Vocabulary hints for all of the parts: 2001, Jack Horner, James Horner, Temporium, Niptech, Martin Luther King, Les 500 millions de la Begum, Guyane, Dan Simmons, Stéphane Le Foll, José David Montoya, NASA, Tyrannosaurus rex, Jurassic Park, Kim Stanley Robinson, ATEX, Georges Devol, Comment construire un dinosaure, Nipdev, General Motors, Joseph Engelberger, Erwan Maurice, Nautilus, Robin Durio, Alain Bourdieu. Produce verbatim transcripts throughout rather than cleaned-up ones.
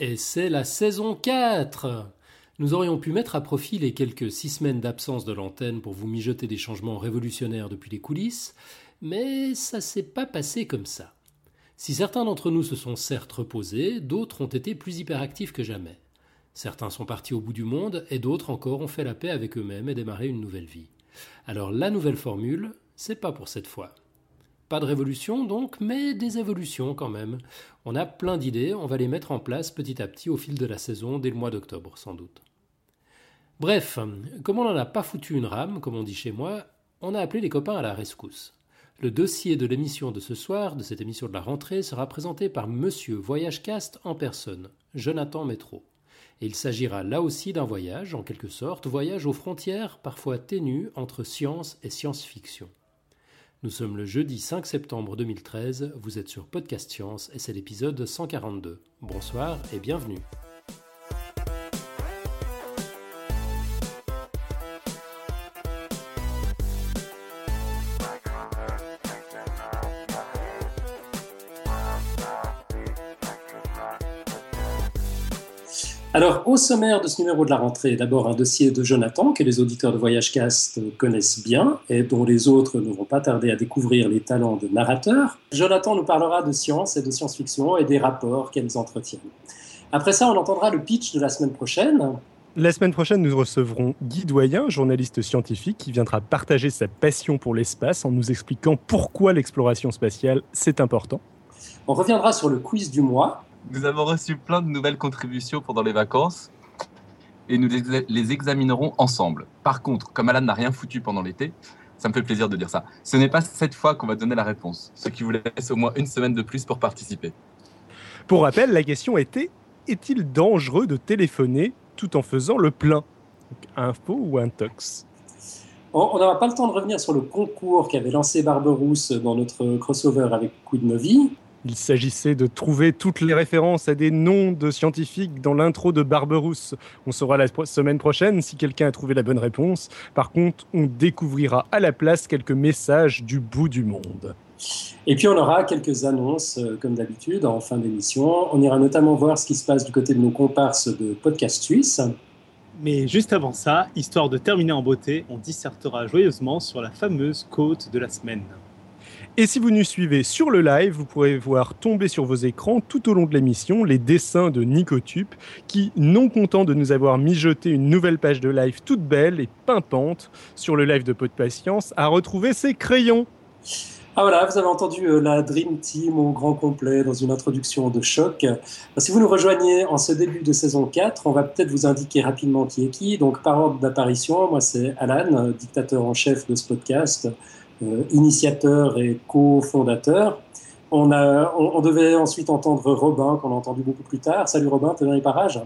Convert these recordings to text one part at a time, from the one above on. Et c'est la saison quatre. Nous aurions pu mettre à profit les quelques six semaines d'absence de l'antenne pour vous mijoter des changements révolutionnaires depuis les coulisses, mais ça s'est pas passé comme ça. Si certains d'entre nous se sont certes reposés, d'autres ont été plus hyperactifs que jamais. Certains sont partis au bout du monde et d'autres encore ont fait la paix avec eux-mêmes et démarré une nouvelle vie. Alors la nouvelle formule, c'est pas pour cette fois. Pas de révolution donc, mais des évolutions quand même. On a plein d'idées, on va les mettre en place petit à petit au fil de la saison, dès le mois d'octobre sans doute. Bref, comme on n'en a pas foutu une rame, comme on dit chez moi, on a appelé les copains à la rescousse. Le dossier de l'émission de ce soir, de cette émission de la rentrée, sera présenté par Monsieur VoyageCast en personne, Jonathan Métro. Et il s'agira là aussi d'un voyage, en quelque sorte, voyage aux frontières, parfois ténues, entre science et science-fiction. Nous sommes le jeudi cinq septembre deux mille treize, vous êtes sur Podcast Science et c'est l'épisode cent quarante-deux. Bonsoir et bienvenue. Alors, au sommaire de ce numéro de la rentrée, d'abord un dossier de Jonathan, que les auditeurs de VoyageCast connaissent bien et dont les autres ne vont pas tarder à découvrir les talents de narrateur. Jonathan nous parlera de science et de science-fiction et des rapports qu'elles entretiennent. Après ça, on entendra le pitch de la semaine prochaine. La semaine prochaine, nous recevrons Guy Doyen, journaliste scientifique, qui viendra partager sa passion pour l'espace en nous expliquant pourquoi l'exploration spatiale, c'est important. On reviendra sur le quiz du mois. Nous avons reçu plein de nouvelles contributions pendant les vacances et nous les examinerons ensemble. Par contre, comme Alan n'a rien foutu pendant l'été, ça me fait plaisir de dire ça, ce n'est pas cette fois qu'on va donner la réponse, ce qui vous laisse au moins une semaine de plus pour participer. Pour rappel, la question était « Est-il dangereux de téléphoner tout en faisant le plein ?» Donc, un faux ou un tox. On n'aura pas le temps de revenir sur le concours qu'avait lancé Barberousse dans notre crossover avec Coup de Novi. Il s'agissait de trouver toutes les références à des noms de scientifiques dans l'intro de Barberousse. On saura la semaine prochaine si quelqu'un a trouvé la bonne réponse. Par contre, on découvrira à la place quelques messages du bout du monde. Et puis on aura quelques annonces, comme d'habitude, en fin d'émission. On ira notamment voir ce qui se passe du côté de nos comparses de Podcast Suisse. Mais juste avant ça, histoire de terminer en beauté, on dissertera joyeusement sur la fameuse côte de la semaine. Et si vous nous suivez sur le live, vous pourrez voir tomber sur vos écrans tout au long de l'émission les dessins de Nicotup qui, non content de nous avoir mijoté une nouvelle page de live toute belle et pimpante sur le live de Podcast Science, a retrouvé ses crayons. Ah voilà, vous avez entendu euh, la Dream Team au grand complet dans une introduction de choc. Alors, si vous nous rejoignez en ce début de saison quatre, on va peut-être vous indiquer rapidement qui est qui. Donc par ordre d'apparition, moi c'est Alan, euh, dictateur en chef de ce podcast. Euh, initiateur et cofondateur. On, a, on, on devait ensuite entendre Robin, qu'on a entendu beaucoup plus tard. Salut Robin, t'es dans les parages?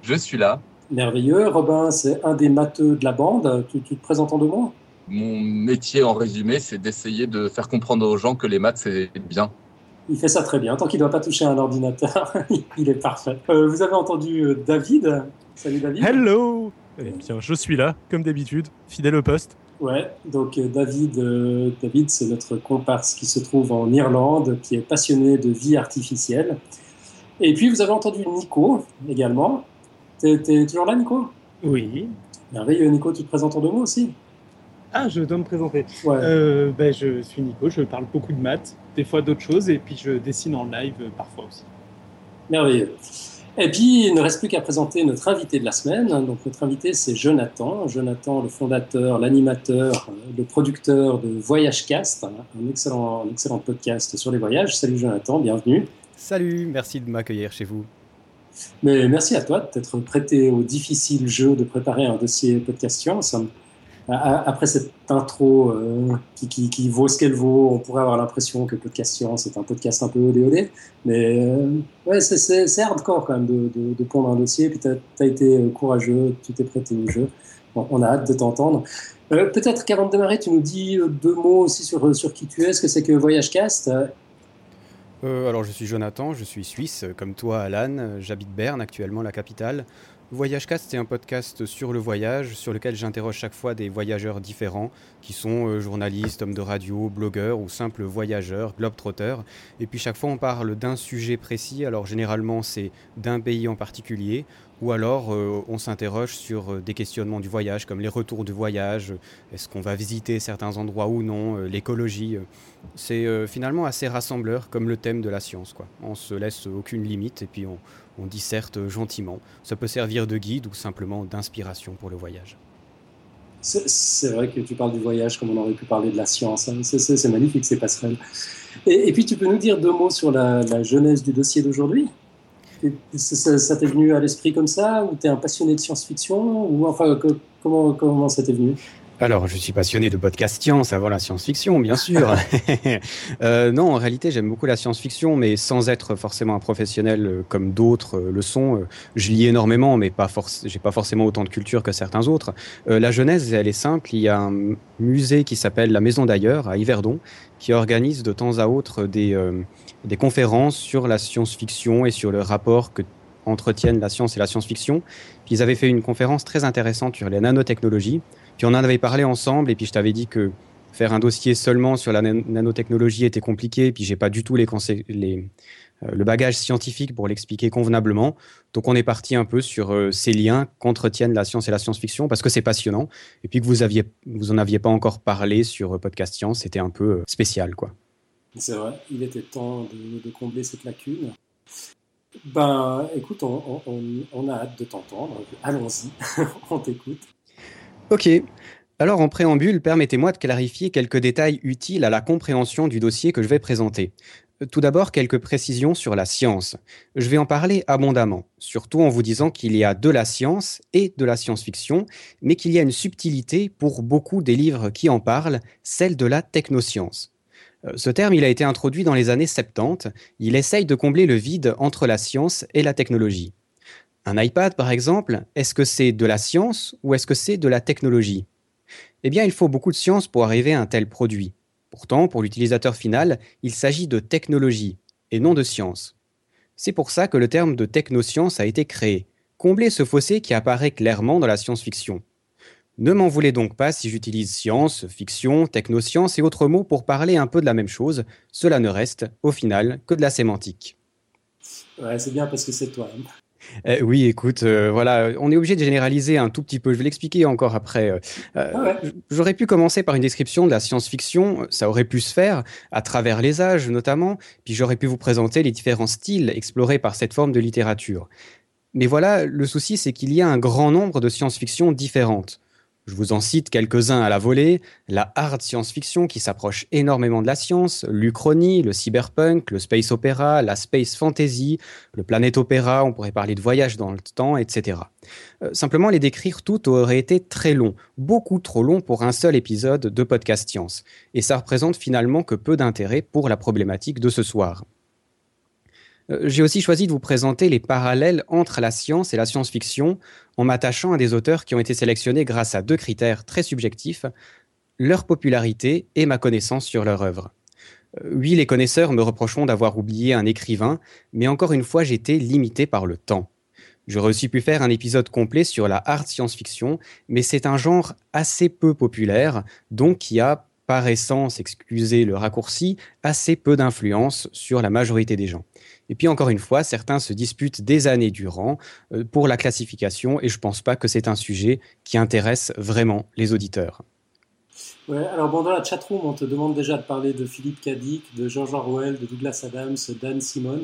Je suis là. Merveilleux. Robin, c'est un des matheux de la bande. Tu, tu te présentes en deux mots? Mon métier, en résumé, c'est d'essayer de faire comprendre aux gens que les maths, c'est bien. Il fait ça très bien. Tant qu'il ne doit pas toucher un ordinateur, il est parfait. Euh, vous avez entendu David? Salut David. Hello. Eh bien, je suis là, comme d'habitude, fidèle au poste. Ouais, donc David, euh, David, c'est notre comparse qui se trouve en Irlande, qui est passionné de vie artificielle. Et puis, vous avez entendu Nico, également. T'es, t'es toujours là, Nico? Oui. Merveilleux, Nico, tu te présentes en deux mots aussi? Ah, je dois me présenter. Ouais. Euh, ben, je suis Nico, je parle beaucoup de maths, des fois d'autres choses, et puis je dessine en live euh, parfois aussi. Merveilleux. Et puis, il ne reste plus qu'à présenter notre invité de la semaine. Donc, notre invité, c'est Jonathan. Jonathan, le fondateur, l'animateur, le producteur de VoyageCast, un excellent, un excellent podcast sur les voyages. Salut Jonathan, bienvenue. Salut, merci de m'accueillir chez vous. Mais merci à toi de t'être prêté au difficile jeu de préparer un dossier Podcast Science. Après cette intro euh, qui, qui, qui vaut ce qu'elle vaut, on pourrait avoir l'impression que Podcast Science est un podcast un peu olé olé, mais euh, ouais, c'est, c'est, c'est hardcore quand même de, de, de prendre un dossier, puis t'as été courageux, tu t'es prêté au jeu, bon, on a hâte de t'entendre. Euh, peut-être qu'avant de démarrer, tu nous dis deux mots aussi sur, sur qui tu es, ce que c'est que VoyageCast. euh, Alors je suis Jonathan, je suis suisse, comme toi Alan, j'habite Berne actuellement, la capitale. VoyageCast, c'est un podcast sur le voyage, sur lequel j'interroge chaque fois des voyageurs différents, qui sont euh, journalistes, hommes de radio, blogueurs ou simples voyageurs, globe-trotteurs. Et puis chaque fois, on parle d'un sujet précis. Alors généralement, c'est d'un pays en particulier. Ou alors, euh, on s'interroge sur des questionnements du voyage, comme les retours de voyage, est-ce qu'on va visiter certains endroits ou non, euh, l'écologie. C'est euh, finalement assez rassembleur, comme le thème de la science, quoi. On se laisse aucune limite et puis on, on disserte gentiment. Ça peut servir de guide ou simplement d'inspiration pour le voyage. C'est, c'est vrai que tu parles du voyage comme on aurait pu parler de la science. Hein. C'est, c'est, c'est magnifique, ces passerelles. Et, et puis, tu peux nous dire deux mots sur la, la genèse du dossier d'aujourd'hui ? Ça, ça, ça t'est venu à l'esprit comme ça, ou t'es un passionné de science-fiction, ou enfin que, comment comment ça t'est venu ? Alors, je suis passionné de podcast science avant la science-fiction, bien sûr. euh, non, en réalité, j'aime beaucoup la science-fiction, mais sans être forcément un professionnel comme d'autres le sont. Je lis énormément, mais pas for- j'ai pas forcément autant de culture que certains autres. Euh, la genèse, elle est simple. Il y a un musée qui s'appelle la Maison d'Ailleurs à Yverdon, qui organise de temps à autre des euh, des conférences sur la science-fiction et sur le rapport que entretiennent la science et la science-fiction. Puis ils avaient fait une conférence très intéressante sur les nanotechnologies. Puis on en avait parlé ensemble et puis je t'avais dit que faire un dossier seulement sur la nan- nanotechnologie était compliqué et puis j'ai pas du tout les conseils, les, euh, le bagage scientifique pour l'expliquer convenablement. Donc on est parti un peu sur euh, ces liens qu'entretiennent la science et la science-fiction parce que c'est passionnant et puis que vous aviez, vous en aviez pas encore parlé sur euh, Podcast Science, c'était un peu euh, spécial, quoi. C'est vrai, il était temps de, de combler cette lacune. Ben, écoute, on, on, on a hâte de t'entendre. Allons-y, on t'écoute. Ok. Alors, en préambule, permettez-moi de clarifier quelques détails utiles à la compréhension du dossier que je vais présenter. Tout d'abord, quelques précisions sur la science. Je vais en parler abondamment, surtout en vous disant qu'il y a de la science et de la science-fiction, mais qu'il y a une subtilité pour beaucoup des livres qui en parlent, celle de la technoscience. Ce terme, il a été introduit dans les années soixante-dix. Il essaye de combler le vide entre la science et la technologie. Un iPad, par exemple, est-ce que c'est de la science ou est-ce que c'est de la technologie ? Eh bien, il faut beaucoup de science pour arriver à un tel produit. Pourtant, pour l'utilisateur final, il s'agit de technologie et non de science. C'est pour ça que le terme de technoscience a été créé, combler ce fossé qui apparaît clairement dans la science-fiction. Ne m'en voulez donc pas si j'utilise science, fiction, technoscience et autres mots pour parler un peu de la même chose. Cela ne reste, au final, que de la sémantique. Ouais, c'est bien parce que c'est toi. Euh, oui, écoute, euh, voilà, on est obligé de généraliser un tout petit peu. Je vais l'expliquer encore après. Euh, ah ouais. J'aurais pu commencer par une description de la science-fiction. Ça aurait pu se faire à travers les âges, notamment. Puis j'aurais pu vous présenter les différents styles explorés par cette forme de littérature. Mais voilà, le souci, c'est qu'il y a un grand nombre de science-fiction différentes. Je vous en cite quelques-uns à la volée, la hard science-fiction qui s'approche énormément de la science, l'Uchronie, le cyberpunk, le space opéra, la space fantasy, le planète opéra, on pourrait parler de voyage dans le temps, et cetera. Euh, simplement, les décrire toutes aurait été très long, beaucoup trop long pour un seul épisode de Podcast Science. Et ça représente finalement que peu d'intérêt pour la problématique de ce soir. J'ai aussi choisi de vous présenter les parallèles entre la science et la science-fiction en m'attachant à des auteurs qui ont été sélectionnés grâce à deux critères très subjectifs, leur popularité et ma connaissance sur leur œuvre. Oui, les connaisseurs me reprocheront d'avoir oublié un écrivain, mais encore une fois, j'étais limité par le temps. J'aurais aussi pu faire un épisode complet sur la hard science-fiction, mais c'est un genre assez peu populaire, donc qui a, par essence, excusez le raccourci, assez peu d'influence sur la majorité des gens. Et puis encore une fois, certains se disputent des années durant pour la classification et je ne pense pas que c'est un sujet qui intéresse vraiment les auditeurs. Ouais, alors bon, dans la chatroom, on te demande déjà de parler de Philip K. Dick, de George Orwell, de Douglas Adams, d'Anne Simmons.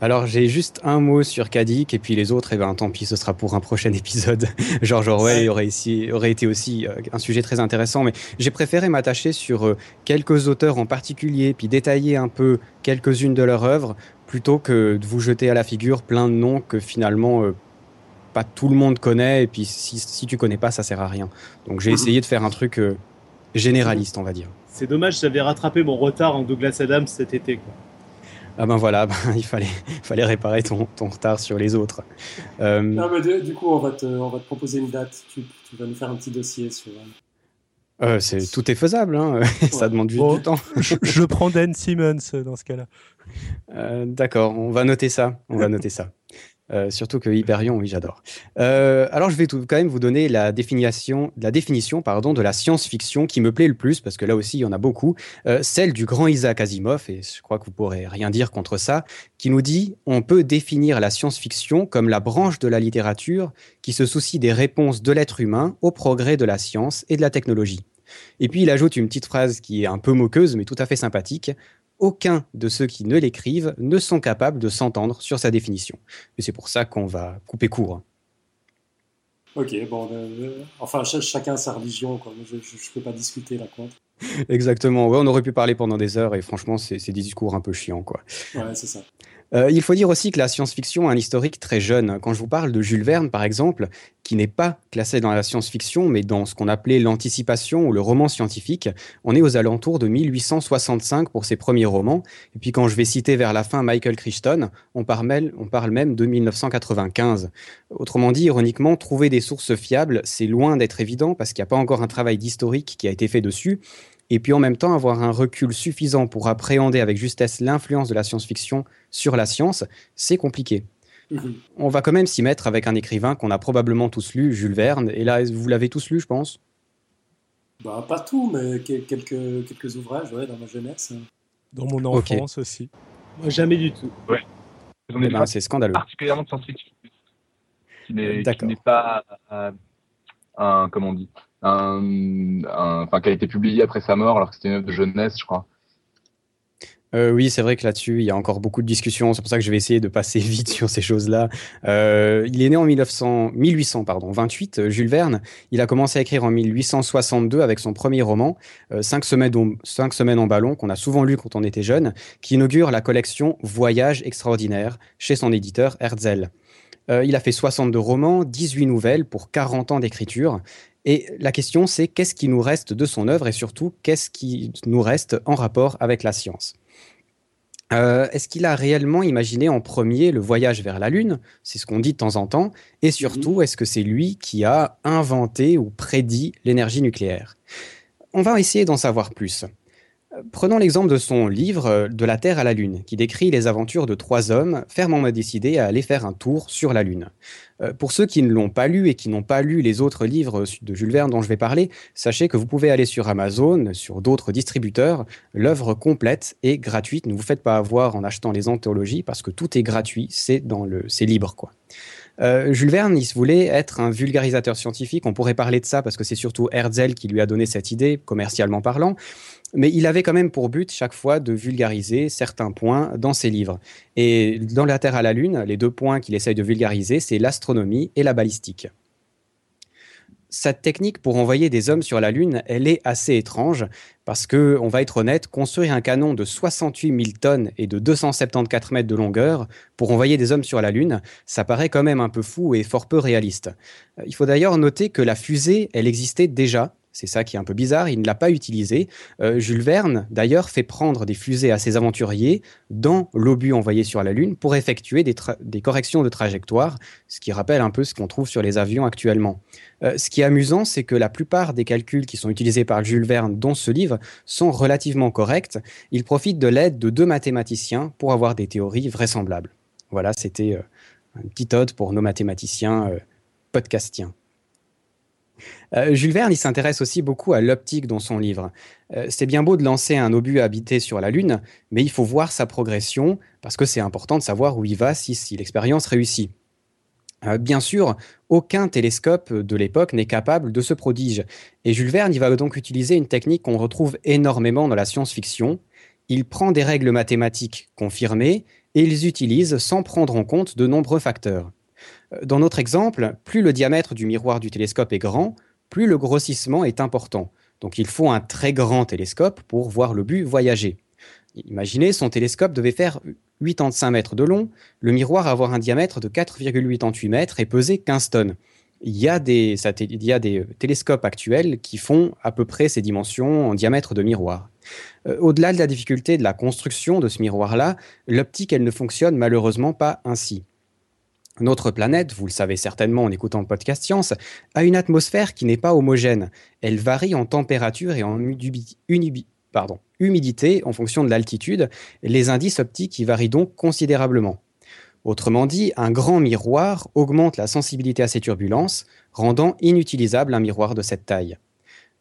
Alors j'ai juste un mot sur K. Dick et puis les autres, eh ben, tant pis, ce sera pour un prochain épisode. George Orwell aurait, ici, aurait été aussi un sujet très intéressant, mais j'ai préféré m'attacher sur quelques auteurs en particulier, puis détailler un peu quelques-unes de leurs œuvres, plutôt que de vous jeter à la figure plein de noms que finalement... Euh, pas tout le monde connaît, et puis si, si tu connais pas, ça sert à rien. Donc j'ai essayé de faire un truc euh, généraliste, on va dire. C'est dommage, j'avais rattrapé mon retard en Douglas Adams cet été, quoi. Ah ben voilà, ben, il fallait, fallait réparer ton, ton retard sur les autres. Euh... Non, mais de, du coup, on va, te, on va te proposer une date, tu, tu vas nous faire un petit dossier sur... Euh, c'est, tout est faisable, hein. Ouais. Ça demande juste bon, du temps. je, je prends Dan Simmons dans ce cas-là. Euh, d'accord, on va noter ça, on va noter ça. Euh, surtout que Hyperion, oui, j'adore. Euh, alors, je vais tout, quand même vous donner la définition, la définition pardon, de la science-fiction qui me plaît le plus, parce que là aussi, il y en a beaucoup. Euh, celle du grand Isaac Asimov, et je crois que vous ne pourrez rien dire contre ça, qui nous dit « On peut définir la science-fiction comme la branche de la littérature qui se soucie des réponses de l'être humain au progrès de la science et de la technologie. » Et puis, il ajoute une petite phrase qui est un peu moqueuse, mais tout à fait sympathique. Aucun de ceux qui ne l'écrivent ne sont capables de s'entendre sur sa définition. Et c'est pour ça qu'on va couper court. Ok, bon, euh, enfin, ch- chacun sa religion, quoi. Je ne peux pas discuter là contre. Exactement, ouais, on aurait pu parler pendant des heures et franchement, c'est, c'est des discours un peu chiants, quoi. Ouais, c'est ça. Euh, il faut dire aussi que la science-fiction a un historique très jeune. Quand je vous parle de Jules Verne, par exemple, qui n'est pas classé dans la science-fiction, mais dans ce qu'on appelait l'anticipation ou le roman scientifique, on est aux alentours de mille huit cent soixante-cinq pour ses premiers romans. Et puis quand je vais citer vers la fin Michael Crichton, on parle, on parle même de mille neuf cent quatre-vingt-quinze. Autrement dit, ironiquement, trouver des sources fiables, c'est loin d'être évident parce qu'il n'y a pas encore un travail d'historique qui a été fait dessus. Et puis en même temps, avoir un recul suffisant pour appréhender avec justesse l'influence de la science-fiction sur la science, c'est compliqué. Mmh. On va quand même s'y mettre avec un écrivain qu'on a probablement tous lu, Jules Verne. Et là, vous l'avez tous lu, je pense ? Bah, pas tout, mais quelques, quelques ouvrages ouais, dans ma jeunesse. Dans mon enfance okay. aussi. Moi, jamais du tout. Ouais. J'en ai ben, c'est scandaleux. Particulièrement de science-fiction. Qui n'est, qui n'est pas euh, un, comment on dit Un, un, enfin, qui a été publié après sa mort, alors que c'était une œuvre de jeunesse, je crois. Euh, oui, c'est vrai que là-dessus, il y a encore beaucoup de discussions. C'est pour ça que je vais essayer de passer vite sur ces choses-là. Euh, il est né en mille huit cent vingt-huit, Jules Verne. Il a commencé à écrire en mille huit cent soixante-deux avec son premier roman, euh, Cinq semaines au, Cinq semaines en ballon, qu'on a souvent lu quand on était jeune, qui inaugure la collection Voyages extraordinaires chez son éditeur Herzl. Euh, il a fait soixante-deux romans, dix-huit nouvelles pour quarante ans d'écriture. Et la question, c'est qu'est-ce qui nous reste de son œuvre et surtout, qu'est-ce qui nous reste en rapport avec la science ? Euh, est-ce qu'il a réellement imaginé en premier le voyage vers la Lune ? C'est ce qu'on dit de temps en temps. Et surtout, est-ce que c'est lui qui a inventé ou prédit l'énergie nucléaire ? On va essayer d'en savoir plus. Prenons l'exemple de son livre « De la Terre à la Lune », qui décrit les aventures de trois hommes fermement décidés à aller faire un tour sur la Lune. Euh, pour ceux qui ne l'ont pas lu et qui n'ont pas lu les autres livres de Jules Verne dont je vais parler, sachez que vous pouvez aller sur Amazon, sur d'autres distributeurs. L'œuvre complète est gratuite. Ne vous faites pas avoir en achetant les anthologies parce que tout est gratuit, c'est, dans le, c'est libre, quoi. Euh, Jules Verne, il se voulait être un vulgarisateur scientifique. On pourrait parler de ça parce que c'est surtout Herzl qui lui a donné cette idée, commercialement parlant. Mais il avait quand même pour but chaque fois de vulgariser certains points dans ses livres. Et dans La Terre à la Lune, les deux points qu'il essaye de vulgariser, c'est l'astronomie et la balistique. Sa technique pour envoyer des hommes sur la Lune, elle est assez étrange parce que, on va être honnête, construire un canon de soixante-huit mille tonnes et de deux cent soixante-quatorze mètres de longueur pour envoyer des hommes sur la Lune, ça paraît quand même un peu fou et fort peu réaliste. Il faut d'ailleurs noter que la fusée, elle existait déjà. C'est ça qui est un peu bizarre, il ne l'a pas utilisé. Euh, Jules Verne, d'ailleurs, fait prendre des fusées à ses aventuriers dans l'obus envoyé sur la Lune pour effectuer des, tra- des corrections de trajectoire, ce qui rappelle un peu ce qu'on trouve sur les avions actuellement. Euh, ce qui est amusant, c'est que la plupart des calculs qui sont utilisés par Jules Verne dans ce livre sont relativement corrects. Il profite de l'aide de deux mathématiciens pour avoir des théories vraisemblables. Voilà, c'était euh, une petite ode pour nos mathématiciens euh, podcastiens. Euh, Jules Verne, il s'intéresse aussi beaucoup à l'optique dans son livre. Euh, c'est bien beau de lancer un obus habité sur la Lune, mais il faut voir sa progression parce que c'est important de savoir où il va si, si l'expérience réussit. Euh, bien sûr, aucun télescope de l'époque n'est capable de ce prodige. Et Jules Verne, il va donc utiliser une technique qu'on retrouve énormément dans la science-fiction. Il prend des règles mathématiques confirmées et il les utilise sans prendre en compte de nombreux facteurs. Dans notre exemple, plus le diamètre du miroir du télescope est grand, plus le grossissement est important. Donc il faut un très grand télescope pour voir l'obus voyager. Imaginez, son télescope devait faire quatre-vingt-cinq mètres de long, le miroir avoir un diamètre de quatre virgule quatre-vingt-huit mètres et peser quinze tonnes. Il y a des, satel- il y a des télescopes actuels qui font à peu près ces dimensions en diamètre de miroir. Euh, au-delà de la difficulté de la construction de ce miroir-là, l'optique, elle ne fonctionne malheureusement pas ainsi. Notre planète, vous le savez certainement en écoutant le podcast Science, a une atmosphère qui n'est pas homogène. Elle varie en température et en udubi, unibi, pardon, humidité en fonction de l'altitude. Les indices optiques y varient donc considérablement. Autrement dit, un grand miroir augmente la sensibilité à ces turbulences, rendant inutilisable un miroir de cette taille.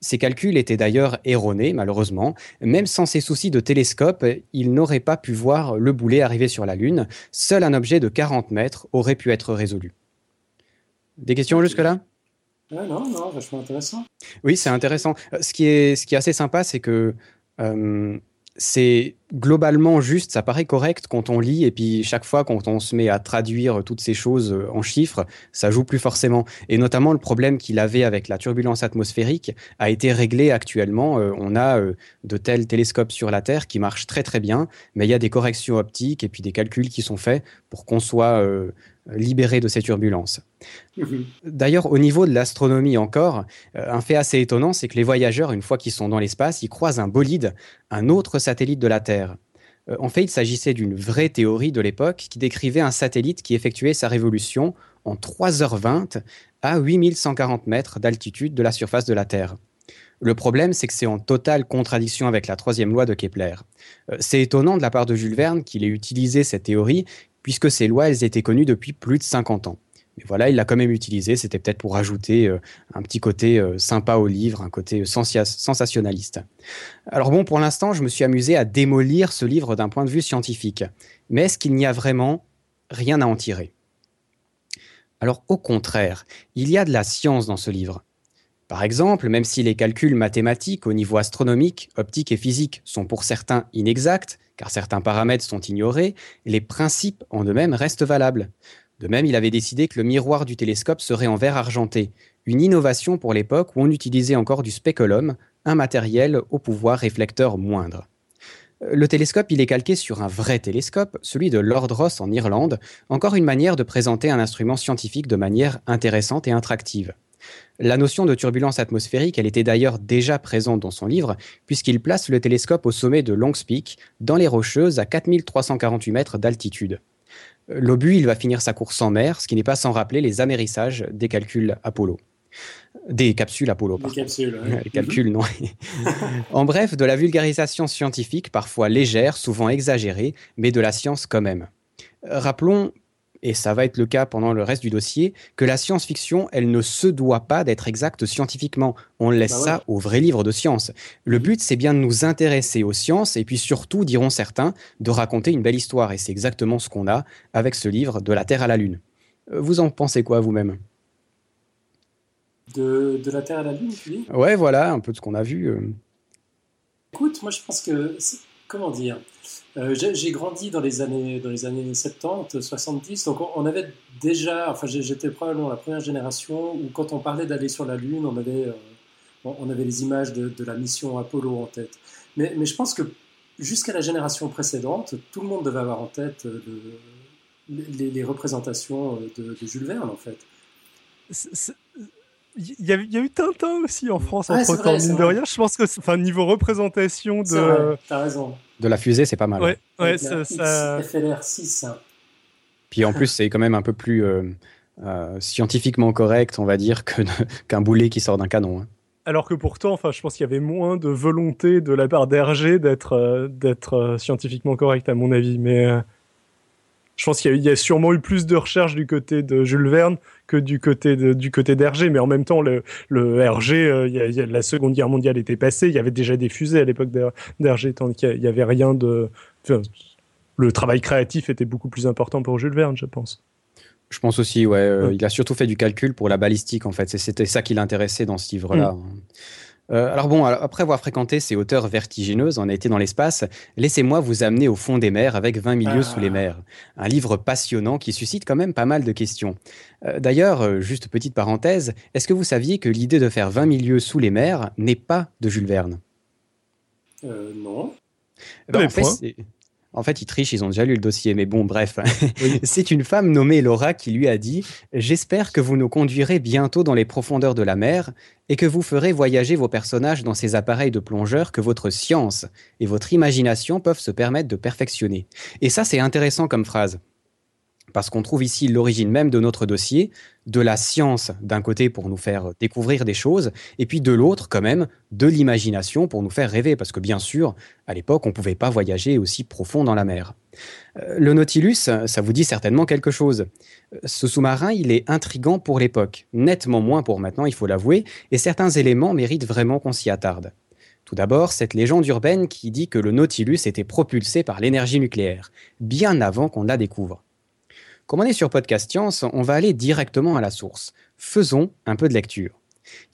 Ces calculs étaient d'ailleurs erronés, malheureusement. Même sans ces soucis de télescope, il n'aurait pas pu voir le boulet arriver sur la Lune. Seul un objet de quarante mètres aurait pu être résolu. Des questions jusque-là ? Non, non, vachement intéressant. Oui, c'est intéressant. Ce qui est, ce qui est assez sympa, c'est que euh, c'est globalement juste, ça paraît correct quand on lit, et puis chaque fois quand on se met à traduire toutes ces choses en chiffres, ça joue plus forcément. Et notamment, le problème qu'il avait avec la turbulence atmosphérique a été réglé actuellement. Euh, on a euh, de tels télescopes sur la Terre qui marchent très très bien, mais il y a des corrections optiques et puis des calculs qui sont faits pour qu'on soit euh, libéré de ces turbulences. Mmh. D'ailleurs, au niveau de l'astronomie encore, euh, un fait assez étonnant, c'est que les voyageurs, une fois qu'ils sont dans l'espace, ils croisent un bolide, un autre satellite de la Terre. En fait, il s'agissait d'une vraie théorie de l'époque qui décrivait un satellite qui effectuait sa révolution en trois heures vingt à huit mille cent quarante mètres d'altitude de la surface de la Terre. Le problème, c'est que c'est en totale contradiction avec la troisième loi de Kepler. C'est étonnant de la part de Jules Verne qu'il ait utilisé cette théorie, puisque ces lois, elles étaient connues depuis plus de cinquante ans. Mais voilà, il l'a quand même utilisé, c'était peut-être pour ajouter euh, un petit côté euh, sympa au livre, un côté sensia- sensationnaliste. Alors bon, pour l'instant, je me suis amusé à démolir ce livre d'un point de vue scientifique. Mais est-ce qu'il n'y a vraiment rien à en tirer ? Alors au contraire, il y a de la science dans ce livre. Par exemple, même si les calculs mathématiques au niveau astronomique, optique et physique sont pour certains inexacts, car certains paramètres sont ignorés, les principes en eux-mêmes restent valables. De même, il avait décidé que le miroir du télescope serait en verre argenté, une innovation pour l'époque où on utilisait encore du spéculum, un matériel au pouvoir réflecteur moindre. Le télescope, il est calqué sur un vrai télescope, celui de Lord Ross en Irlande, encore une manière de présenter un instrument scientifique de manière intéressante et attractive. La notion de turbulence atmosphérique, elle était d'ailleurs déjà présente dans son livre, puisqu'il place le télescope au sommet de Long's Peak, dans les Rocheuses, à quatre mille trois cent quarante-huit mètres d'altitude. L'obus, il va finir sa course en mer, ce qui n'est pas sans rappeler les amérissages des calculs Apollo. Des capsules Apollo, pardon. Des capsules, ouais. Les calculs, non. En bref, de la vulgarisation scientifique, parfois légère, souvent exagérée, mais de la science quand même. Rappelons, et ça va être le cas pendant le reste du dossier, que la science-fiction, elle ne se doit pas d'être exacte scientifiquement. On laisse bah ouais. ça aux vrais livres de science. Le but, c'est bien de nous intéresser aux sciences et puis surtout, diront certains, de raconter une belle histoire. Et c'est exactement ce qu'on a avec ce livre « De la Terre à la Lune ». Vous en pensez quoi, vous-même ? de, de la Terre à la Lune, tu dis ? Ouais, voilà, un peu de ce qu'on a vu. Écoute, moi, je pense que... C'est... Comment dire ? Euh, j'ai, j'ai grandi dans les années, dans les années soixante-dix, donc on, on avait déjà, enfin j'étais probablement la première génération où quand on parlait d'aller sur la Lune, on avait, euh, on avait les images de, de la mission Apollo en tête. Mais, mais je pense que jusqu'à la génération précédente, tout le monde devait avoir en tête euh, les, les représentations de, de Jules Verne en fait. C'est, c'est... Il y, a, il y a eu Tintin aussi en France ouais, entre temps, mine de rien. Je pense que, enfin, niveau représentation de. C'est vrai, t'as raison. De la fusée, c'est pas mal. Ouais, ouais, ça, ça... F L R six. Puis en plus, c'est quand même un peu plus euh, euh, scientifiquement correct, on va dire, que, qu'un boulet qui sort d'un canon. Hein. Alors que pourtant, enfin, je pense qu'il y avait moins de volonté de la part d'Hergé d'être, euh, d'être euh, scientifiquement correct, à mon avis. Mais. Euh... Je pense qu'il y a, il y a sûrement eu plus de recherches du côté de Jules Verne que du côté de, du côté d'Hergé, mais en même temps, le, le Hergé, euh, il y a, il y a, la Seconde Guerre mondiale était passée, il y avait déjà des fusées à l'époque d'Hergé, tandis qu'il n'y avait rien de... Enfin, le travail créatif était beaucoup plus important pour Jules Verne, je pense. Je pense aussi, ouais. Euh, ouais. Il a surtout fait du calcul pour la balistique, en fait. C'est, c'était ça qui l'intéressait dans ce livre-là. Mmh. Euh, alors bon, après avoir fréquenté ces hauteurs vertigineuses, on a été dans l'espace, laissez-moi vous amener au fond des mers avec vingt milieux ah. sous les mers. Un livre passionnant qui suscite quand même pas mal de questions. Euh, d'ailleurs, euh, juste petite parenthèse, est-ce que vous saviez que l'idée de faire vingt milieux sous les mers n'est pas de Jules Verne ? Euh, non. Ben, en fait, c'est... En fait, ils trichent, ils ont déjà lu le dossier, mais bon, bref. Oui. C'est une femme nommée Laura qui lui a dit « J'espère que vous nous conduirez bientôt dans les profondeurs de la mer et que vous ferez voyager vos personnages dans ces appareils de plongeurs que votre science et votre imagination peuvent se permettre de perfectionner. » Et ça, c'est intéressant comme phrase. parce qu'on trouve ici l'origine même de notre dossier, de la science d'un côté pour nous faire découvrir des choses, et puis de l'autre quand même, de l'imagination pour nous faire rêver, parce que bien sûr, à l'époque, on ne pouvait pas voyager aussi profond dans la mer. Le Nautilus, ça vous dit certainement quelque chose. Ce sous-marin, il est intrigant pour l'époque, nettement moins pour maintenant, il faut l'avouer, et certains éléments méritent vraiment qu'on s'y attarde. Tout d'abord, cette légende urbaine qui dit que le Nautilus était propulsé par l'énergie nucléaire, bien avant qu'on la découvre. Comme on est sur Podcast Science, on va aller directement à la source. Faisons un peu de lecture.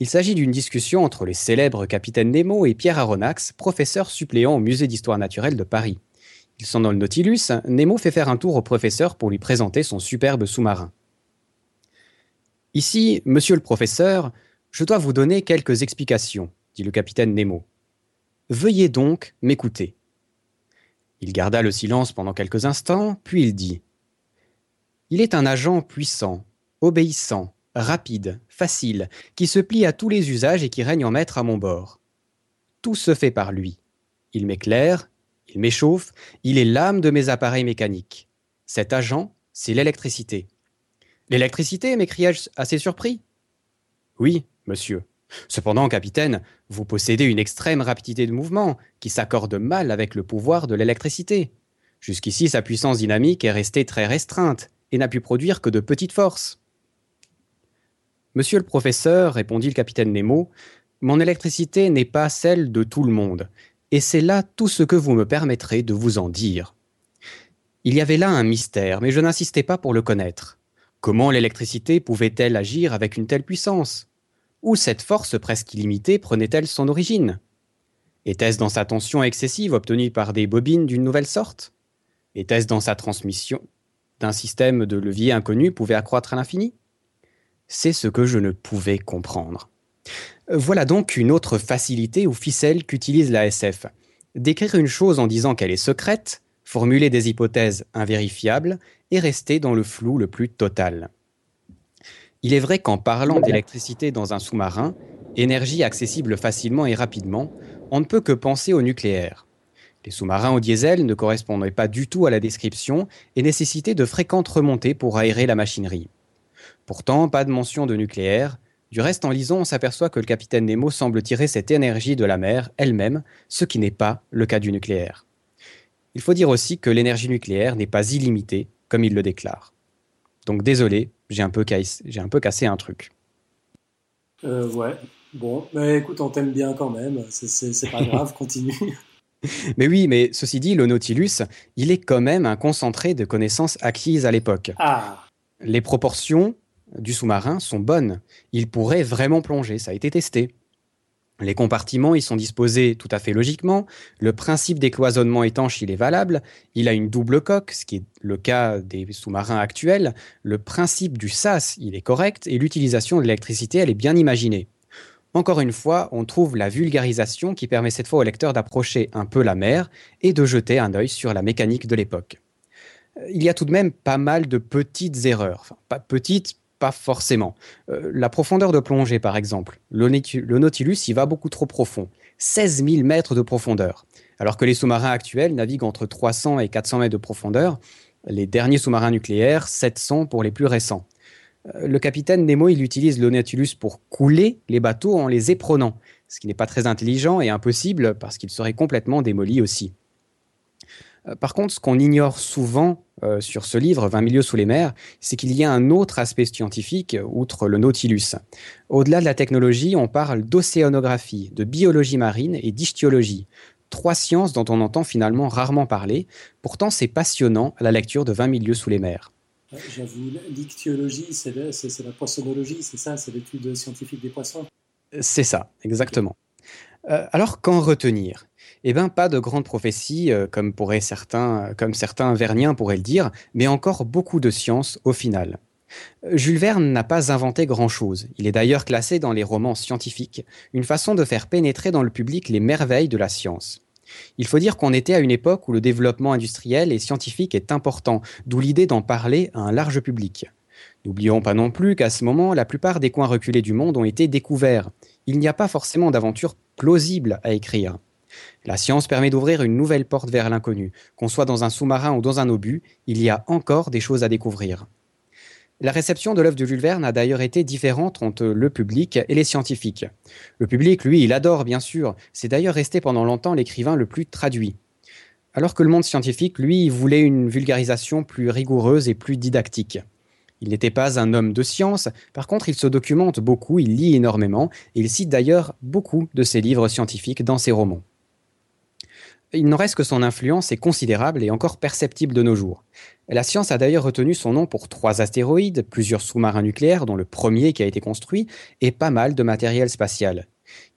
Il s'agit d'une discussion entre les célèbres capitaine Nemo et Pierre Aronnax, professeur suppléant au musée d'histoire naturelle de Paris. Ils sont dans le Nautilus, Nemo fait faire un tour au professeur pour lui présenter son superbe sous-marin. « Ici, monsieur le professeur, je dois vous donner quelques explications, » dit le capitaine Nemo. « Veuillez donc m'écouter. » Il garda le silence pendant quelques instants, puis il dit « Il est un agent puissant, obéissant, rapide, facile, qui se plie à tous les usages et qui règne en maître à mon bord. Tout se fait par lui. Il m'éclaire, il m'échauffe, il est l'âme de mes appareils mécaniques. Cet agent, c'est l'électricité. »« L'électricité » m'écriai-je assez surpris. « Oui, monsieur. Cependant, capitaine, vous possédez une extrême rapidité de mouvement qui s'accorde mal avec le pouvoir de l'électricité. Jusqu'ici, sa puissance dynamique est restée très restreinte et n'a pu produire que de petites forces. » « Monsieur le professeur, répondit le capitaine Nemo, mon électricité n'est pas celle de tout le monde, et c'est là tout ce que vous me permettrez de vous en dire. Il y avait là un mystère, mais je n'insistais pas pour le connaître. Comment l'électricité pouvait-elle agir avec une telle puissance ? Où cette force presque illimitée prenait-elle son origine ? Était-ce dans sa tension excessive obtenue par des bobines d'une nouvelle sorte ? Était-ce dans sa transmission d'un système de levier inconnu pouvait accroître à l'infini ? C'est ce que je ne pouvais comprendre. Voilà donc une autre facilité ou ficelle qu'utilise la S F. Décrire une chose en disant qu'elle est secrète, formuler des hypothèses invérifiables et rester dans le flou le plus total. Il est vrai qu'en parlant d'électricité dans un sous-marin, énergie accessible facilement et rapidement, on ne peut que penser au nucléaire. Les sous-marins au diesel ne correspondaient pas du tout à la description et nécessitaient de fréquentes remontées pour aérer la machinerie. Pourtant, pas de mention de nucléaire. Du reste, en lisant, on s'aperçoit que le capitaine Nemo semble tirer cette énergie de la mer elle-même, ce qui n'est pas le cas du nucléaire. Il faut dire aussi que l'énergie nucléaire n'est pas illimitée, comme il le déclare. Donc désolé, j'ai un peu cassé, j'ai un peu cassé un truc. Euh, ouais, bon, mais écoute, on t'aime bien quand même, c'est, c'est, c'est pas grave, continue. Mais oui, mais ceci dit, le Nautilus, il est quand même un concentré de connaissances acquises à l'époque. Ah. Les proportions du sous-marin sont bonnes. Il pourrait vraiment plonger, ça a été testé. Les compartiments y sont disposés tout à fait logiquement. Le principe des cloisonnements étanches, il est valable. Il a une double coque, ce qui est le cas des sous-marins actuels. Le principe du sas, il est correct. Et l'utilisation de l'électricité, elle est bien imaginée. Encore une fois, on trouve la vulgarisation qui permet cette fois au lecteur d'approcher un peu la mer et de jeter un œil sur la mécanique de l'époque. Il y a tout de même pas mal de petites erreurs. Enfin, pas petites, pas forcément. Euh, la profondeur de plongée, par exemple. Le, le Nautilus y va beaucoup trop profond. seize mille mètres de profondeur. Alors que les sous-marins actuels naviguent entre trois cents et quatre cents mètres de profondeur. Les derniers sous-marins nucléaires, sept cents pour les plus récents. Euh, le capitaine Nemo, il utilise le Nautilus pour couler les bateaux en les éperonnant. Ce qui n'est pas très intelligent et impossible parce qu'il serait complètement démoli aussi. Euh, par contre, ce qu'on ignore souvent... Euh, sur ce livre, vingt milieux sous les mers, c'est qu'il y a un autre aspect scientifique, outre le Nautilus. Au-delà de la technologie, on parle d'océanographie, de biologie marine et d'ichtyologie. Trois sciences dont on entend finalement rarement parler. Pourtant, c'est passionnant la lecture de vingt milieux sous les mers. Ouais, j'avoue, l'ichtyologie, c'est, le, c'est, c'est la poissonnologie, c'est ça, c'est l'étude scientifique des poissons. C'est ça, exactement. Euh, alors, qu'en retenir ? Eh bien, pas de grandes prophéties, euh, comme, pourraient certains, euh, comme certains verniens pourraient le dire, mais encore beaucoup de science au final. Euh, Jules Verne n'a pas inventé grand-chose. Il est d'ailleurs classé dans les romans scientifiques, une façon de faire pénétrer dans le public les merveilles de la science. Il faut dire qu'on était à une époque où le développement industriel et scientifique est important, d'où l'idée d'en parler à un large public. N'oublions pas non plus qu'à ce moment, la plupart des coins reculés du monde ont été découverts. Il n'y a pas forcément d'aventure plausible à écrire. La science permet d'ouvrir une nouvelle porte vers l'inconnu. Qu'on soit dans un sous-marin ou dans un obus, il y a encore des choses à découvrir. La réception de l'œuvre de Jules Verne a d'ailleurs été différente entre le public et les scientifiques. Le public, lui, il adore, bien sûr. C'est d'ailleurs resté pendant longtemps l'écrivain le plus traduit. Alors que le monde scientifique, lui, voulait une vulgarisation plus rigoureuse et plus didactique. Il n'était pas un homme de science, par contre il se documente beaucoup, il lit énormément, et il cite d'ailleurs beaucoup de ses livres scientifiques dans ses romans. Il n'en reste que son influence est considérable et encore perceptible de nos jours. La science a d'ailleurs retenu son nom pour trois astéroïdes, plusieurs sous-marins nucléaires, dont le premier qui a été construit, et pas mal de matériel spatial.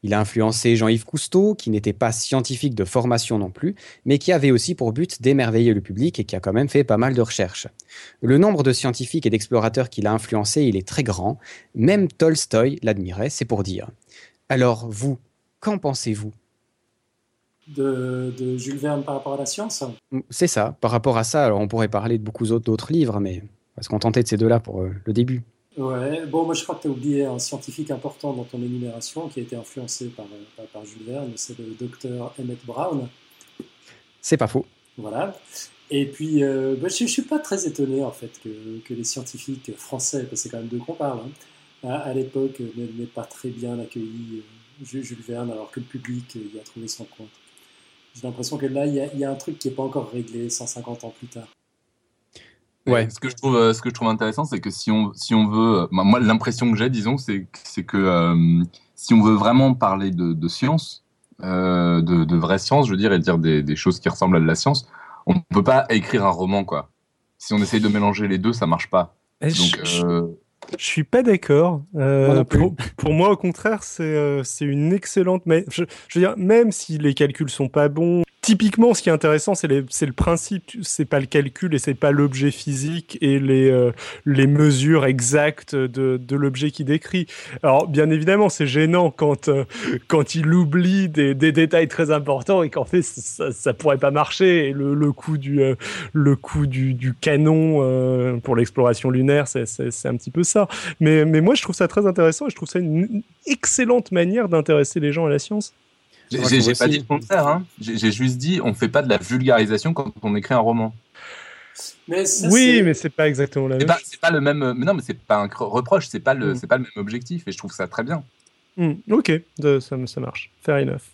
Il a influencé Jean-Yves Cousteau, qui n'était pas scientifique de formation non plus, mais qui avait aussi pour but d'émerveiller le public et qui a quand même fait pas mal de recherches. Le nombre de scientifiques et d'explorateurs qu'il a influencés, il est très grand. Même Tolstoï l'admirait, c'est pour dire. Alors vous, qu'en pensez-vous ? De, de Jules Verne par rapport à la science ? C'est ça, par rapport à ça, alors on pourrait parler de beaucoup d'autres, d'autres livres, mais on va se contenter de ces deux-là pour euh, le début. Ouais, bon, moi je crois que tu as oublié un scientifique important dans ton énumération qui a été influencé par, par, par Jules Verne, c'est le docteur Emmett Brown. C'est pas faux. Voilà. Et puis, euh, bah, je ne suis pas très étonné en fait que, que les scientifiques français, parce que c'est quand même d'eux qu'on parle, hein, à, à l'époque n'aient pas très bien accueilli euh, Jules Verne alors que le public euh, y a trouvé son compte. J'ai l'impression que là, il y, y a un truc qui n'est pas encore réglé cent cinquante ans plus tard. Ouais. Ce que je trouve, ce que je trouve intéressant, c'est que si on, si on veut, bah, moi l'impression que j'ai, disons, c'est, c'est que euh, si on veut vraiment parler de, de science, euh, de, de vraie science, je veux dire, et dire des, des choses qui ressemblent à de la science, on ne peut pas écrire un roman, quoi. Si on essaye de mélanger les deux, ça ne marche pas. Et donc, je, euh... je suis pas d'accord. Euh, pour, pour moi, au contraire, c'est, euh, c'est une excellente. Mais je, je veux dire, même si les calculs sont pas bons. Typiquement, ce qui est intéressant, c'est, les, c'est le principe, c'est pas le calcul et c'est pas l'objet physique et les, euh, les mesures exactes de, de l'objet qu'il décrit. Alors, bien évidemment, c'est gênant quand, euh, quand il oublie des, des détails très importants et qu'en fait, ça, ça pourrait pas marcher. Et le, le coup du, euh, le coup du, du canon euh, pour l'exploration lunaire, c'est, c'est, c'est un petit peu ça. Mais, mais moi, je trouve ça très intéressant et je trouve ça une excellente manière d'intéresser les gens à la science. J'ai, j'ai, j'ai pas dit le contraire, hein. j'ai, j'ai juste dit on fait pas de la vulgarisation quand on écrit un roman. Mais ça, oui, c'est... mais c'est pas exactement la c'est même. Pas, c'est pas le même. Mais non, mais c'est pas un reproche, c'est pas le, mm. c'est pas le même objectif, et je trouve ça très bien. Mm. Ok, de, ça, ça marche. Fair enough.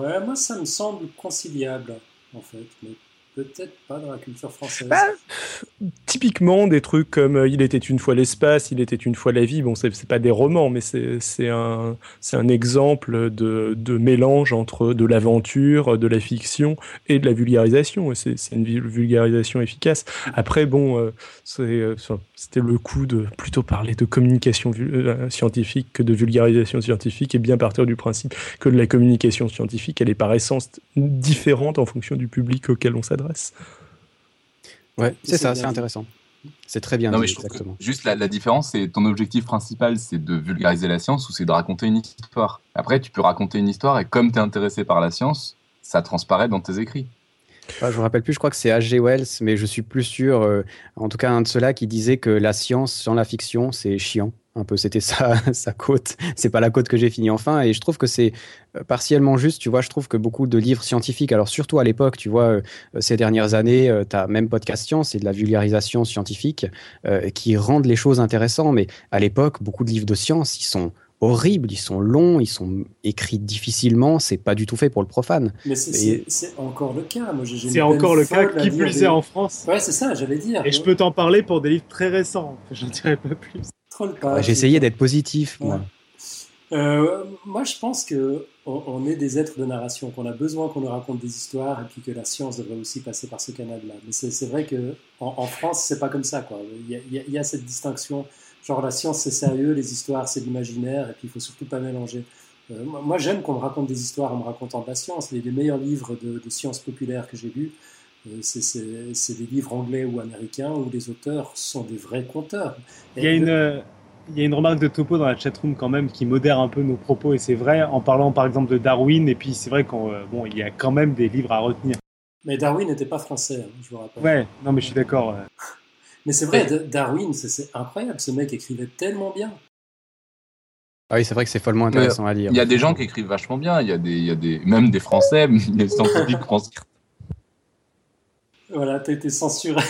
Ouais, moi ça me semble conciliable en fait. Mais... peut-être pas dans la culture française. Bah, typiquement, des trucs comme euh, « Il était une fois l'espace »,« Il était une fois la vie », bon, c'est, c'est pas des romans, mais c'est, c'est, un, c'est un exemple de, de mélange entre de l'aventure, de la fiction et de la vulgarisation. C'est, c'est une vulgarisation efficace. Après, bon, euh, c'est, euh, c'était le coup de plutôt parler de communication euh, scientifique que de vulgarisation scientifique, et bien partir du principe que de la communication scientifique, elle est par essence différente en fonction du public auquel on s'adresse. Ouais, c'est, c'est ça, c'est intéressant. C'est très bien. Non, dit, mais je exactement. Juste la, la différence, c'est ton objectif principal, c'est de vulgariser la science ou c'est de raconter une histoire. Après, tu peux raconter une histoire et comme tu es intéressé par la science, ça transparaît dans tes écrits. Ouais, je ne me rappelle plus, je crois que c'est H G Wells, mais je suis plus sûr, euh, en tout cas un de ceux-là qui disait que la science sans la fiction, c'est chiant. Un peu, c'était ça, sa côte. C'est pas la côte que j'ai fini enfin. Et je trouve que c'est partiellement juste. Tu vois, je trouve que beaucoup de livres scientifiques, alors surtout à l'époque, tu vois, euh, ces dernières années, euh, t'as même Podcast Science, c'est de la vulgarisation scientifique euh, qui rendent les choses intéressantes. Mais à l'époque, beaucoup de livres de science, ils sont horribles, ils sont longs, ils sont écrits difficilement. C'est pas du tout fait pour le profane. Mais c'est, et... c'est, c'est encore le cas. Moi, j'ai, j'ai c'est encore le cas qui plus des... en France. Ouais, c'est ça, j'allais dire. Et ouais. Je peux t'en parler pour des livres très récents. Je ne dirai pas plus. Ouais, j'essayais d'être positif. Ouais. Moi. Euh, moi, je pense qu'on on est des êtres de narration, qu'on a besoin qu'on nous raconte des histoires et puis que la science devrait aussi passer par ce canal-là. Mais c'est, c'est vrai qu'en en France, c'est pas comme ça. Quoi. Il, y a, il y a cette distinction. Genre, la science, c'est sérieux, les histoires, c'est l'imaginaire, et puis il faut surtout pas mélanger. Euh, moi, j'aime qu'on me raconte des histoires en me racontant de la science. Les, les meilleurs livres de, de science populaire que j'ai lus, C'est, c'est, c'est des livres anglais ou américains où les auteurs sont des vrais conteurs. Il y a une, euh, il y a une remarque de Topo dans la chatroom quand même qui modère un peu nos propos et c'est vrai en parlant par exemple de Darwin et puis c'est vrai qu'on, euh, bon, il y a quand même des livres à retenir. Mais Darwin n'était pas français, je vous rappelle. Ouais, non mais je suis d'accord. Mais c'est vrai, Darwin, c'est, c'est incroyable, ce mec écrivait tellement bien. Ah oui, c'est vrai que c'est follement intéressant mais à lire. Il y a des gens qui écrivent vachement bien, il y a des, il y a des, même des Français, des scientifiques français. Voilà, t'as été censuré.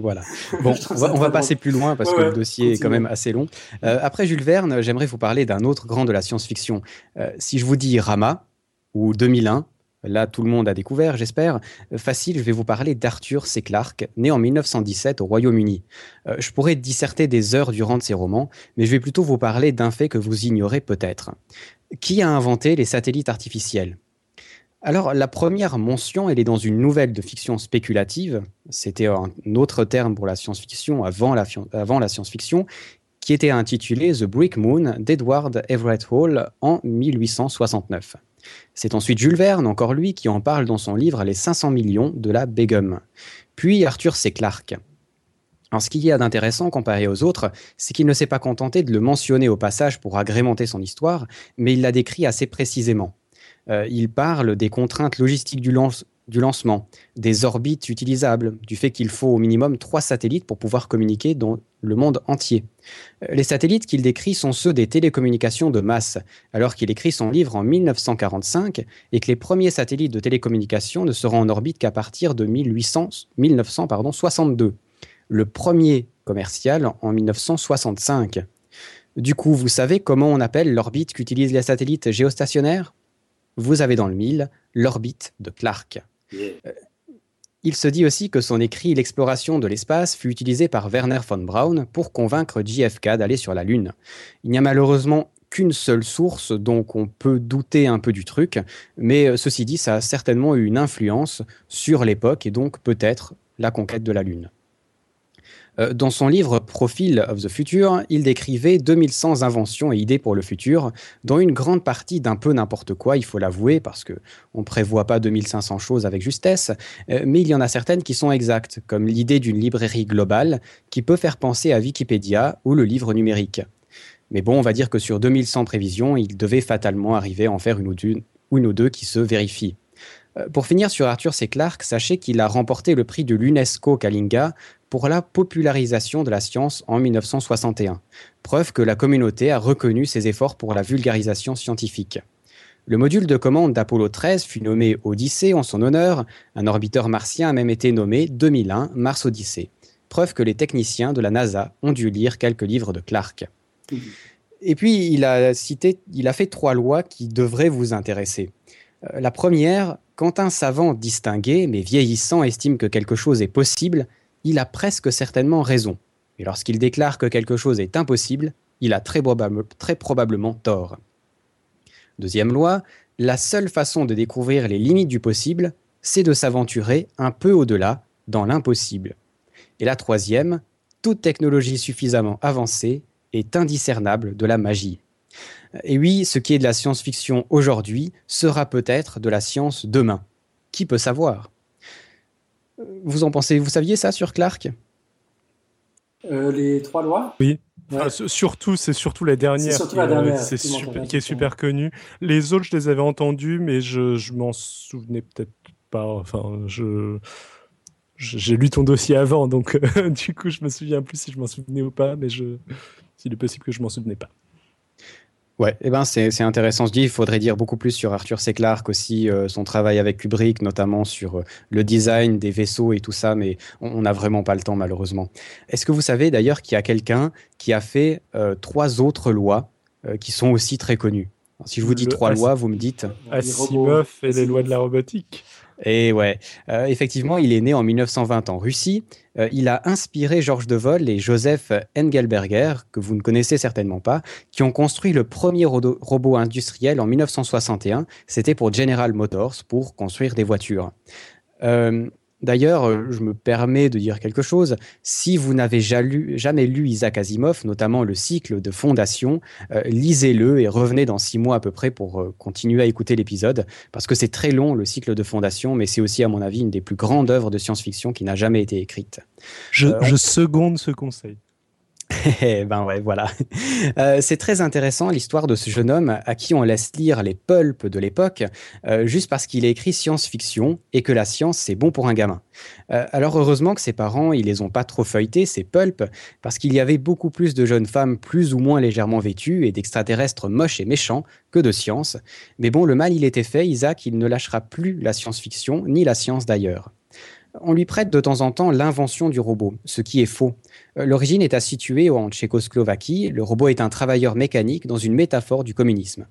Voilà. Bon, on va, on va passer plus loin parce ouais, que le dossier continue. Est quand même assez long. Euh, après Jules Verne, j'aimerais vous parler d'un autre grand de la science-fiction. Euh, si je vous dis Rama ou deux mille un, là tout le monde a découvert, j'espère. Facile, je vais vous parler d'Arthur C. Clarke, né en dix-neuf cent dix-sept au Royaume-Uni. Euh, je pourrais disserter des heures durant de ses romans, mais je vais plutôt vous parler d'un fait que vous ignorez peut-être. Qui a inventé les satellites artificiels ? Alors, la première mention, elle est dans une nouvelle de fiction spéculative, c'était un autre terme pour la science-fiction avant la, fi- avant la science-fiction, qui était intitulée « The Brick Moon » d'Edward Everett Hall en dix-huit cent soixante-neuf. C'est ensuite Jules Verne, encore lui, qui en parle dans son livre « Les cinq cents millions de la Begum », puis Arthur C. Clarke. Alors, ce qu'il y a d'intéressant comparé aux autres, c'est qu'il ne s'est pas contenté de le mentionner au passage pour agrémenter son histoire, mais il l'a décrit assez précisément. Euh, il parle des contraintes logistiques du, lance- du lancement, des orbites utilisables, du fait qu'il faut au minimum trois satellites pour pouvoir communiquer dans le monde entier. Euh, les satellites qu'il décrit sont ceux des télécommunications de masse, alors qu'il écrit son livre en dix-neuf cent quarante-cinq et que les premiers satellites de télécommunications ne seront en orbite qu'à partir de dix-neuf cent soixante-deux, le premier commercial en dix-neuf cent soixante-cinq. Du coup, vous savez comment on appelle l'orbite qu'utilisent les satellites géostationnaires ? Vous avez dans le mille l'orbite de Clarke. Yeah. Il se dit aussi que son écrit « L'exploration de l'espace » fut utilisé par Werner von Braun pour convaincre J F K d'aller sur la Lune. Il n'y a malheureusement qu'une seule source, donc on peut douter un peu du truc, mais ceci dit, ça a certainement eu une influence sur l'époque et donc peut-être la conquête de la Lune. Dans son livre « Profile of the Future », il décrivait deux mille cent inventions et idées pour le futur, dont une grande partie d'un peu n'importe quoi, il faut l'avouer, parce qu'on ne prévoit pas deux mille cinq cents choses avec justesse, mais il y en a certaines qui sont exactes, comme l'idée d'une librairie globale qui peut faire penser à Wikipédia ou le livre numérique. Mais bon, on va dire que sur deux mille cent prévisions, il devait fatalement arriver à en faire une ou deux, une ou deux qui se vérifient. Pour finir sur Arthur C. Clarke, sachez qu'il a remporté le prix de l'UNESCO Kalinga pour la popularisation de la science en dix-neuf cent soixante et un, preuve que la communauté a reconnu ses efforts pour la vulgarisation scientifique. Le module de commande d'Apollo treize fut nommé Odyssée en son honneur, un orbiteur martien a même été nommé deux mille un Mars Odyssée, preuve que les techniciens de la NASA ont dû lire quelques livres de Clarke. Et puis il a cité, il a fait trois lois qui devraient vous intéresser. La première, quand un savant distingué mais vieillissant estime que quelque chose est possible, il a presque certainement raison. Et lorsqu'il déclare que quelque chose est impossible, il a très, probable, très probablement tort. Deuxième loi, la seule façon de découvrir les limites du possible, c'est de s'aventurer un peu au-delà, dans l'impossible. Et la troisième, toute technologie suffisamment avancée est indiscernable de la magie. Et oui, ce qui est de la science-fiction aujourd'hui sera peut-être de la science demain. Qui peut savoir ? Vous en pensez, vous saviez ça sur Clarke ? euh, Les trois lois ? Oui. Ouais. Enfin, surtout, c'est surtout la dernière, c'est surtout la dernière qui, euh, c'est super, qui est super connue. Les autres, je les avais entendues, mais je, je m'en souvenais peut-être pas. Enfin, je, je, j'ai lu ton dossier avant, donc euh, du coup, je me souviens plus si je m'en souvenais ou pas, mais je, il est possible que je m'en souvenais pas. Ouais, eh ben c'est, c'est intéressant. Je dis, il faudrait dire beaucoup plus sur Arthur C. Clarke aussi, euh, son travail avec Kubrick, notamment sur euh, le design des vaisseaux et tout ça, mais on n'a vraiment pas le temps malheureusement. Est-ce que vous savez d'ailleurs qu'il y a quelqu'un qui a fait euh, trois autres lois euh, qui sont aussi très connues ? Alors, si je vous dis le trois As- lois, vous me dites... Asimov et les Asimov. Lois de la robotique. Et ouais, euh, effectivement, il est né en dix-neuf cent vingt en Russie. Euh, il a inspiré Georges Devol et Joseph Engelberger, que vous ne connaissez certainement pas, qui ont construit le premier ro- robot industriel en dix-neuf cent soixante et un. C'était pour General Motors, pour construire des voitures. Euh, d'ailleurs, je me permets de dire quelque chose. Si vous n'avez jamais lu, jamais lu Isaac Asimov, notamment le cycle de Fondation, euh, lisez-le et revenez dans six mois à peu près pour euh, continuer à écouter l'épisode, parce que c'est très long, le cycle de Fondation, mais c'est aussi, à mon avis, une des plus grandes œuvres de science-fiction qui n'a jamais été écrite. Je, euh, je seconde ce conseil. Ben ouais, voilà. Euh, c'est très intéressant l'histoire de ce jeune homme à qui on laisse lire les pulps de l'époque euh, juste parce qu'il a écrit science-fiction et que la science, c'est bon pour un gamin. Euh, alors heureusement que ses parents, ils les ont pas trop feuilletés, ces pulps, parce qu'il y avait beaucoup plus de jeunes femmes plus ou moins légèrement vêtues et d'extraterrestres moches et méchants que de science. Mais bon, le mal, il était fait. Isaac, il ne lâchera plus la science-fiction ni la science d'ailleurs. On lui prête de temps en temps l'invention du robot, ce qui est faux. L'origine est à situer en Tchécoslovaquie. Le robot est un travailleur mécanique dans une métaphore du communisme.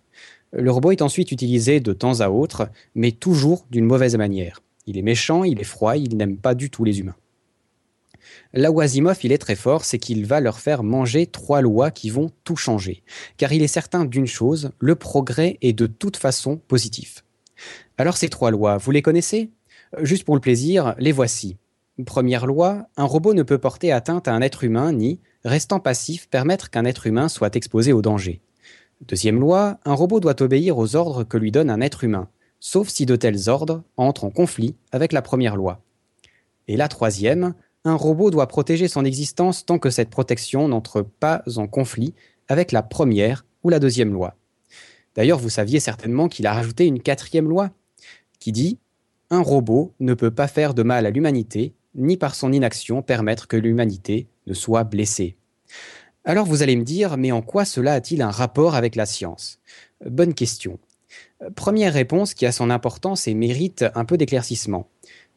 Le robot est ensuite utilisé de temps à autre, mais toujours d'une mauvaise manière. Il est méchant, il est froid, il n'aime pas du tout les humains. Là où Asimov il est très fort, c'est qu'il va leur faire manger trois lois qui vont tout changer. Car il est certain d'une chose, le progrès est de toute façon positif. Alors ces trois lois, vous les connaissez ? Juste pour le plaisir, les voici. Première loi, un robot ne peut porter atteinte à un être humain ni, restant passif, permettre qu'un être humain soit exposé au danger. Deuxième loi, un robot doit obéir aux ordres que lui donne un être humain, sauf si de tels ordres entrent en conflit avec la première loi. Et la troisième, un robot doit protéger son existence tant que cette protection n'entre pas en conflit avec la première ou la deuxième loi. D'ailleurs, vous saviez certainement qu'il a rajouté une quatrième loi, qui dit... Un robot ne peut pas faire de mal à l'humanité, ni par son inaction permettre que l'humanité ne soit blessée. Alors vous allez me dire, mais en quoi cela a-t-il un rapport avec la science ? Bonne question. Première réponse qui a son importance et mérite un peu d'éclaircissement.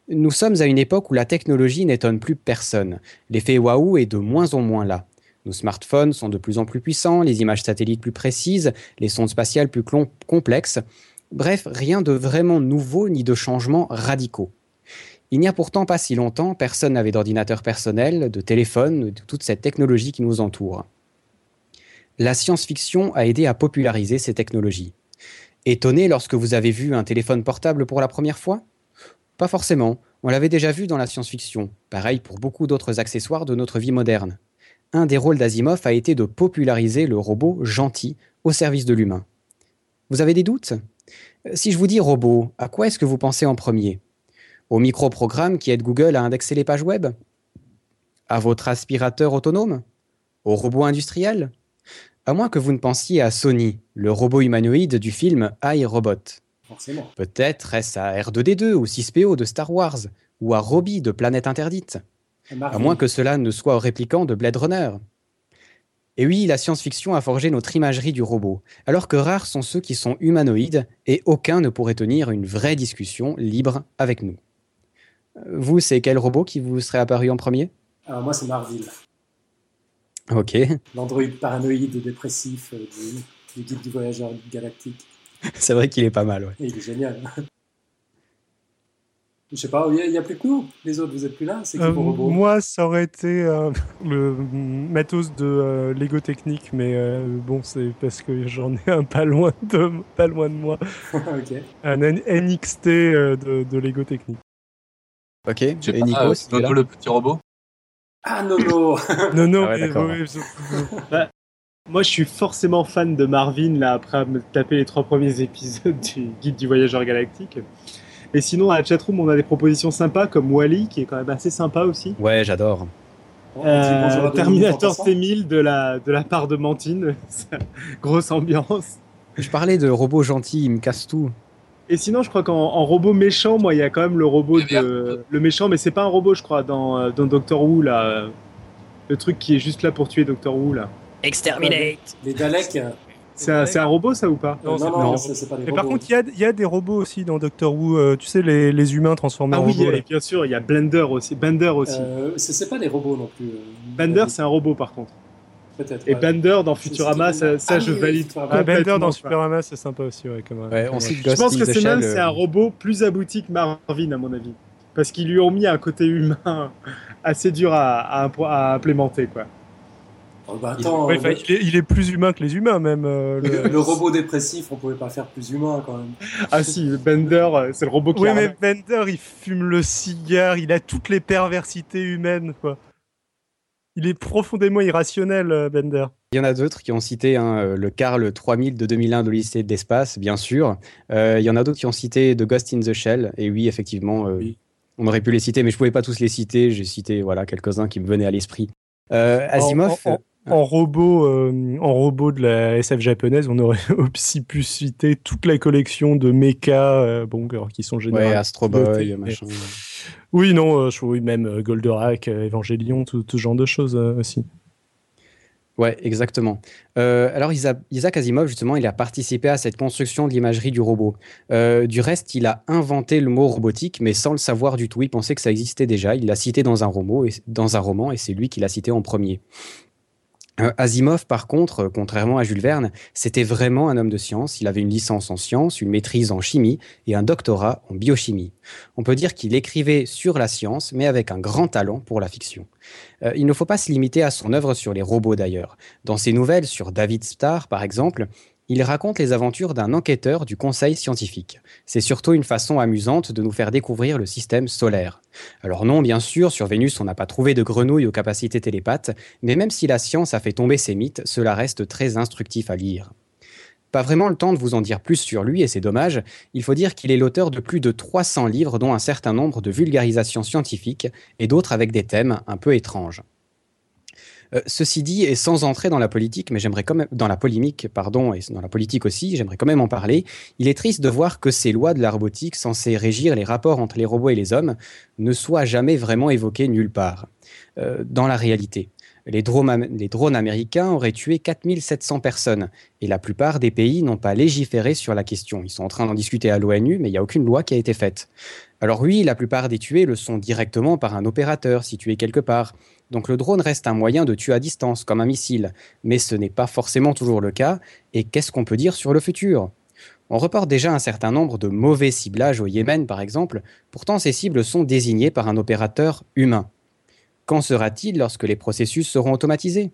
Nous sommes à une époque où la technologie n'étonne plus personne. L'effet waouh est de moins en moins là. Nos smartphones sont de plus en plus puissants, les images satellites plus précises, les sondes spatiales plus complexes... Bref, rien de vraiment nouveau ni de changements radicaux. Il n'y a pourtant pas si longtemps, personne n'avait d'ordinateur personnel, de téléphone, de toute cette technologie qui nous entoure. La science-fiction a aidé à populariser ces technologies. Étonné lorsque vous avez vu un téléphone portable pour la première fois ? Pas forcément, on l'avait déjà vu dans la science-fiction, pareil pour beaucoup d'autres accessoires de notre vie moderne. Un des rôles d'Asimov a été de populariser le robot gentil au service de l'humain. Vous avez des doutes ? Si je vous dis robot, à quoi est-ce que vous pensez en premier ? Au micro-programme qui aide Google à indexer les pages web ? À votre aspirateur autonome ? Au robot industriel ? À moins que vous ne pensiez à Sony, le robot humanoïde du film I, Robot. Forcément. Peut-être est-ce à R deux D deux ou six P O de Star Wars, ou à Robbie de Planète Interdite. À moins que cela ne soit au répliquant de Blade Runner. Et oui, la science-fiction a forgé notre imagerie du robot, alors que rares sont ceux qui sont humanoïdes et aucun ne pourrait tenir une vraie discussion libre avec nous. Vous, c'est quel robot qui vous serait apparu en premier ? Alors moi, c'est Marville. Ok. L'androïde paranoïde, dépressif, euh, du, du guide du voyageur galactique. C'est vrai qu'il est pas mal, ouais. Et il est génial. Je sais pas, il y, y a plus court. Les autres, vous êtes plus là. C'est qui pour robot ? Moi, ça aurait été euh, le matos de euh, Lego Technique, mais euh, bon, c'est parce que j'en ai un pas loin de, pas loin de moi. Okay. Un N X T euh, de, de Lego Technique. Ok. Et pas, Nico, euh, Nono, le petit robot ? Ah, Nono. Nono. Ah ouais, ouais, bah, moi, je suis forcément fan de Marvin là après me taper les trois premiers épisodes du Guide du Voyageur Galactique. Et sinon, à la chatroom, on a des propositions sympas, comme Wall-E, qui est quand même assez sympa aussi. Ouais, j'adore. Euh, Terminator T mille de la, de la part de Mantine. Grosse ambiance. Je parlais de robot gentil, il me casse tout. Et sinon, je crois qu'en en robot méchant, moi, il y a quand même le robot de... Le méchant, mais c'est pas un robot, je crois, dans, dans Doctor Who, là. Le truc qui est juste là pour tuer Doctor Who, là. Exterminate. Les Daleks. C'est un, c'est un robot, ça, ou pas ? Non, non, non, non, c'est pas des robots. Mais par contre, il y, y a des robots aussi dans Doctor Who. Euh, tu sais, les, les humains transformés ah, en oui, robots. Ah oui, bien sûr, il y a Blender aussi, Bender aussi. Euh, c'est, c'est pas des robots non plus. Bender, euh, c'est un robot, par contre. Peut-être. Et ouais. Bender dans Futurama, ça, ça ah, je oui, valide. Ah, Bender dans Futurama, c'est sympa aussi, ouais, comme, ouais, comme on sait. Je pense que c'est même c'est un robot plus abouti que Marvin, à mon avis, parce qu'ils lui ont mis un côté humain assez dur à, à, à implémenter, quoi. Oh bah attends, il, est, ouais, le... il, est, il est plus humain que les humains même euh, le... le robot dépressif, on pouvait pas faire plus humain quand même. Ah si, Bender, c'est le robot qui... Oui, a... mais Bender, il fume le cigare, il a toutes les perversités humaines, quoi. Il est profondément irrationnel, Bender. Il y en a d'autres qui ont cité hein, le Carl trois mille de deux mille un de l'Odyssée de l'espace, bien sûr. Euh, il y en a d'autres qui ont cité The Ghost in the Shell, et oui, effectivement, euh, oui. On aurait pu les citer, mais je pouvais pas tous les citer. J'ai cité voilà quelques-uns qui me venaient à l'esprit. Euh, Asimov. En, en, en... en robot, euh, en robot de la S F japonaise, on aurait aussi pu citer toute la collection de mechas, euh, bon, alors, qui sont généralement. Ouais, Astro Boy, machin. Oui, non, euh, oui, même euh, Goldorak, euh, Evangelion, tout, tout ce genre de choses euh, aussi. Ouais, exactement. Euh, alors Isaac Asimov, justement, il a participé à cette construction de l'imagerie du robot. Euh, du reste, il a inventé le mot robotique, mais sans le savoir du tout. Il pensait que ça existait déjà. Il l'a cité dans un roman, et, dans un roman, et c'est lui qui l'a cité en premier. Euh, Asimov, par contre, contrairement à Jules Verne, c'était vraiment un homme de science. Il avait une licence en sciences, une maîtrise en chimie et un doctorat en biochimie. On peut dire qu'il écrivait sur la science, mais avec un grand talent pour la fiction. Euh, il ne faut pas se limiter à son œuvre sur les robots d'ailleurs. Dans ses nouvelles sur David Starr, par exemple, il raconte les aventures d'un enquêteur du conseil scientifique. C'est surtout une façon amusante de nous faire découvrir le système solaire. Alors non, bien sûr, sur Vénus, on n'a pas trouvé de grenouilles aux capacités télépathes, mais même si la science a fait tomber ses mythes, cela reste très instructif à lire. Pas vraiment le temps de vous en dire plus sur lui, et c'est dommage, il faut dire qu'il est l'auteur de plus de trois cents livres, dont un certain nombre de vulgarisations scientifiques, et d'autres avec des thèmes un peu étranges. Ceci dit, et sans entrer dans la politique, mais j'aimerais quand même, dans la polémique, pardon, et dans la politique aussi, j'aimerais quand même en parler, il est triste de voir que ces lois de la robotique censées régir les rapports entre les robots et les hommes ne soient jamais vraiment évoquées nulle part. Euh, dans la réalité, les drones, les drones américains auraient tué quatre mille sept cents personnes, et la plupart des pays n'ont pas légiféré sur la question. Ils sont en train d'en discuter à l'ONU, mais il n'y a aucune loi qui a été faite. Alors oui, la plupart des tués le sont directement par un opérateur situé quelque part. Donc le drone reste un moyen de tuer à distance, comme un missile. Mais ce n'est pas forcément toujours le cas. Et qu'est-ce qu'on peut dire sur le futur ? On reporte déjà un certain nombre de mauvais ciblages au Yémen, par exemple. Pourtant, ces cibles sont désignées par un opérateur humain. Qu'en sera-t-il lorsque les processus seront automatisés ?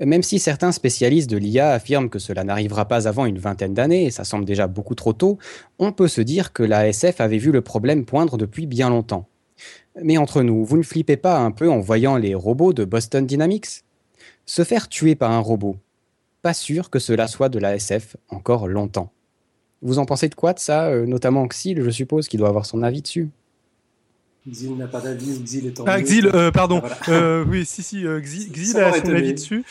Même si certains spécialistes de l'I A affirment que cela n'arrivera pas avant une vingtaine d'années, et ça semble déjà beaucoup trop tôt, on peut se dire que la S F avait vu le problème poindre depuis bien longtemps. Mais entre nous, vous ne flippez pas un peu en voyant les robots de Boston Dynamics ? Se faire tuer par un robot, pas sûr que cela soit de la S F encore longtemps. Vous en pensez de quoi de ça ? euh, Notamment Xil, je suppose, qui doit avoir son avis dessus. Xil n'a pas d'avis, Xil est en Ah, Xil, euh, pardon. Ah, voilà. euh, oui, si, si, euh, Xil, Xil a son avis dessus.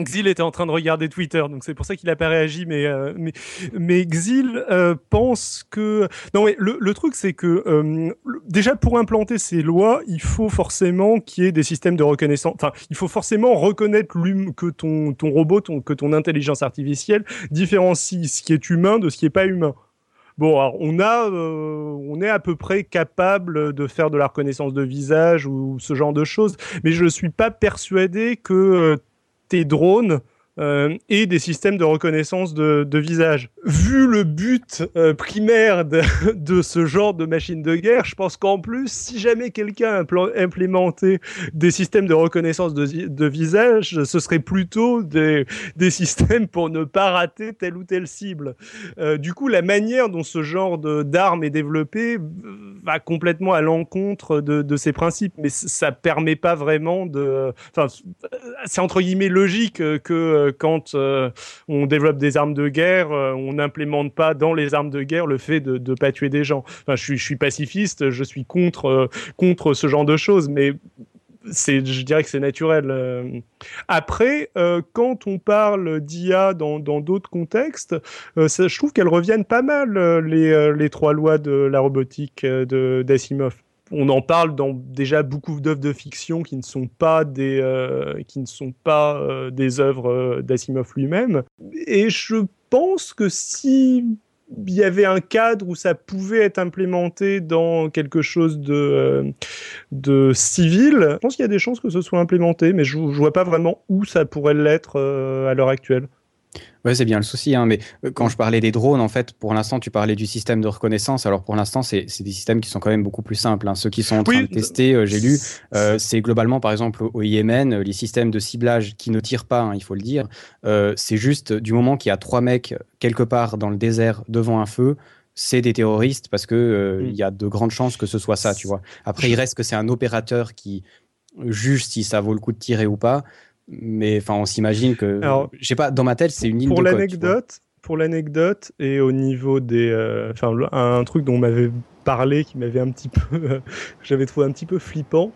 Xil était en train de regarder Twitter, donc c'est pour ça qu'il n'a pas réagi, mais, euh, mais, mais Xil euh, pense que... Non, mais le, le truc, c'est que euh, déjà, pour implanter ces lois, il faut forcément qu'il y ait des systèmes de reconnaissance... Enfin, il faut forcément reconnaître que ton, ton robot, ton, que ton intelligence artificielle différencie ce qui est humain de ce qui n'est pas humain. Bon, alors on a, euh, on est à peu près capable de faire de la reconnaissance de visage ou ce genre de choses, mais je suis pas persuadé que euh, tes drones euh, et des systèmes de reconnaissance de, de visage. Vu le but euh, primaire de, de ce genre de machine de guerre, je pense qu'en plus, si jamais quelqu'un impl- implémentait des systèmes de reconnaissance de, de visage, ce serait plutôt des, des systèmes pour ne pas rater telle ou telle cible. Euh, du coup, la manière dont ce genre de, d'arme est développée va complètement à l'encontre de, de ces principes, mais ça permet pas vraiment de... Enfin, c'est entre guillemets logique que quand euh, on développe des armes de guerre, euh, on n'implémente pas dans les armes de guerre le fait de ne pas tuer des gens. Enfin, je suis, je suis pacifiste, je suis contre, euh, contre ce genre de choses, mais c'est, je dirais que c'est naturel. Euh... Après, euh, quand on parle d'I A dans, dans d'autres contextes, euh, ça, je trouve qu'elles reviennent pas mal, euh, les, euh, les trois lois de la robotique euh, de, d'Asimov. On en parle dans déjà beaucoup d'œuvres de fiction qui ne sont pas des, euh, qui ne sont pas, euh, des œuvres euh, d'Asimov lui-même. Et je pense que si il y avait un cadre où ça pouvait être implémenté dans quelque chose de, euh, de civil, je pense qu'il y a des chances que ce soit implémenté, mais je ne vois pas vraiment où ça pourrait l'être euh, à l'heure actuelle. Ouais, c'est bien le souci, hein, mais quand je parlais des drones, en fait, pour l'instant, tu parlais du système de reconnaissance. Alors, pour l'instant, c'est, c'est des systèmes qui sont quand même beaucoup plus simples, hein. Ceux qui sont en train oui. de tester, euh, j'ai lu, euh, c'est globalement, par exemple, au Yémen, les systèmes de ciblage qui ne tirent pas, hein, il faut le dire. Euh, c'est juste, du moment qu'il y a trois mecs quelque part dans le désert devant un feu, c'est des terroristes parce qu'il euh, mm. y a de grandes chances que ce soit ça, tu vois. Après, il reste que c'est un opérateur qui juge si ça vaut le coup de tirer ou pas. Mais enfin, on s'imagine que, alors, je sais pas, dans ma tête, c'est une ligne de code. Pour l'anecdote, pour l'anecdote et au niveau des, enfin, euh, un truc dont on m'avait parlait, qui m'avait un petit peu, j'avais trouvé un petit peu flippant,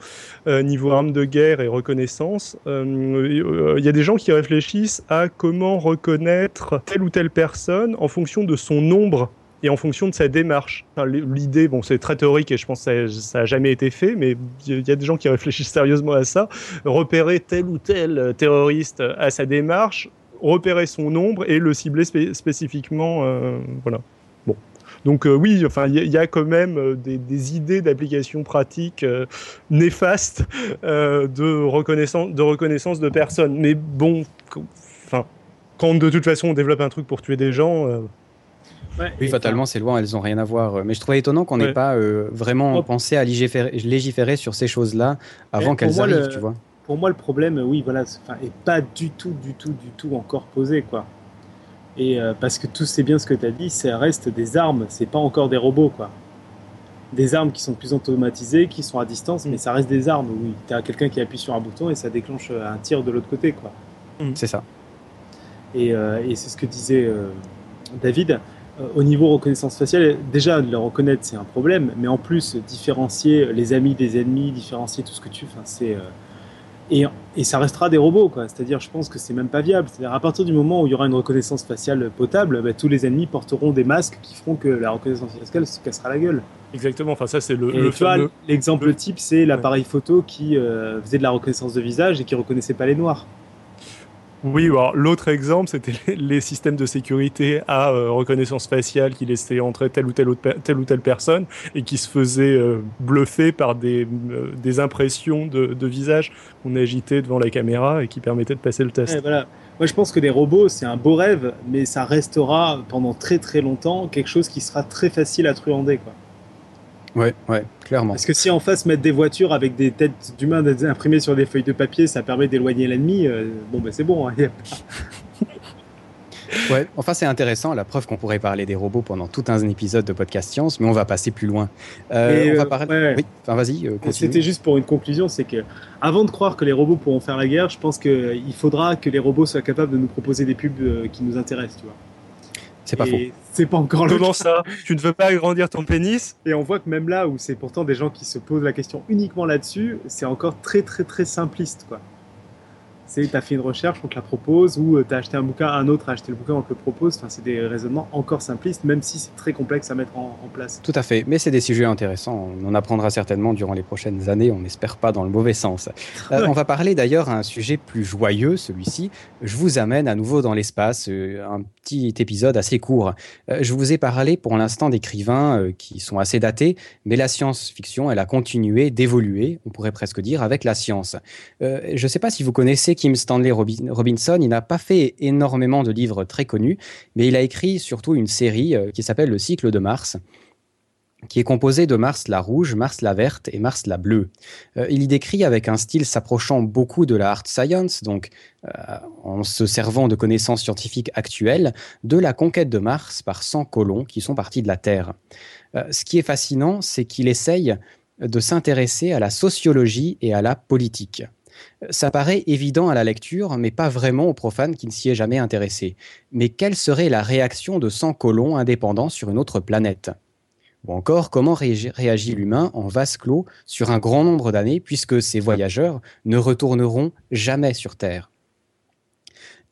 euh, niveau armes de guerre et reconnaissance. Il euh, euh, y a des gens qui réfléchissent à comment reconnaître telle ou telle personne en fonction de son nombre et en fonction de sa démarche. Enfin, l'idée, bon, c'est très théorique et je pense que ça n'a jamais été fait, mais il y a des gens qui réfléchissent sérieusement à ça. Repérer tel ou tel terroriste à sa démarche, repérer son nombre et le cibler spé- spécifiquement. Euh, voilà. Bon. Donc euh, oui, enfin, il y, y a quand même des, des idées d'applications pratiques euh, néfastes euh, de reconnaissance, de reconnaissance de personnes. Mais bon, enfin, quand de toute façon on développe un truc pour tuer des gens. Euh, Ouais, oui, fatalement, c'est loin, elles n'ont rien à voir. Mais je trouvais étonnant qu'on n'ait ouais. pas euh, vraiment oh. pensé à légiférer, légiférer sur ces choses-là avant et qu'elles moi, arrivent, le, tu vois. Pour moi, le problème, oui, voilà, n'est pas du tout, du tout, du tout encore posé, quoi. Et euh, parce que tout c'est bien ce que tu as dit, ça reste des armes, c'est pas encore des robots, quoi. Des armes qui sont plus automatisées, qui sont à distance, mm. mais ça reste des armes où tu as quelqu'un qui appuie sur un bouton et ça déclenche un tir de l'autre côté, quoi. Mm. C'est ça. Et, euh, et c'est ce que disait euh, David. Au niveau reconnaissance faciale, déjà de le reconnaître c'est un problème, mais en plus différencier les amis des ennemis, différencier tout ce que tu fais, c'est euh, et, et ça restera des robots, quoi. C'est-à-dire, je pense que c'est même pas viable. C'est-à-dire, à partir du moment où il y aura une reconnaissance faciale potable, bah, tous les ennemis porteront des masques qui feront que la reconnaissance faciale se cassera la gueule. Exactement. Enfin, ça c'est le. Et le tu vois, le... l'exemple le... type, c'est l'appareil ouais. photo qui euh, faisait de la reconnaissance de visage et qui reconnaissait pas les noirs. Oui, alors l'autre exemple, c'était les, les systèmes de sécurité à euh, reconnaissance faciale qui laissaient entrer telle ou telle, autre, telle, ou telle personne et qui se faisaient euh, bluffer par des, euh, des impressions de, de visage qu'on agitait devant la caméra et qui permettaient de passer le test. Ouais, voilà. Moi, je pense que les robots, c'est un beau rêve, mais ça restera pendant très très longtemps quelque chose qui sera très facile à truander, quoi. Ouais, ouais, clairement. Parce que si en face mettre des voitures avec des têtes d'humains imprimées sur des feuilles de papier, ça permet d'éloigner l'ennemi, euh, bon ben bah c'est bon. Hein, ouais, enfin c'est intéressant, la preuve qu'on pourrait parler des robots pendant tout un épisode de Podcast Science, mais on va passer plus loin. Euh, on va parler... euh, ouais, ouais. Oui, enfin vas-y, euh, continue. C'était juste pour une conclusion, c'est que avant de croire que les robots pourront faire la guerre, je pense qu'il faudra que les robots soient capables de nous proposer des pubs qui nous intéressent, tu vois. C'est pas et faux. C'est pas encore le Comment cas. Ça ? Tu ne veux pas agrandir ton pénis ? Et on voit que même là où c'est pourtant des gens qui se posent la question uniquement là-dessus, c'est encore très très très simpliste, quoi. C'est t'as fait une recherche, on te la propose, ou t'as acheté un bouquin, un autre a acheté le bouquin, on te le propose. Enfin, c'est des raisonnements encore simplistes, même si c'est très complexe à mettre en, en place. Tout à fait, mais c'est des sujets intéressants. On en apprendra certainement durant les prochaines années, on n'espère pas dans le mauvais sens. Euh, on va parler d'ailleurs à un sujet plus joyeux, celui-ci. Je vous amène à nouveau dans l'espace, euh, un petit épisode assez court. Euh, je vous ai parlé pour l'instant d'écrivains euh, qui sont assez datés, mais la science-fiction, elle a continué d'évoluer, on pourrait presque dire, avec la science. Euh, je ne sais pas si vous connaissez Kim Stanley Robinson, il n'a pas fait énormément de livres très connus, mais il a écrit surtout une série qui s'appelle Le cycle de Mars, qui est composée de Mars la rouge, Mars la verte et Mars la bleue. Euh, il y décrit avec un style s'approchant beaucoup de la hard science, donc euh, en se servant de connaissances scientifiques actuelles, de la conquête de Mars par cent colons qui sont partis de la Terre. Euh, ce qui est fascinant, c'est qu'il essaye de s'intéresser à la sociologie et à la politique. Ça paraît évident à la lecture, mais pas vraiment aux profanes qui ne s'y est jamais intéressé. Mais quelle serait la réaction de cent colons indépendants sur une autre planète ? Ou encore, comment ré- réagit l'humain en vase clos sur un grand nombre d'années, puisque ces voyageurs ne retourneront jamais sur Terre ?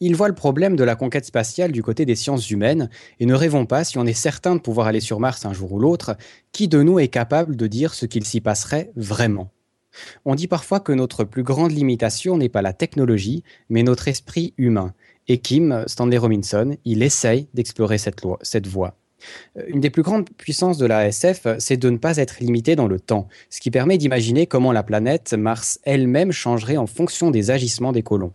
Il voit le problème de la conquête spatiale du côté des sciences humaines, et ne rêvons pas, si on est certain de pouvoir aller sur Mars un jour ou l'autre, qui de nous est capable de dire ce qu'il s'y passerait vraiment ? On dit parfois que notre plus grande limitation n'est pas la technologie, mais notre esprit humain. Et Kim Stanley Robinson, il essaye d'explorer cette, loi, cette voie. Une des plus grandes puissances de la S F, c'est de ne pas être limité dans le temps, ce qui permet d'imaginer comment la planète Mars elle-même changerait en fonction des agissements des colons.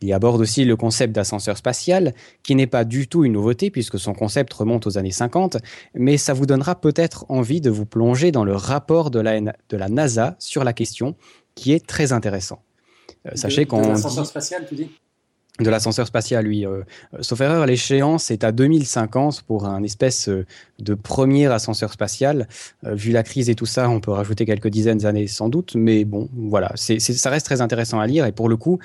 Il y aborde aussi le concept d'ascenseur spatial, qui n'est pas du tout une nouveauté puisque son concept remonte aux années cinquante, mais ça vous donnera peut-être envie de vous plonger dans le rapport de la, de la NASA sur la question, qui est très intéressant. Euh, sachez de, qu'on de l'ascenseur dit... spatial, tu dis ? De l'ascenseur spatial, oui. Euh, sauf erreur, l'échéance est à deux mille cinquante pour un espèce de premier ascenseur spatial. Euh, vu la crise et tout ça, on peut rajouter quelques dizaines d'années sans doute, mais bon, voilà, c'est, c'est, ça reste très intéressant à lire et pour le coup,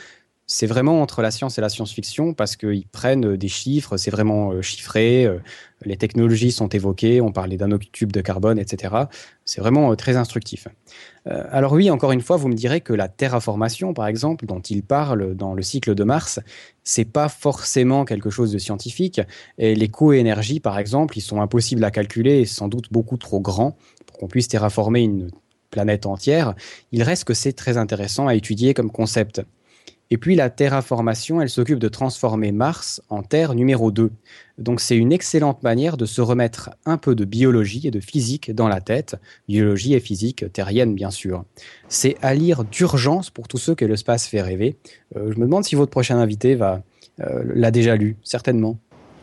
c'est vraiment entre la science et la science-fiction parce qu'ils prennent des chiffres, c'est vraiment chiffré, les technologies sont évoquées, on parlait nanotubes de carbone, et cetera. C'est vraiment très instructif. Alors oui, encore une fois, vous me direz que la terraformation, par exemple, dont il parle dans Le cycle de Mars, c'est pas forcément quelque chose de scientifique. Et les coénergies, par exemple, ils sont impossibles à calculer et sans doute beaucoup trop grands pour qu'on puisse terraformer une planète entière. Il reste que c'est très intéressant à étudier comme concept. Et puis la terraformation, elle s'occupe de transformer Mars en Terre numéro deux. Donc c'est une excellente manière de se remettre un peu de biologie et de physique dans la tête, biologie et physique terrienne bien sûr. C'est à lire d'urgence pour tous ceux que le space fait rêver. Euh, je me demande si votre prochain invité va, euh, l'a déjà lu, certainement.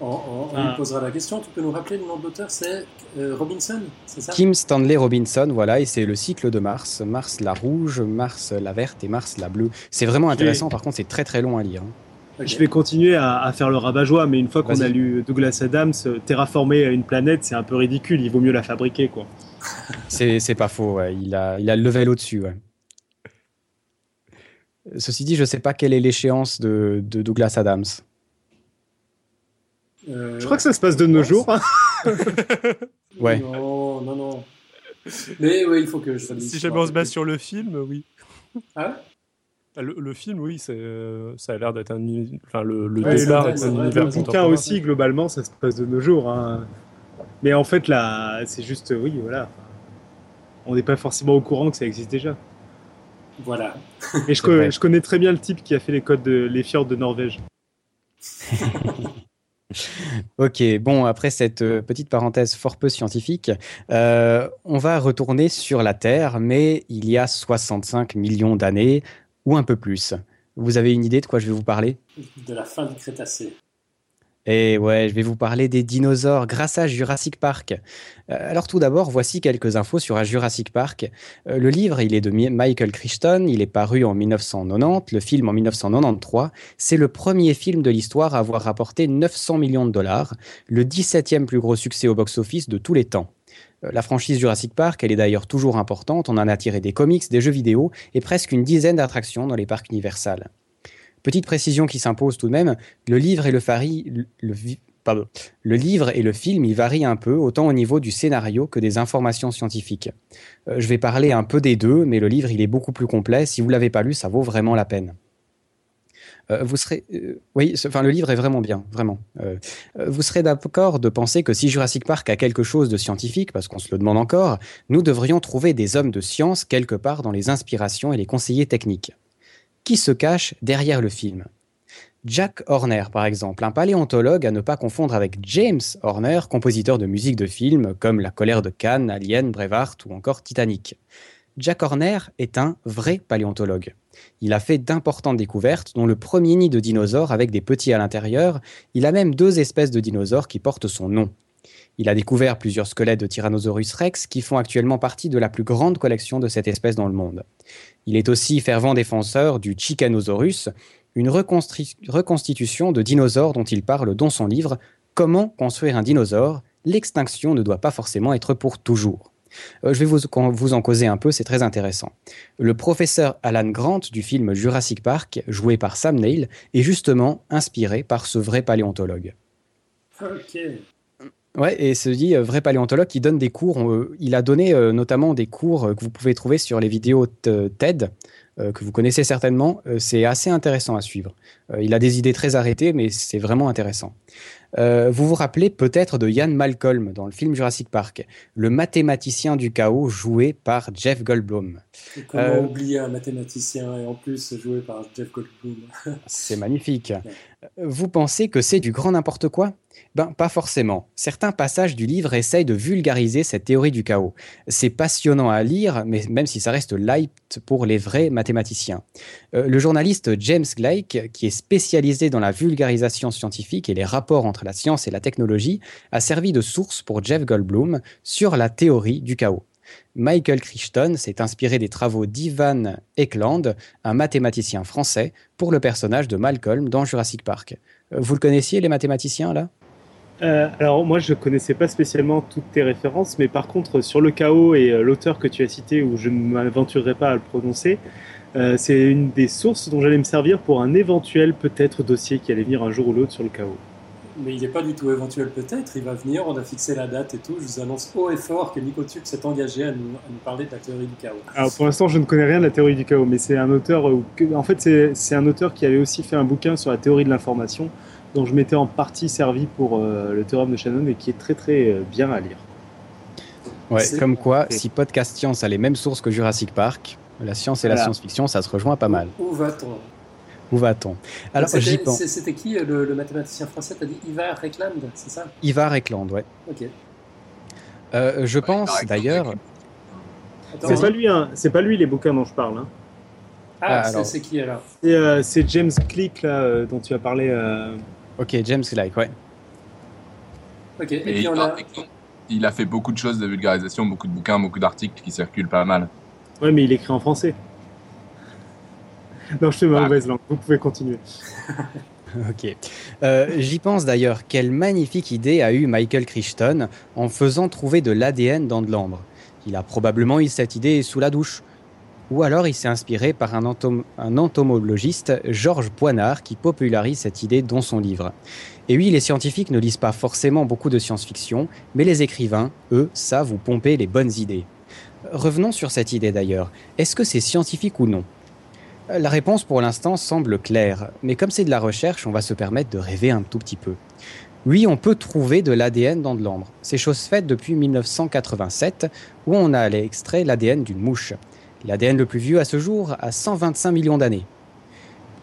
On, on, on lui posera la question. Tu peux nous rappeler le nom de l'auteur, c'est euh, Robinson, c'est ça ? Kim Stanley Robinson, voilà, et c'est Le cycle de Mars, Mars la rouge, Mars la verte et Mars la bleue. C'est vraiment intéressant, par contre, c'est très très long à lire. Okay. Je vais continuer à, à faire le rabat-joie, mais une fois qu'on Vas-y. a lu Douglas Adams, terraformer une planète, c'est un peu ridicule, il vaut mieux la fabriquer, quoi. c'est, c'est pas faux, ouais. il, a, il a le level au-dessus, ouais. Ceci dit, je sais pas quelle est l'échéance de, de Douglas Adams. Euh, je crois que ça se passe de nos jours. Hein. ouais. Non, non, non. Mais oui, il faut que je fasse. Si jamais on se base sur le film, oui. Hein le, le film, oui, c'est, ça a l'air d'être un. Enfin, le, le ouais, départ est un univers contemporain. Le bouquin aussi, globalement, ça se passe de nos jours. Hein. Mais en fait, là, c'est juste. Oui, voilà. On n'est pas forcément au courant que ça existe déjà. Voilà. Et je, co- je connais très bien le type qui a fait les codes de, les fjords de Norvège. Ok, bon, après cette petite parenthèse fort peu scientifique, euh, on va retourner sur la Terre, mais il y a soixante-cinq millions d'années, ou un peu plus. Vous avez une idée de quoi je vais vous parler ? De la fin du Crétacé. Et ouais, je vais vous parler des dinosaures grâce à Jurassic Park. Euh, alors tout d'abord, voici quelques infos sur un Jurassic Park. Euh, le livre, il est de Michael Crichton, il est paru en dix-neuf cent quatre-vingt-dix, le film en dix-neuf cent quatre-vingt-treize. C'est le premier film de l'histoire à avoir rapporté neuf cents millions de dollars, le dix-septième plus gros succès au box-office de tous les temps. La franchise Jurassic Park, elle est d'ailleurs toujours importante, on en a tiré des comics, des jeux vidéo et presque une dizaine d'attractions dans les parcs Universal. Petite précision qui s'impose tout de même, le livre et le, fari, le, le, pardon, le livre et le film, ils varient un peu, autant au niveau du scénario que des informations scientifiques. Euh, je vais parler un peu des deux, mais le livre, il est beaucoup plus complet. Si vous ne l'avez pas lu, ça vaut vraiment la peine. Euh, vous serez, euh, oui, ce, enfin, le livre est vraiment bien, vraiment. Euh, vous serez d'accord de penser que si Jurassic Park a quelque chose de scientifique, parce qu'on se le demande encore, nous devrions trouver des hommes de science quelque part dans les inspirations et les conseillers techniques. Qui se cache derrière le film ? Jack Horner, par exemple, un paléontologue à ne pas confondre avec James Horner, compositeur de musique de films comme La colère de Cannes, Alien, Brevard ou encore Titanic. Jack Horner est un vrai paléontologue. Il a fait d'importantes découvertes, dont le premier nid de dinosaures avec des petits à l'intérieur. Il a même deux espèces de dinosaures qui portent son nom. Il a découvert plusieurs squelettes de Tyrannosaurus rex qui font actuellement partie de la plus grande collection de cette espèce dans le monde. Il est aussi fervent défenseur du Chickanosaurus, une reconstri- reconstitution de dinosaures dont il parle dans son livre « Comment construire un dinosaure ? L'extinction ne doit pas forcément être pour toujours ». Euh, je vais vous, vous en causer un peu, c'est très intéressant. Le professeur Alan Grant du film Jurassic Park, joué par Sam Neill, est justement inspiré par ce vrai paléontologue. Ok. Ouais, et se dit euh, vrai paléontologue qui donne des cours. Euh, il a donné euh, notamment des cours euh, que vous pouvez trouver sur les vidéos t- TED, euh, que vous connaissez certainement. Euh, c'est assez intéressant à suivre. Euh, il a des idées très arrêtées, mais c'est vraiment intéressant. Euh, vous vous rappelez peut-être de Ian Malcolm dans le film Jurassic Park, le mathématicien du chaos joué par Jeff Goldblum. Et comment euh, oublier un mathématicien et en plus joué par Jeff Goldblum. C'est magnifique. Ouais. Vous pensez que c'est du grand n'importe quoi ? Ben, pas forcément. Certains passages du livre essayent de vulgariser cette théorie du chaos. C'est passionnant à lire, mais même si ça reste light pour les vrais mathématiciens. Euh, le journaliste James Gleick, qui est spécialisé dans la vulgarisation scientifique et les rapports entre la science et la technologie, a servi de source pour Jeff Goldblum sur la théorie du chaos. Michael Crichton s'est inspiré des travaux d'Ivan Ekeland, un mathématicien français, pour le personnage de Malcolm dans Jurassic Park. Vous le connaissiez, les mathématiciens, là ? Euh, alors moi je connaissais pas spécialement toutes tes références, mais par contre sur le chaos et euh, l'auteur que tu as cité, où je ne m'aventurerai pas à le prononcer, Euh, c'est une des sources dont j'allais me servir pour un éventuel peut-être dossier qui allait venir un jour ou l'autre sur le chaos. Mais il n'est pas du tout éventuel peut-être, il va venir, on a fixé la date et tout. Je vous annonce haut et fort que Nicotube s'est engagé à nous, à nous parler de la théorie du chaos. Alors pour l'instant je ne connais rien de la théorie du chaos, mais c'est un auteur, en fait c'est, c'est un auteur qui avait aussi fait un bouquin sur la théorie de l'information dont je m'étais en partie servi pour euh, le théorème de Shannon et qui est très très euh, bien à lire. Ouais, comme quoi, si Podcast Science a les mêmes sources que Jurassic Park, la science et voilà. La science-fiction, ça se rejoint pas mal. Où va-t-on ? Où va-t-on ? Alors, c'était, j'y pense. C'était qui le, le mathématicien français ? T'as dit Ivan Ekeland, c'est ça ? Ivan Ekeland, ouais. Ok. Euh, je ouais, pense Ekeland, d'ailleurs. Attends, c'est, hein. pas lui, hein. c'est pas lui les bouquins dont je parle. Hein. Ah, ah c'est, alors... c'est qui alors ? C'est, euh, c'est James Gleick là euh, dont tu as parlé. Euh... Ok, James Gleick, ouais. Ok. Et, et puis on a. Il a fait beaucoup de choses de vulgarisation, beaucoup de bouquins, beaucoup d'articles qui circulent pas mal. Oui, mais il écrit en français. Non, je fais ma ah. mauvaise langue, vous pouvez continuer. Ok. Euh, j'y pense d'ailleurs, quelle magnifique idée a eu Michael Crichton en faisant trouver de l'A D N dans de l'ambre. Il a probablement eu cette idée sous la douche. Ou alors il s'est inspiré par un, entom- un entomologiste, Georges Boinard, qui popularise cette idée dans son livre. Et oui, les scientifiques ne lisent pas forcément beaucoup de science-fiction, mais les écrivains, eux, savent vous pomper les bonnes idées. Revenons sur cette idée d'ailleurs. Est-ce que c'est scientifique ou non ? La réponse pour l'instant semble claire, mais comme c'est de la recherche, on va se permettre de rêver un tout petit peu. Oui, on peut trouver de l'A D N dans de l'ambre. C'est chose faite depuis dix-neuf cent quatre-vingt-sept, où on a extrait l'A D N d'une mouche. L'A D N le plus vieux à ce jour a cent vingt-cinq millions d'années.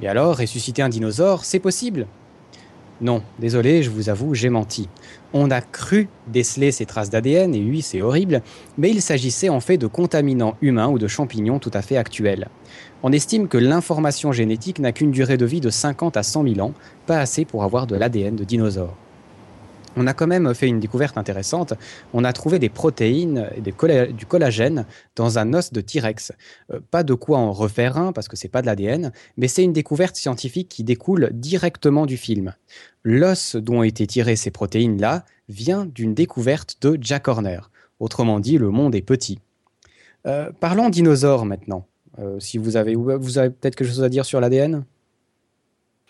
Et alors, ressusciter un dinosaure, c'est possible ? Non, désolé, je vous avoue, j'ai menti. On a cru déceler ces traces d'A D N, et oui, c'est horrible, mais il s'agissait en fait de contaminants humains ou de champignons tout à fait actuels. On estime que l'information génétique n'a qu'une durée de vie de cinquante à cent mille ans, pas assez pour avoir de l'A D N de dinosaures. On a quand même fait une découverte intéressante. On a trouvé des protéines et des colla- du collagène dans un os de T-Rex. Euh, pas de quoi en refaire un, parce que c'est pas de l'A D N, mais c'est une découverte scientifique qui découle directement du film. L'os dont ont été tirées ces protéines-là vient d'une découverte de Jack Horner. Autrement dit, le monde est petit. Euh, parlons dinosaures maintenant. Euh, si vous avez, vous avez peut-être quelque chose à dire sur l'A D N ?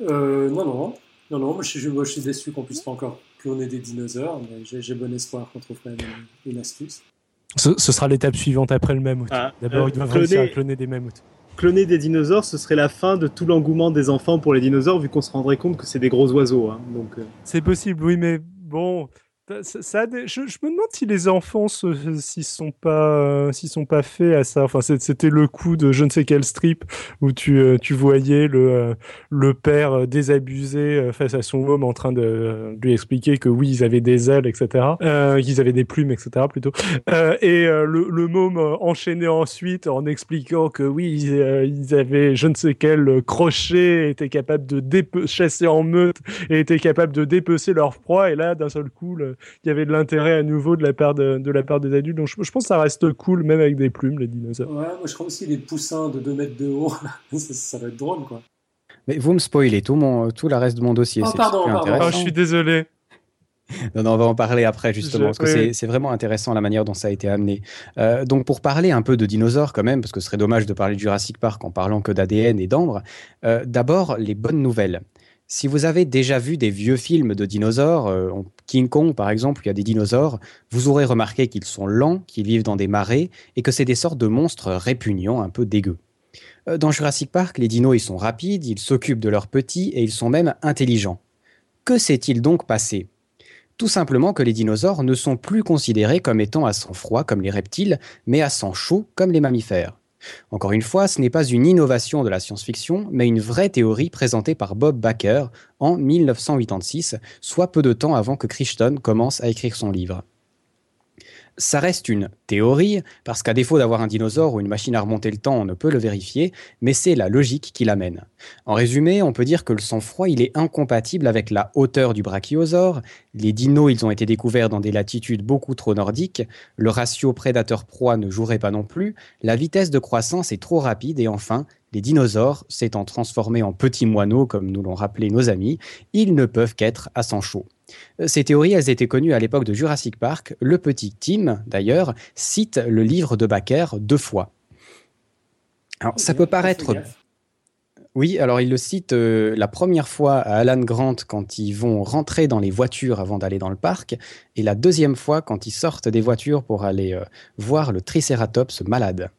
euh, Non, non. Non, non, moi je, moi je suis déçu qu'on puisse pas encore cloner des dinosaures, mais j'ai, j'ai bon espoir qu'on trouve quand même une, une astuce. Ce, ce sera l'étape suivante après le mammouth. Ah, D'abord, euh, ils doivent réussir à cloner des mammouths. Cloner des dinosaures, ce serait la fin de tout l'engouement des enfants pour les dinosaures, vu qu'on se rendrait compte que c'est des gros oiseaux. Hein, donc, euh... C'est possible, oui, mais bon... Ça, ça des... je, je me demande si les enfants se, s'ils sont pas euh, s'ils sont pas faits à ça. Enfin, c'était le coup de je ne sais quel strip où tu euh, tu voyais le euh, le père désabusé face à son homme en train de euh, lui expliquer que oui, ils avaient des ailes, et cetera. Euh, qu'ils avaient des plumes, et cetera. Plutôt. Euh, et euh, le le môme enchaîné ensuite en expliquant que oui, ils, euh, ils avaient je ne sais quel crochet, étaient capables de dépe- chasser en meute et étaient capables de dépecer leur proie. Et là, d'un seul coup, le il y avait de l'intérêt à nouveau de la part, de, de la part des adultes. Donc je, je pense que ça reste cool, même avec des plumes, les dinosaures. Ouais, moi je crois aussi les poussins de deux mètres de haut, ça, ça va être drôle, quoi. Mais vous me spoilez tout, mon, tout le reste de mon dossier. Oh, c'est pardon, pardon. Oh, je suis désolé. Non, non, on va en parler après, justement, je... parce que oui. c'est, c'est vraiment intéressant la manière dont ça a été amené. Euh, donc, pour parler un peu de dinosaures quand même, parce que ce serait dommage de parler de Jurassic Park en parlant que d'A D N et d'ambre, euh, d'abord, les bonnes nouvelles. Si vous avez déjà vu des vieux films de dinosaures, euh, King Kong par exemple, où il y a des dinosaures, vous aurez remarqué qu'ils sont lents, qu'ils vivent dans des marais et que c'est des sortes de monstres répugnants, un peu dégueux. Euh, dans Jurassic Park, les dinos ils sont rapides, ils s'occupent de leurs petits et ils sont même intelligents. Que s'est-il donc passé ? Tout simplement que les dinosaures ne sont plus considérés comme étant à sang froid comme les reptiles, mais à sang chaud comme les mammifères. Encore une fois, ce n'est pas une innovation de la science-fiction, mais une vraie théorie présentée par Bob Bakker en dix-neuf cent quatre-vingt-seize, soit peu de temps avant que Crichton commence à écrire son livre. Ça reste une théorie, parce qu'à défaut d'avoir un dinosaure ou une machine à remonter le temps, on ne peut le vérifier, mais c'est la logique qui l'amène. En résumé, on peut dire que le sang-froid il est incompatible avec la hauteur du brachiosaure, les dinos ils ont été découverts dans des latitudes beaucoup trop nordiques, le ratio prédateur-proie ne jouerait pas non plus, la vitesse de croissance est trop rapide et enfin, les dinosaures s'étant transformés en petits moineaux, comme nous l'ont rappelé nos amis, ils ne peuvent qu'être à sang chaud. Ces théories, elles étaient connues à l'époque de Jurassic Park. Le petit Tim, d'ailleurs, cite le livre de Bakker deux fois. Alors, ça peut paraître... Oui, alors il le cite euh, la première fois à Alan Grant quand ils vont rentrer dans les voitures avant d'aller dans le parc, et la deuxième fois quand ils sortent des voitures pour aller euh, voir le Triceratops malade.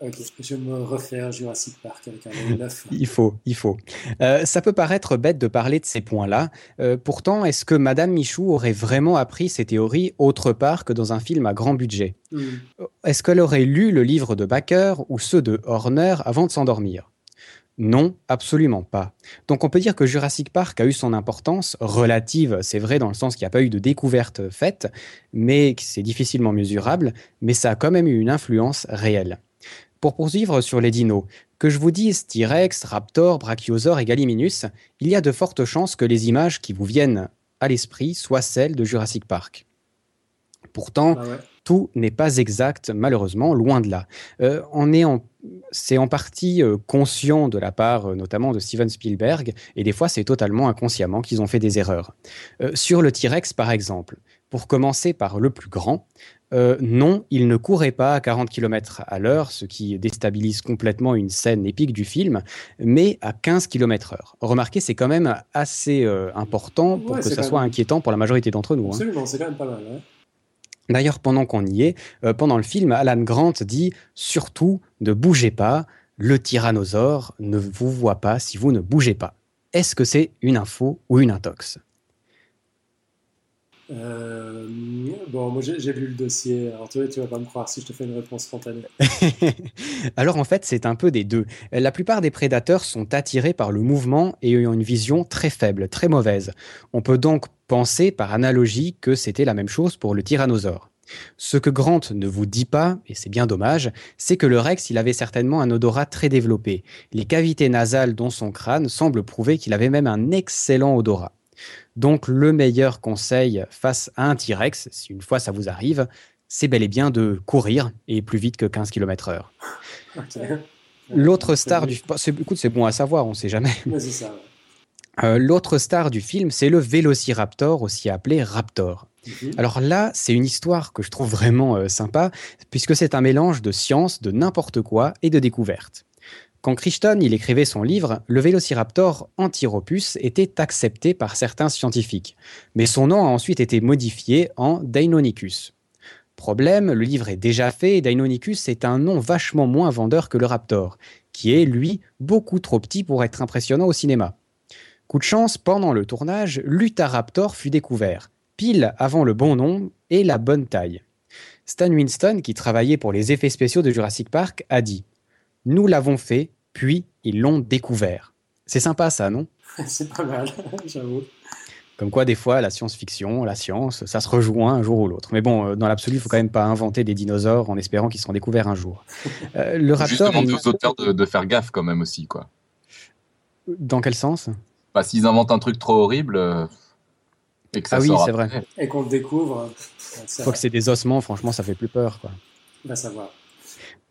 Ok, je me refais à Jurassic Park avec un neuf. Il faut, il faut. Euh, ça peut paraître bête de parler de ces points-là. Euh, pourtant, est-ce que Madame Michou aurait vraiment appris ces théories autre part que dans un film à grand budget ? Mmh. Est-ce qu'elle aurait lu le livre de Bakker ou ceux de Horner avant de s'endormir ? Non, absolument pas. Donc on peut dire que Jurassic Park a eu son importance relative, c'est vrai, dans le sens qu'il n'y a pas eu de découverte faite, mais c'est difficilement mesurable, mais ça a quand même eu une influence réelle. Pour poursuivre sur les dinos, que je vous dise T-Rex, Raptor, Brachiosaure et Galliminus, il y a de fortes chances que les images qui vous viennent à l'esprit soient celles de Jurassic Park. Pourtant, ah ouais. Tout n'est pas exact, malheureusement, loin de là. Euh, on est en, c'est en partie euh, conscient de la part, euh, notamment de Steven Spielberg, et des fois c'est totalement inconsciemment qu'ils ont fait des erreurs. Euh, sur le T-Rex, par exemple, pour commencer par le plus grand, euh, non, il ne courait pas à quarante kilomètres à l'heure, ce qui déstabilise complètement une scène épique du film, mais à quinze kilomètres heure. Remarquez, c'est quand même assez euh, important pour ouais, que ça soit même... inquiétant pour la majorité d'entre nous. Absolument, hein. C'est quand même pas mal, hein. D'ailleurs, pendant qu'on y est, euh, pendant le film, Alan Grant dit « Surtout, ne bougez pas, le tyrannosaure ne vous voit pas si vous ne bougez pas. » Est-ce que c'est une info ou une intox ? Euh, bon, moi j'ai, j'ai lu le dossier, alors tu, tu vas pas me croire si je te fais une réponse spontanée. Alors en fait, c'est un peu des deux. La plupart des prédateurs sont attirés par le mouvement et ont une vision très faible, très mauvaise. On peut donc penser par analogie que c'était la même chose pour le tyrannosaure. Ce que Grant ne vous dit pas, et c'est bien dommage, c'est que le Rex, il avait certainement un odorat très développé. Les cavités nasales dont son crâne semblent prouver qu'il avait même un excellent odorat. Donc le meilleur conseil face à un T-Rex, si une fois ça vous arrive, c'est bel et bien de courir, et plus vite que quinze kilomètres heure. Okay. L'autre star du... C'est... Écoute, c'est bon à savoir, on ne sait jamais. Mais c'est ça. Euh, l'autre star du film, c'est le Velociraptor, aussi appelé Raptor. Mmh. Alors là, c'est une histoire que je trouve vraiment euh, sympa, puisque c'est un mélange de science, de n'importe quoi et de découverte. Quand Crichton il écrivait son livre, le Vélociraptor Antiropus était accepté par certains scientifiques, mais son nom a ensuite été modifié en Deinonychus. Problème, le livre est déjà fait et Deinonychus est un nom vachement moins vendeur que le Raptor, qui est, lui, beaucoup trop petit pour être impressionnant au cinéma. Coup de chance, pendant le tournage, l'Utah-Raptor fut découvert, pile avant le bon nom et la bonne taille. Stan Winston, qui travaillait pour les effets spéciaux de Jurassic Park, a dit « Nous l'avons fait, puis ils l'ont découvert. » C'est sympa ça, non ? C'est pas mal, j'avoue. Comme quoi, des fois, la science-fiction, la science, ça se rejoint un jour ou l'autre. Mais bon, dans l'absolu, il ne faut quand même pas inventer des dinosaures en espérant qu'ils seront découverts un jour. Euh, le raptor, juste demander aux auteurs de, de faire gaffe quand même aussi, quoi. Dans quel sens ? Bah, s'ils inventent un truc trop horrible euh, et que ça ah oui, c'est vrai. Et qu'on le découvre, ça... Faut que c'est des ossements, franchement, ça fait plus peur, quoi. On va savoir.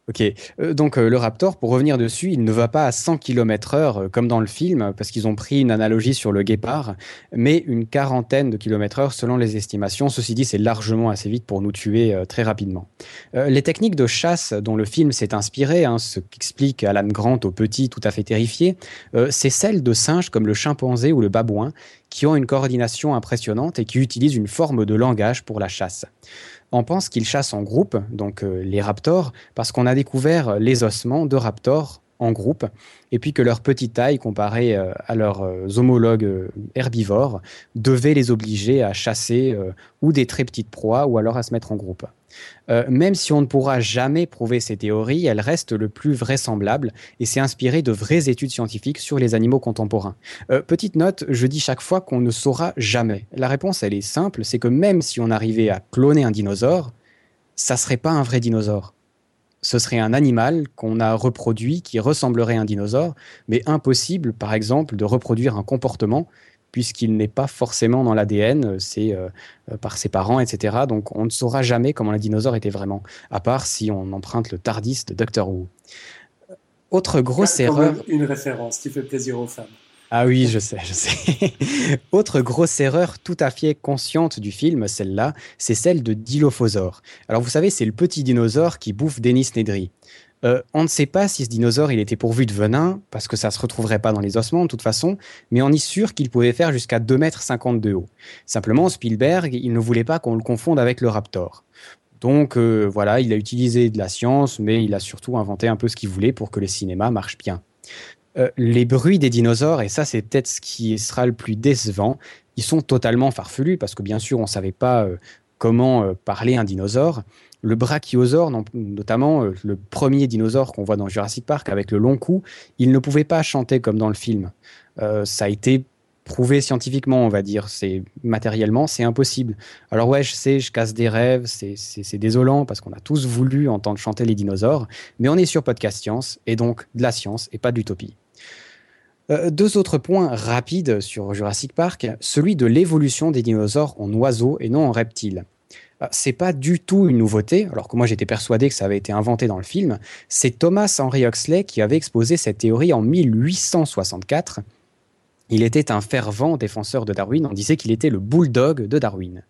Ok, euh, donc euh, le Raptor, pour revenir dessus, il ne va pas à cent kilomètres heure euh, comme dans le film, parce qu'ils ont pris une analogie sur le guépard, mais une quarantaine de kilomètres heure selon les estimations. Ceci dit, c'est largement assez vite pour nous tuer euh, très rapidement. Euh, les techniques de chasse dont le film s'est inspiré, hein, ce qu'explique Alan Grant aux petits tout à fait terrifiés, euh, c'est celles de singes comme le chimpanzé ou le babouin, qui ont une coordination impressionnante et qui utilisent une forme de langage pour la chasse. On pense qu'ils chassent en groupe, donc euh, les raptors, parce qu'on a découvert les ossements de raptors en groupe, et puis que leur petite taille, comparée euh, à leurs euh, homologues euh, herbivores, devait les obliger à chasser euh, ou des très petites proies, ou alors à se mettre en groupe. Euh, même si on ne pourra jamais prouver ces théories, elles restent le plus vraisemblable et c'est inspiré de vraies études scientifiques sur les animaux contemporains. Euh, petite note, je dis chaque fois qu'on ne saura jamais. La réponse, elle est simple, c'est que même si on arrivait à cloner un dinosaure, ça ne serait pas un vrai dinosaure. Ce serait un animal qu'on a reproduit qui ressemblerait à un dinosaure, mais impossible, par exemple, de reproduire un comportement puisqu'il n'est pas forcément dans l'A D N, c'est euh, par ses parents, et cetera. Donc on ne saura jamais comment le dinosaure était vraiment, à part si on emprunte le TARDIS de Doctor Who. Autre grosse erreur... Une référence qui fait plaisir aux femmes. Ah oui, je sais, je sais. Autre grosse erreur tout à fait consciente du film, celle-là, c'est celle de Dilophosaure. Alors vous savez, c'est le petit dinosaure qui bouffe Dennis Nedry. Euh, on ne sait pas si ce dinosaure il était pourvu de venin, parce que ça ne se retrouverait pas dans les ossements de toute façon, mais on est sûr qu'il pouvait faire jusqu'à deux mètres cinquante de haut. Simplement, Spielberg, il ne voulait pas qu'on le confonde avec le raptor. Donc euh, voilà, il a utilisé de la science, mais il a surtout inventé un peu ce qu'il voulait pour que les cinémas marchent bien. Euh, les bruits des dinosaures, et ça c'est peut-être ce qui sera le plus décevant, ils sont totalement farfelus, parce que bien sûr on ne savait pas euh, comment euh, parler un dinosaure. Le brachiosaure, notamment euh, le premier dinosaure qu'on voit dans Jurassic Park avec le long cou, il ne pouvait pas chanter comme dans le film. Euh, ça a été prouvé scientifiquement, on va dire. C'est, matériellement, c'est impossible. Alors ouais, je sais, je casse des rêves, c'est, c'est, c'est désolant parce qu'on a tous voulu entendre chanter les dinosaures, mais on est sur Podcast Science, et donc de la science et pas d'utopie. Euh, deux autres points rapides sur Jurassic Park, celui de l'évolution des dinosaures en oiseaux et non en reptiles. C'est pas du tout une nouveauté, alors que moi j'étais persuadé que ça avait été inventé dans le film. C'est Thomas Henry Huxley qui avait exposé cette théorie en mille huit cent soixante-quatre. Il était un fervent défenseur de Darwin, on disait qu'il était le bulldog de Darwin.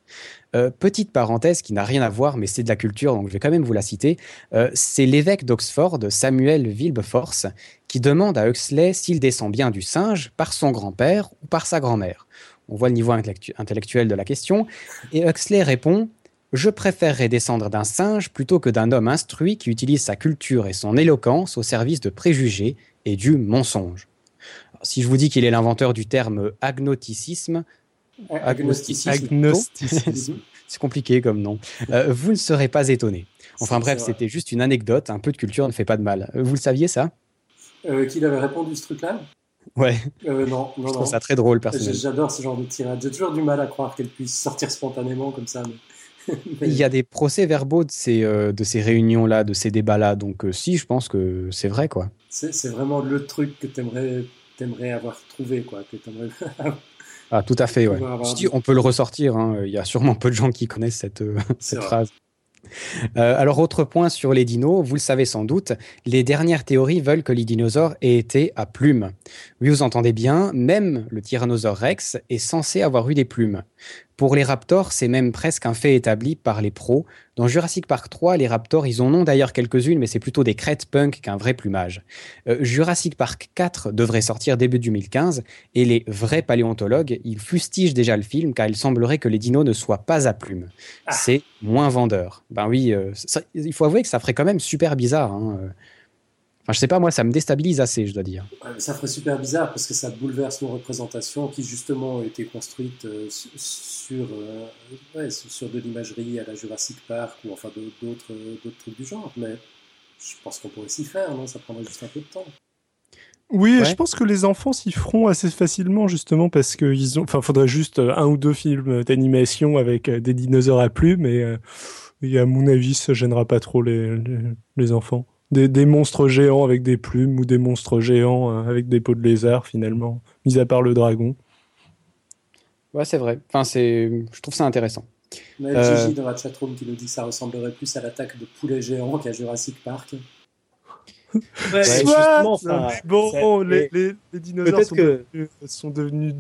Euh, petite parenthèse qui n'a rien à voir, mais c'est de la culture, donc je vais quand même vous la citer. Euh, c'est l'évêque d'Oxford, Samuel Wilberforce, qui demande à Huxley s'il descend bien du singe par son grand-père ou par sa grand-mère. On voit le niveau intellectu- intellectuel de la question. Et Huxley répond... Je préférerais descendre d'un singe plutôt que d'un homme instruit qui utilise sa culture et son éloquence au service de préjugés et du mensonge. Alors, si je vous dis qu'il est l'inventeur du terme agnosticisme, agnosticisme, agnosticisme. C'est compliqué comme nom, euh, vous ne serez pas étonné. Enfin c'est bref, vrai. C'était juste une anecdote, un peu de culture ne fait pas de mal. Vous le saviez ça euh, Qu'il avait répondu ce truc-là Ouais, euh, non, non, je trouve non. ça très drôle personnellement. J'adore ce genre de tirade, j'ai toujours du mal à croire qu'elle puisse sortir spontanément comme ça, mais... Il y a des procès-verbaux de ces, euh, de ces réunions-là, de ces débats-là. Donc euh, si, je pense que c'est vrai, quoi. C'est, c'est vraiment le truc que t'aimerais, t'aimerais avoir trouvé, quoi. Que t'aimerais... ah, tout à fait, ouais. Si, on peut le ressortir, hein. Il y a sûrement peu de gens qui connaissent cette, euh, cette phrase. Euh, alors, autre point sur les dinos, vous le savez sans doute, les dernières théories veulent que les dinosaures aient été à plumes. Oui, vous entendez bien, même le Tyrannosaurus rex est censé avoir eu des plumes. Pour les raptors, c'est même presque un fait établi par les pros. Dans Jurassic Park trois, les raptors, ils en ont d'ailleurs quelques-unes, mais c'est plutôt des crêtes punk qu'un vrai plumage. Euh, Jurassic Park quatre devrait sortir début deux mille quinze, et les vrais paléontologues, ils fustigent déjà le film, car il semblerait que les dinos ne soient pas à plumes. Ah. C'est moins vendeur. Ben oui, euh, ça, il faut avouer que ça ferait quand même super bizarre, hein. Enfin, je sais pas, moi, ça me déstabilise assez, je dois dire. Ça ferait super bizarre parce que ça bouleverse nos représentations qui, justement, ont été construites euh, sur, euh, ouais, sur de l'imagerie à la Jurassic Park ou enfin de, d'autres, d'autres trucs du genre. Mais je pense qu'on pourrait s'y faire, non ? Ça prendrait juste un peu de temps. Oui, ouais. Je pense que les enfants s'y feront assez facilement, justement, parce qu'ils ont... Enfin, faudrait juste un ou deux films d'animation avec des dinosaures à plumes et, euh, et à mon avis, ça gênera pas trop les, les, les enfants. Des, des monstres géants avec des plumes ou des monstres géants avec des peaux de lézard, finalement, mis à part le dragon. Ouais, c'est vrai. Enfin, c'est... Je trouve ça intéressant. On a euh... Gigi dans la chatroom qui nous dit que ça ressemblerait plus à l'attaque de poulets géants qu'à Jurassic Park. Ouais, justement, enfin, mais bon, les, les, les dinosaures sont, que... devenus, sont devenus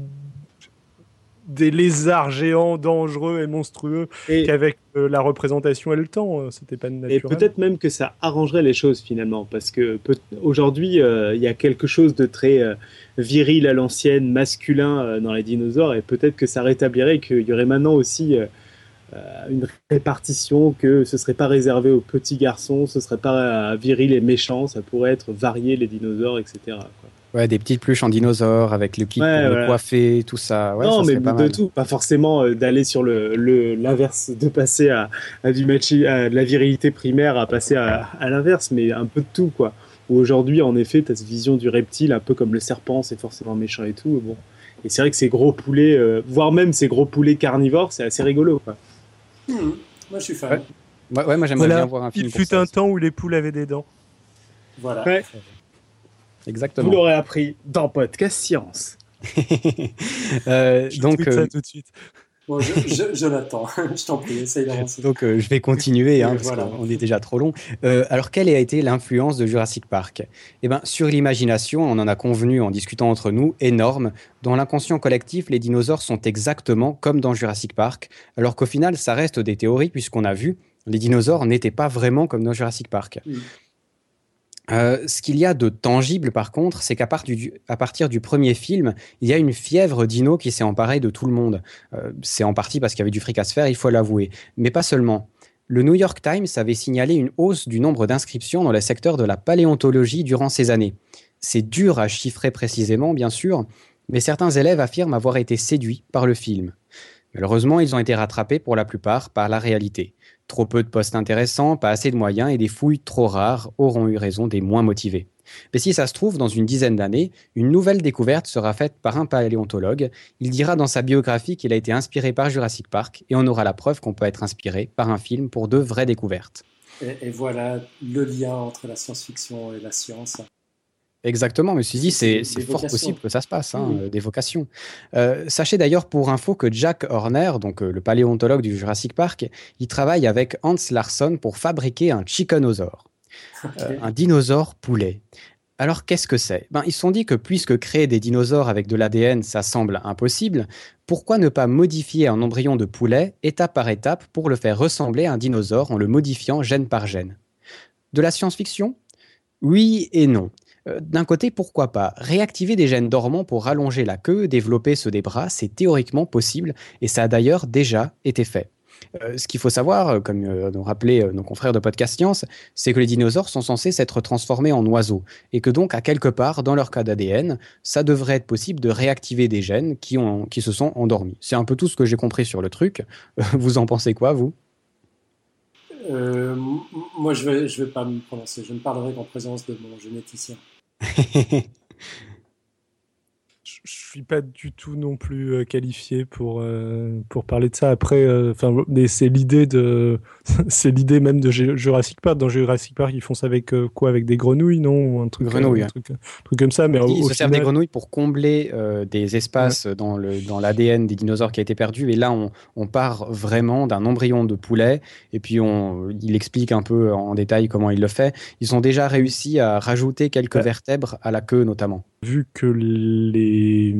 des lézards géants dangereux et monstrueux et... qu'avec euh, la représentation et le temps, euh, c'était pas naturel. Et peut-être même que ça arrangerait les choses finalement, parce que peut- aujourd'hui, il euh, y a quelque chose de très euh, viril à l'ancienne, masculin euh, dans les dinosaures, et peut-être que ça rétablirait qu'il y aurait maintenant aussi euh, une répartition, que ce serait pas réservé aux petits garçons, ce serait pas euh, viril et méchant, ça pourrait être varié les dinosaures, et cetera, quoi. Ouais, des petites pluches en dinosaures avec le kit ouais, voilà. coiffé, tout ça. Ouais, non, ça mais pas de mal. Tout, pas forcément euh, d'aller sur le, le, l'inverse, de passer à, à, du machi, à de la virilité primaire, à passer à, à l'inverse, mais un peu de tout, quoi. Où aujourd'hui, en effet, tu as cette vision du reptile, un peu comme le serpent, c'est forcément méchant et tout. Bon. Et c'est vrai que ces gros poulets, euh, voire même ces gros poulets carnivores, c'est assez rigolo, quoi. Mmh. Moi, je suis fan. Ouais, ouais, ouais moi, j'aimerais voilà. bien voir un film. Il fut ça, un aussi. Temps où les poules avaient des dents. Voilà. Ouais. Exactement. Vous l'aurez appris dans Podcast Science. euh, je donc, tweet ça euh... tout de suite. Bon, je, je, je l'attends. Je t'en prie, essaye d'avancer. Donc, euh, je vais continuer, hein, parce voilà. qu'on est déjà trop long. Euh, alors, quelle a été l'influence de Jurassic Park ? Eh ben, sur l'imagination, on en a convenu en discutant entre nous, énorme. Dans l'inconscient collectif, les dinosaures sont exactement comme dans Jurassic Park, alors qu'au final, ça reste des théories, puisqu'on a vu, les dinosaures n'étaient pas vraiment comme dans Jurassic Park. Mmh. Euh, ce qu'il y a de tangible, par contre, c'est qu'à part du, à partir du premier film, il y a une fièvre dino qui s'est emparée de tout le monde. Euh, c'est en partie parce qu'il y avait du fric à se faire, il faut l'avouer. Mais pas seulement. Le New York Times avait signalé une hausse du nombre d'inscriptions dans le secteur de la paléontologie durant ces années. C'est dur à chiffrer précisément, bien sûr, mais certains élèves affirment avoir été séduits par le film. Malheureusement, ils ont été rattrapés pour la plupart par la réalité. Trop peu de postes intéressants, pas assez de moyens et des fouilles trop rares auront eu raison des moins motivés. Mais si ça se trouve, dans une dizaine d'années, une nouvelle découverte sera faite par un paléontologue. Il dira dans sa biographie qu'il a été inspiré par Jurassic Park et on aura la preuve qu'on peut être inspiré par un film pour de vraies découvertes. Et, et voilà le lien entre la science-fiction et la science. Exactement, mais Suzy, c'est, c'est fort possible que ça se passe, hein, mmh. des vocations. Euh, sachez d'ailleurs pour info que Jack Horner, donc euh, le paléontologue du Jurassic Park, il travaille avec Hans Larsson pour fabriquer un chicanosaure, okay. euh, un dinosaure poulet. Alors qu'est-ce que c'est ? Ben, ils se sont dit que puisque créer des dinosaures avec de l'A D N, ça semble impossible, pourquoi ne pas modifier un embryon de poulet étape par étape pour le faire ressembler à un dinosaure en le modifiant gène par gène ? De la science-fiction ? Oui et non. D'un côté, pourquoi pas ? Réactiver des gènes dormants pour rallonger la queue, développer ceux des bras, c'est théoriquement possible et ça a d'ailleurs déjà été fait. Euh, ce qu'il faut savoir, comme euh, nous rappelaient euh, nos confrères de Podcast Science, c'est que les dinosaures sont censés s'être transformés en oiseaux et que donc, à quelque part, dans leur cas d'A D N, ça devrait être possible de réactiver des gènes qui, ont, qui se sont endormis. C'est un peu tout ce que j'ai compris sur le truc. Vous en pensez quoi, vous ? euh, Moi, je vais, je vais pas me prononcer. Je ne parlerai qu'en présence de mon généticien. Je suis pas du tout non plus qualifié pour euh, pour parler de ça. Après, enfin, euh, mais c'est l'idée de c'est l'idée même de Jurassic Park. Dans Jurassic Park, ils font ça avec euh, quoi, avec des grenouilles, non, ou un truc, grenouilles, un, ouais. truc, un truc comme ça. Mais ils au, se au servent final... des grenouilles pour combler euh, des espaces ouais. dans le dans l'A D N des dinosaures qui a été perdu. Et là, on on part vraiment d'un embryon de poulet. Et puis on il explique un peu en détail comment il le fait. Ils ont déjà réussi à rajouter quelques ouais. vertèbres à la queue, notamment. Vu que les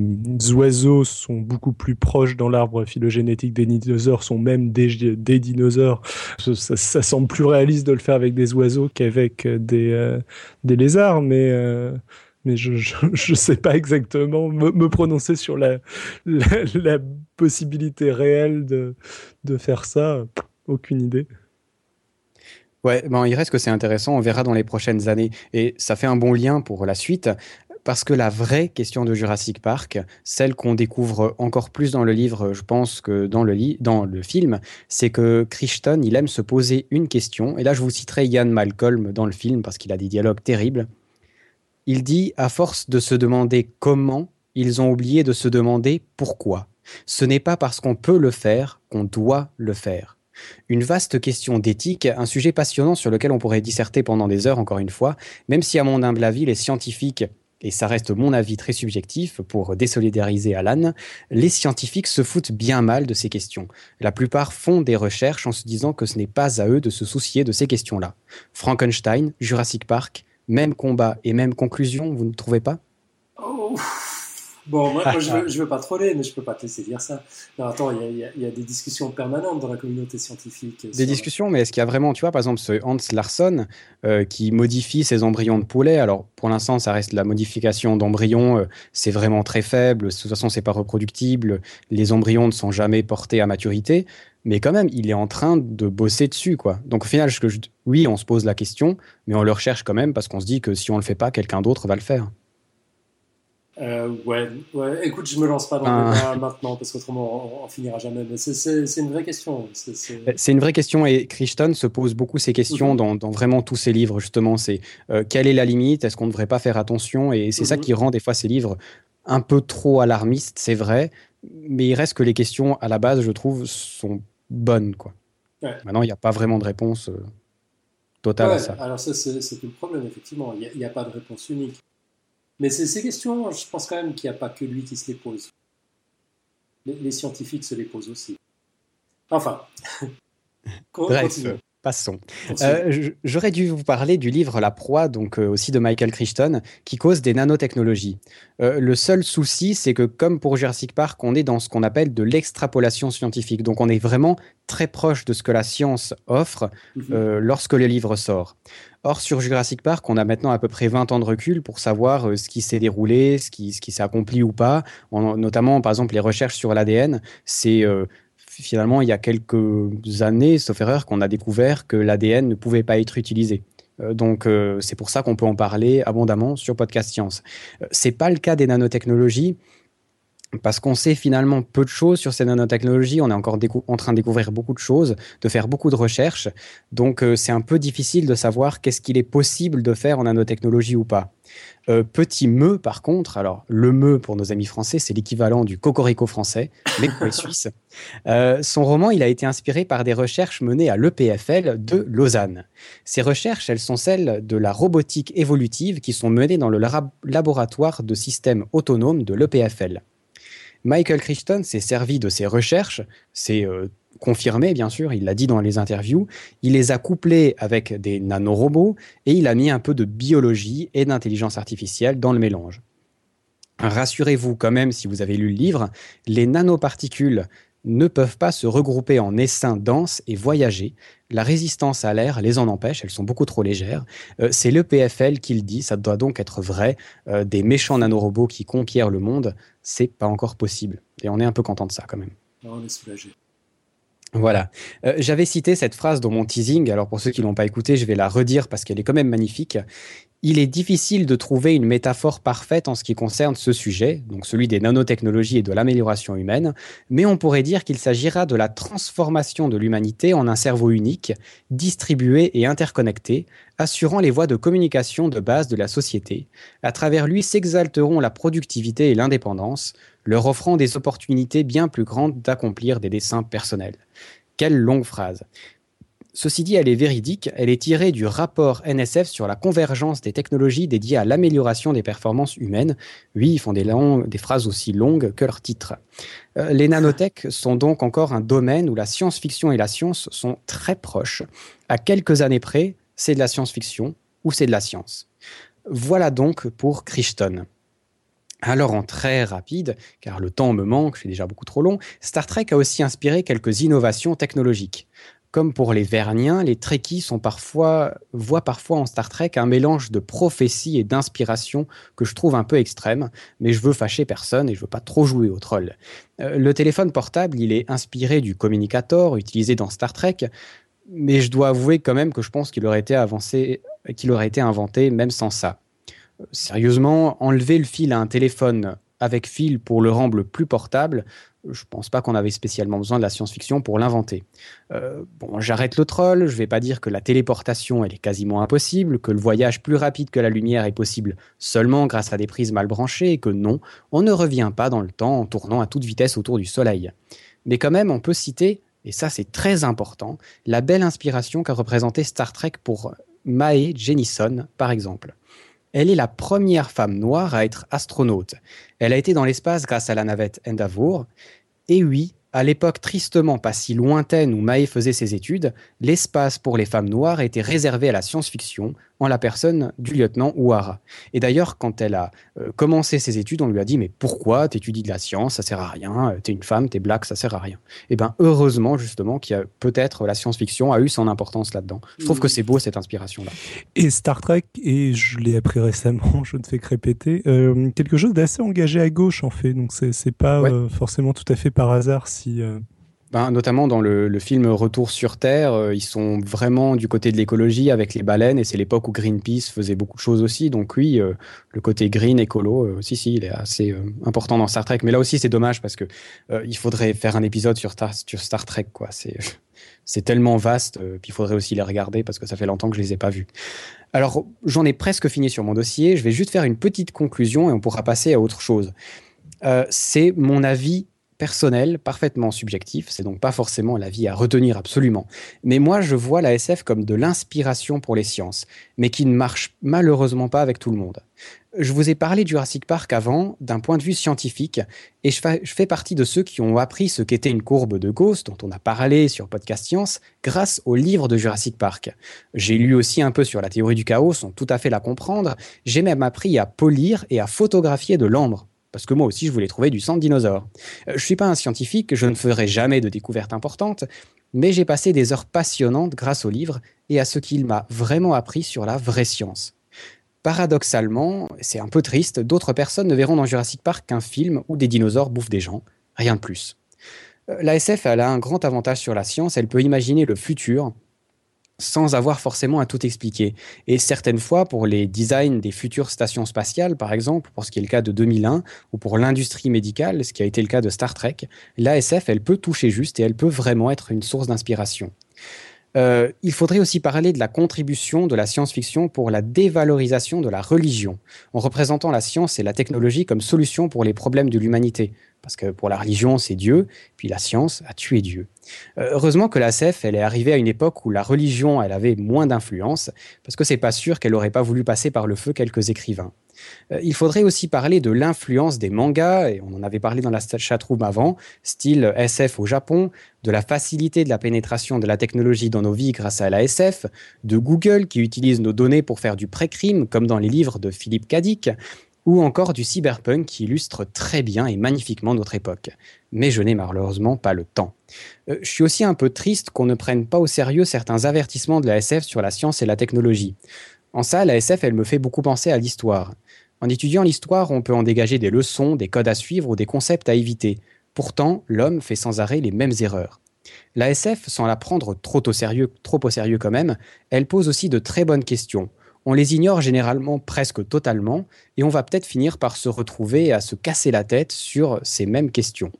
oiseaux sont beaucoup plus proches dans l'arbre phylogénétique des dinosaures, sont même des, des dinosaures, ça, ça semble plus réaliste de le faire avec des oiseaux qu'avec des, euh, des lézards, mais, euh, mais je ne sais pas exactement me, me prononcer sur la, la, la possibilité réelle de, de faire ça, aucune idée. Ouais, ben, il reste que c'est intéressant, on verra dans les prochaines années, et ça fait un bon lien pour la suite. Parce que la vraie question de Jurassic Park, celle qu'on découvre encore plus dans le livre, je pense, que dans le, li- dans le film, c'est que Crichton, il aime se poser une question. Et là, je vous citerai Ian Malcolm dans le film, parce qu'il a des dialogues terribles. Il dit « À force de se demander comment, ils ont oublié de se demander pourquoi. Ce n'est pas parce qu'on peut le faire qu'on doit le faire. » Une vaste question d'éthique, un sujet passionnant sur lequel on pourrait disserter pendant des heures, encore une fois, même si, à mon humble avis, les scientifiques... et ça reste mon avis très subjectif pour désolidariser Alan, les scientifiques se foutent bien mal de ces questions. La plupart font des recherches en se disant que ce n'est pas à eux de se soucier de ces questions-là. Frankenstein, Jurassic Park, même combat et même conclusion, vous ne trouvez pas ? Oh. Bon, moi, moi je ne veux, veux pas troller, mais je ne peux pas te laisser dire ça. Non, attends, il y, y, y a des discussions permanentes dans la communauté scientifique. Des discussions, mais est-ce qu'il y a vraiment, tu vois, par exemple, ce Hans Larsson euh, qui modifie ses embryons de poulet. Alors, pour l'instant, ça reste la modification d'embryons, euh, c'est vraiment très faible, de toute façon, ce n'est pas reproductible, les embryons ne sont jamais portés à maturité, mais quand même, il est en train de bosser dessus, quoi. Donc, au final, je, je, oui, on se pose la question, mais on le recherche quand même parce qu'on se dit que si on ne le fait pas, quelqu'un d'autre va le faire. Euh, ouais, ouais, écoute, je me lance pas dans le débat ah. maintenant parce qu'autrement on, on finira jamais. Mais c'est, c'est, c'est une vraie question. C'est, c'est... c'est une vraie question et Crichton se pose beaucoup ces questions mm-hmm. dans, dans vraiment tous ses livres justement. C'est euh, quelle est la limite ? Est-ce qu'on ne devrait pas faire attention ? Et c'est mm-hmm. ça qui rend des fois ses livres un peu trop alarmistes, c'est vrai. Mais il reste que les questions à la base, je trouve, sont bonnes, quoi. Ouais. Maintenant, il n'y a pas vraiment de réponse euh, totale ouais, à ça. Alors ça, c'est, c'est tout le problème effectivement. Il n'y a, a pas de réponse unique. Mais c'est ces questions, je pense quand même qu'il n'y a pas que lui qui se les pose. Les, les scientifiques se les posent aussi. Enfin, bref, Passons. Euh, j'aurais dû vous parler du livre La Proie, donc euh, aussi de Michael Crichton, qui cause des nanotechnologies. Euh, le seul souci, c'est que comme pour Jurassic Park, on est dans ce qu'on appelle de l'extrapolation scientifique. Donc on est vraiment très proche de ce que la science offre euh, mm-hmm. lorsque le livre sort. Or, sur Jurassic Park, on a maintenant à peu près vingt ans de recul pour savoir euh, ce qui s'est déroulé, ce qui, ce qui s'est accompli ou pas. En, notamment, par exemple, les recherches sur l'A D N, c'est... Euh, Finalement, il y a quelques années, sauf erreur, qu'on a découvert que l'A D N ne pouvait pas être utilisé. Euh, donc, euh, c'est pour ça qu'on peut en parler abondamment sur Podcast Science. Euh, c'est pas le cas des nanotechnologies, parce qu'on sait finalement peu de choses sur ces nanotechnologies. On est encore décou- en train de découvrir beaucoup de choses, de faire beaucoup de recherches. Donc, euh, c'est un peu difficile de savoir qu'est-ce qu'il est possible de faire en nanotechnologie ou pas. Euh, petit meux, par contre, alors le meux pour nos amis français, c'est l'équivalent du cocorico français, mais pour les Suisses. Euh, son roman, il a été inspiré par des recherches menées à l'E P F L de Lausanne. Ces recherches, elles sont celles de la robotique évolutive qui sont menées dans le lab- laboratoire de systèmes autonomes de l'E P F L. Michael Crichton s'est servi de ses recherches, c'est euh, confirmé bien sûr, il l'a dit dans les interviews, il les a couplés avec des nanorobots et il a mis un peu de biologie et d'intelligence artificielle dans le mélange. Rassurez-vous quand même, si vous avez lu le livre, les nanoparticules ne peuvent pas se regrouper en essaims denses et voyager. La résistance à l'air les en empêche, elles sont beaucoup trop légères. Euh, c'est l'E P F L qui le dit, ça doit donc être vrai. Euh, des méchants nanorobots qui conquièrent le monde, c'est pas encore possible. Et on est un peu content de ça quand même. On est soulagé. Voilà. Euh, j'avais cité cette phrase dans mon teasing, alors pour ceux qui l'ont pas écoutée, je vais la redire parce qu'elle est quand même magnifique. Il est difficile de trouver une métaphore parfaite en ce qui concerne ce sujet, donc celui des nanotechnologies et de l'amélioration humaine, mais on pourrait dire qu'il s'agira de la transformation de l'humanité en un cerveau unique, distribué et interconnecté, assurant les voies de communication de base de la société. À travers lui s'exalteront la productivité et l'indépendance, leur offrant des opportunités bien plus grandes d'accomplir des desseins personnels. Quelle longue phrase! Ceci dit, elle est véridique, elle est tirée du rapport N S F sur la convergence des technologies dédiées à l'amélioration des performances humaines. Oui, ils font des, langues, des phrases aussi longues que leur titre. Euh, les nanotech sont donc encore un domaine où la science-fiction et la science sont très proches. À quelques années près, c'est de la science-fiction ou c'est de la science. Voilà donc pour Crichton. Alors en très rapide, car le temps me manque, je suis déjà beaucoup trop long, Star Trek a aussi inspiré quelques innovations technologiques. Comme pour les Verniens, les Trekkies sont parfois, voient parfois en Star Trek un mélange de prophétie et d'inspiration que je trouve un peu extrême, mais je veux fâcher personne et je veux pas trop jouer au troll. Euh, le téléphone portable, il est inspiré du communicator utilisé dans Star Trek, mais je dois avouer quand même que je pense qu'il aurait été avancé, qu'il aurait été inventé même sans ça. Euh, sérieusement, enlever le fil à un téléphone avec fil pour le rendre le plus portable, je ne pense pas qu'on avait spécialement besoin de la science-fiction pour l'inventer. Euh, bon, j'arrête le troll, je ne vais pas dire que la téléportation elle est quasiment impossible, que le voyage plus rapide que la lumière est possible seulement grâce à des prises mal branchées, et que non, on ne revient pas dans le temps en tournant à toute vitesse autour du Soleil. Mais quand même, on peut citer, et ça c'est très important, la belle inspiration qu'a représentée Star Trek pour Mae Jemison, par exemple. Elle est la première femme noire à être astronaute. Elle a été dans l'espace grâce à la navette Endeavour. Et oui, à l'époque tristement pas si lointaine où Mae faisait ses études, l'espace pour les femmes noires était réservé à la science-fiction en la personne du lieutenant Uhura. Et d'ailleurs, quand elle a euh, commencé ses études, on lui a dit « Mais pourquoi t'étudies de la science? Ça sert à rien. T'es une femme, t'es black, ça sert à rien. » Et bien, heureusement, justement, qu'il y a, peut-être la science-fiction a eu son importance là-dedans. Je trouve que c'est beau, cette inspiration-là. Et Star Trek, et je l'ai appris récemment, je ne fais que répéter, euh, quelque chose d'assez engagé à gauche, en fait. Donc, c'est, c'est pas ouais. euh, forcément tout à fait par hasard si... Euh... Ben, notamment dans le, le film Retour sur Terre, euh, ils sont vraiment du côté de l'écologie avec les baleines, et c'est l'époque où Greenpeace faisait beaucoup de choses aussi. Donc oui, euh, le côté green, écolo, euh, si, si, il est assez euh, important dans Star Trek. Mais là aussi, c'est dommage parce que euh, il faudrait faire un épisode sur, ta, sur Star Trek, quoi. C'est, c'est tellement vaste, euh, puis il faudrait aussi les regarder parce que ça fait longtemps que je les ai pas vus. Alors, j'en ai presque fini sur mon dossier. Je vais juste faire une petite conclusion et on pourra passer à autre chose. Euh, c'est mon avis personnel, parfaitement subjectif, c'est donc pas forcément l'avis à retenir absolument. Mais moi, je vois la S F comme de l'inspiration pour les sciences, mais qui ne marche malheureusement pas avec tout le monde. Je vous ai parlé de Jurassic Park avant, d'un point de vue scientifique, et je, fa- je fais partie de ceux qui ont appris ce qu'était une courbe de Gauss, dont on a parlé sur Podcast Science, grâce au livre de Jurassic Park. J'ai lu aussi un peu sur la théorie du chaos, sans tout à fait la comprendre, j'ai même appris à polir et à photographier de l'ambre. Parce que moi aussi, je voulais trouver du sang de dinosaure. Je ne suis pas un scientifique, je ne ferai jamais de découvertes importantes, mais j'ai passé des heures passionnantes grâce au livre et à ce qu'il m'a vraiment appris sur la vraie science. Paradoxalement, c'est un peu triste, d'autres personnes ne verront dans Jurassic Park qu'un film où des dinosaures bouffent des gens, rien de plus. La S F, elle a un grand avantage sur la science, elle peut imaginer le futur, sans avoir forcément à tout expliquer. Et certaines fois, pour les designs des futures stations spatiales, par exemple, pour ce qui est le cas de deux mille un, ou pour l'industrie médicale, ce qui a été le cas de Star Trek, l'A S F, elle peut toucher juste et elle peut vraiment être une source d'inspiration. Euh, il faudrait aussi parler de la contribution de la science-fiction pour la dévalorisation de la religion, en représentant la science et la technologie comme solution pour les problèmes de l'humanité. Parce que pour la religion, c'est Dieu, puis la science a tué Dieu. Euh, heureusement que la S F, elle est arrivée à une époque où la religion, elle avait moins d'influence, parce que c'est pas sûr qu'elle n'aurait pas voulu passer par le feu quelques écrivains. Euh, il faudrait aussi parler de l'influence des mangas, et on en avait parlé dans la chatroom avant, style S F au Japon, de la facilité de la pénétration de la technologie dans nos vies grâce à la S F, de Google qui utilise nos données pour faire du pré-crime, comme dans les livres de Philip K. Dick, ou encore du cyberpunk qui illustre très bien et magnifiquement notre époque. Mais je n'ai malheureusement pas le temps. Euh, je suis aussi un peu triste qu'on ne prenne pas au sérieux certains avertissements de la S F sur la science et la technologie. En ça, la S F, elle me fait beaucoup penser à l'histoire. En étudiant l'histoire, on peut en dégager des leçons, des codes à suivre ou des concepts à éviter. Pourtant, l'homme fait sans arrêt les mêmes erreurs. La S F, sans la prendre trop au sérieux, trop au sérieux quand même, elle pose aussi de très bonnes questions. On les ignore généralement presque totalement et on va peut-être finir par se retrouver à se casser la tête sur ces mêmes questions.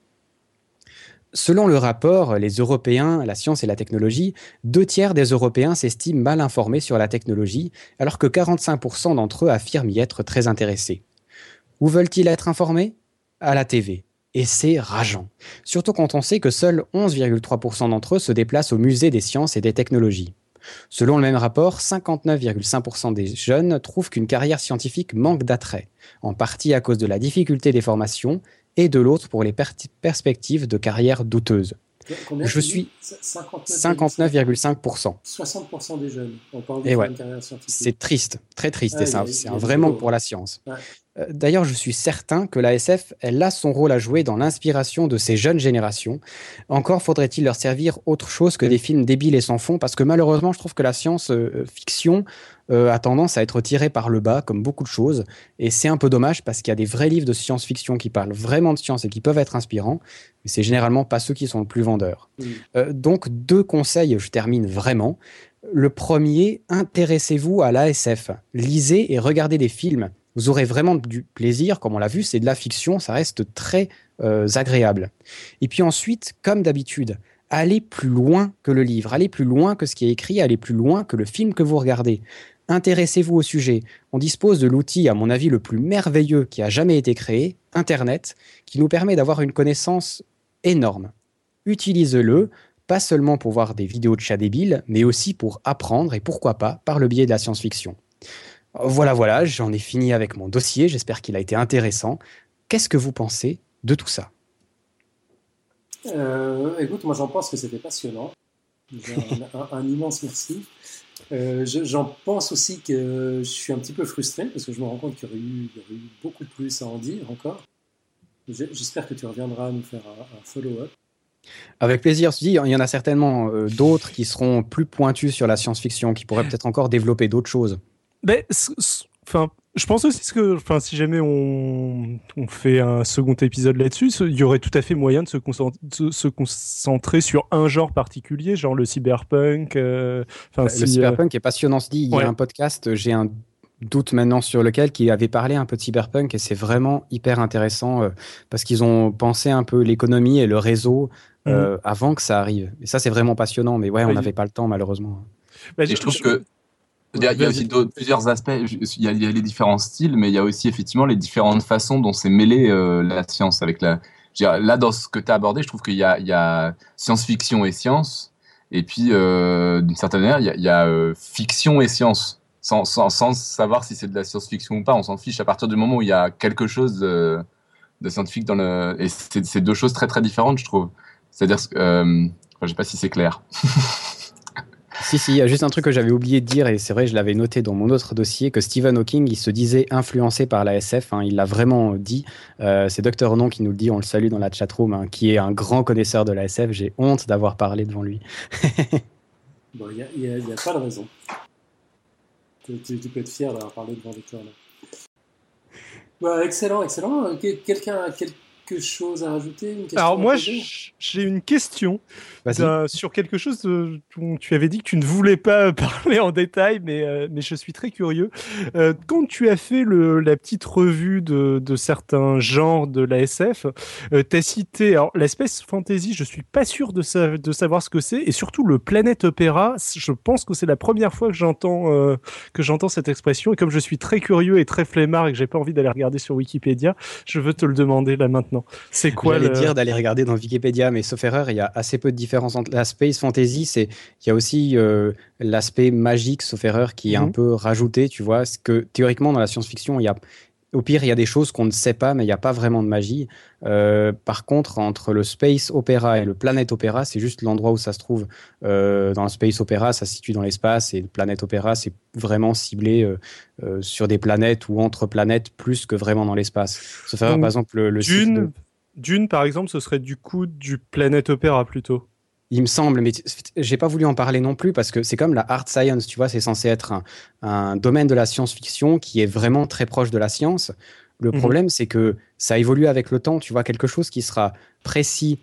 Selon le rapport « Les Européens, la science et la technologie », deux tiers des Européens s'estiment mal informés sur la technologie, alors que quarante-cinq pour cent d'entre eux affirment y être très intéressés. Où veulent-ils être informés ? À la T V. Et c'est rageant. Surtout quand on sait que seuls onze virgule trois pour cent d'entre eux se déplacent au musée des sciences et des technologies. Selon le même rapport, cinquante-neuf virgule cinq pour cent des jeunes trouvent qu'une carrière scientifique manque d'attrait, en partie à cause de la difficulté des formations et de l'autre pour les per- perspectives de carrière douteuses. Combien Je suis cinquante-neuf virgule cinq pour cent. soixante pour cent des jeunes ont pas envie de faire ouais. une carrière scientifique. C'est triste, très triste, ah, et c'est, un, c'est un vrai manque pour la science. Ouais. Euh, d'ailleurs, je suis certain que la S F, elle a son rôle à jouer dans l'inspiration de ces jeunes générations. Encore faudrait-il leur servir autre chose que ouais. des films débiles et sans fond, parce que malheureusement, je trouve que la science-fiction euh, euh, a tendance à être tirée par le bas, comme beaucoup de choses, et c'est un peu dommage, parce qu'il y a des vrais livres de science-fiction qui parlent vraiment de science et qui peuvent être inspirants, mais c'est généralement pas ceux qui sont le plus vendeurs. Mmh. Euh, donc, deux conseils, je termine vraiment. Le premier, intéressez-vous à l'A S F. Lisez et regardez des films. Vous aurez vraiment du plaisir, comme on l'a vu, c'est de la fiction, ça reste très euh, agréable. Et puis ensuite, comme d'habitude, allez plus loin que le livre, allez plus loin que ce qui est écrit, allez plus loin que le film que vous regardez. Intéressez-vous au sujet. On dispose de l'outil, à mon avis, le plus merveilleux qui a jamais été créé, Internet, qui nous permet d'avoir une connaissance énorme. Utilisez-le, pas seulement pour voir des vidéos de chats débiles, mais aussi pour apprendre, et pourquoi pas, par le biais de la science-fiction. Voilà, voilà, j'en ai fini avec mon dossier, j'espère qu'il a été intéressant. Qu'est-ce que vous pensez de tout ça ? euh, Écoute, moi j'en pense que c'était passionnant. Un, un, un immense merci. Euh, je, j'en pense aussi que je suis un petit peu frustré, parce que je me rends compte qu'il y aurait eu, il y aurait eu beaucoup plus à en dire encore. J'espère que tu reviendras nous faire un, un follow-up. Avec plaisir, je dis, il y en a certainement euh, d'autres qui seront plus pointus sur la science-fiction, qui pourraient peut-être encore développer d'autres choses. Ben, enfin, je pense aussi que, enfin, si jamais on, on fait un second épisode là-dessus, il y aurait tout à fait moyen de se concentrer, de se concentrer sur un genre particulier, genre le cyberpunk. Euh, le si, cyberpunk euh... est passionnant, se dit. Il ouais. y a un podcast, j'ai un doute maintenant sur lequel, qui avait parlé un peu de cyberpunk, et c'est vraiment hyper intéressant euh, parce qu'ils ont pensé un peu l'économie et le réseau euh, mmh. avant que ça arrive. Et ça, c'est vraiment passionnant, mais ouais, on n'avait ouais, pas le temps malheureusement. Ben, je trouve que Il y a, il y a aussi plusieurs aspects, il y, a, il y a les différents styles, mais il y a aussi effectivement les différentes façons dont s'est mêlée euh, la science, avec la, là, dans ce que tu as abordé, je trouve qu'il y a, il y a science-fiction et science, et puis, euh, d'une certaine manière, il y a, il y a euh, fiction et science. Sans, sans, sans savoir si c'est de la science-fiction ou pas, on s'en fiche. À partir du moment où il y a quelque chose de, de scientifique dans le... Et c'est, c'est deux choses très, très différentes, je trouve. C'est-à-dire... Euh, enfin, je ne sais pas si c'est clair. Si, si, il y a juste un truc que j'avais oublié de dire, et c'est vrai, je l'avais noté dans mon autre dossier, que Stephen Hawking, il se disait influencé par la S F, hein, il l'a vraiment dit. Euh, c'est Docteur Non qui nous le dit, on le salue dans la chatroom, hein, qui est un grand connaisseur de la S F. J'ai honte d'avoir parlé devant lui. Bon, il n'y a, a, a pas de raison. Tu, tu, tu peux être fier d'avoir parlé devant Docteur Non. Bah, excellent, excellent. Quelqu'un a quelque chose à rajouter? Alors moi, j'ai une question euh, sur quelque chose de, dont tu avais dit que tu ne voulais pas parler en détail, mais, euh, mais je suis très curieux. Euh, quand tu as fait le, la petite revue de, de certains genres de la S F, euh, tu as cité alors, l'espèce fantasy, je ne suis pas sûr de, sa, de savoir ce que c'est, et surtout le planète opéra, je pense que c'est la première fois que j'entends, euh, que j'entends cette expression, et comme je suis très curieux et très flemmard et que je n'ai pas envie d'aller regarder sur Wikipédia, je veux te le demander là maintenant. Non. C'est quoi J'allais le... dire d'aller regarder dans Wikipédia, mais sauf erreur, il y a assez peu de différence entre la space fantasy. C'est il y a aussi euh, l'aspect magique, sauf erreur, qui est mmh. un peu rajouté. Tu vois, ce que théoriquement dans la science-fiction, il y a au pire il y a des choses qu'on ne sait pas, mais il n'y a pas vraiment de magie. Euh, par contre, entre le space opéra et le planète opéra, c'est juste l'endroit où ça se trouve. Euh, dans le space opéra, ça se situe dans l'espace, et le planète opéra, c'est vraiment ciblé euh, euh, sur des planètes ou entre planètes plus que vraiment dans l'espace. Sauf à, par exemple, le, le Dune, de... Dune, par exemple, ce serait du coup du planète opéra plutôt. Il me semble, mais j'ai pas voulu en parler non plus parce que c'est comme la hard science, tu vois, c'est censé être un, un domaine de la science-fiction qui est vraiment très proche de la science. Le problème, mmh. c'est que ça évolue avec le temps. Tu vois, quelque chose qui sera précis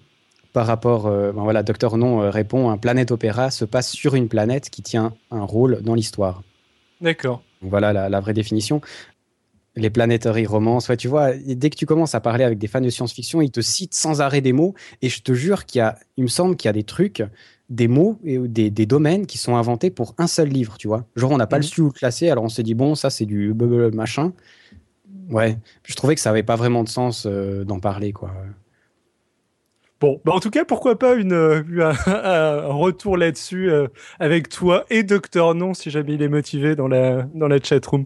par rapport... Euh, ben voilà, Docteur Non répond, un planète opéra se passe sur une planète qui tient un rôle dans l'histoire. D'accord. Donc voilà la, la vraie définition. Les planétaries romances, ouais, tu vois, dès que tu commences à parler avec des fans de science-fiction, ils te citent sans arrêt des mots. Et je te jure qu'il y a, il me semble qu'il y a des trucs, des mots, et des, des domaines qui sont inventés pour un seul livre, tu vois. Genre, on n'a pas mmh. le su où le classer, alors on se dit, bon, ça, c'est du machin. Ouais, je trouvais que ça n'avait pas vraiment de sens euh, d'en parler, quoi. Bon, bah en tout cas, pourquoi pas une, euh, un, un retour là-dessus euh, avec toi et Docteur Non, si jamais il est motivé dans la, dans la chatroom.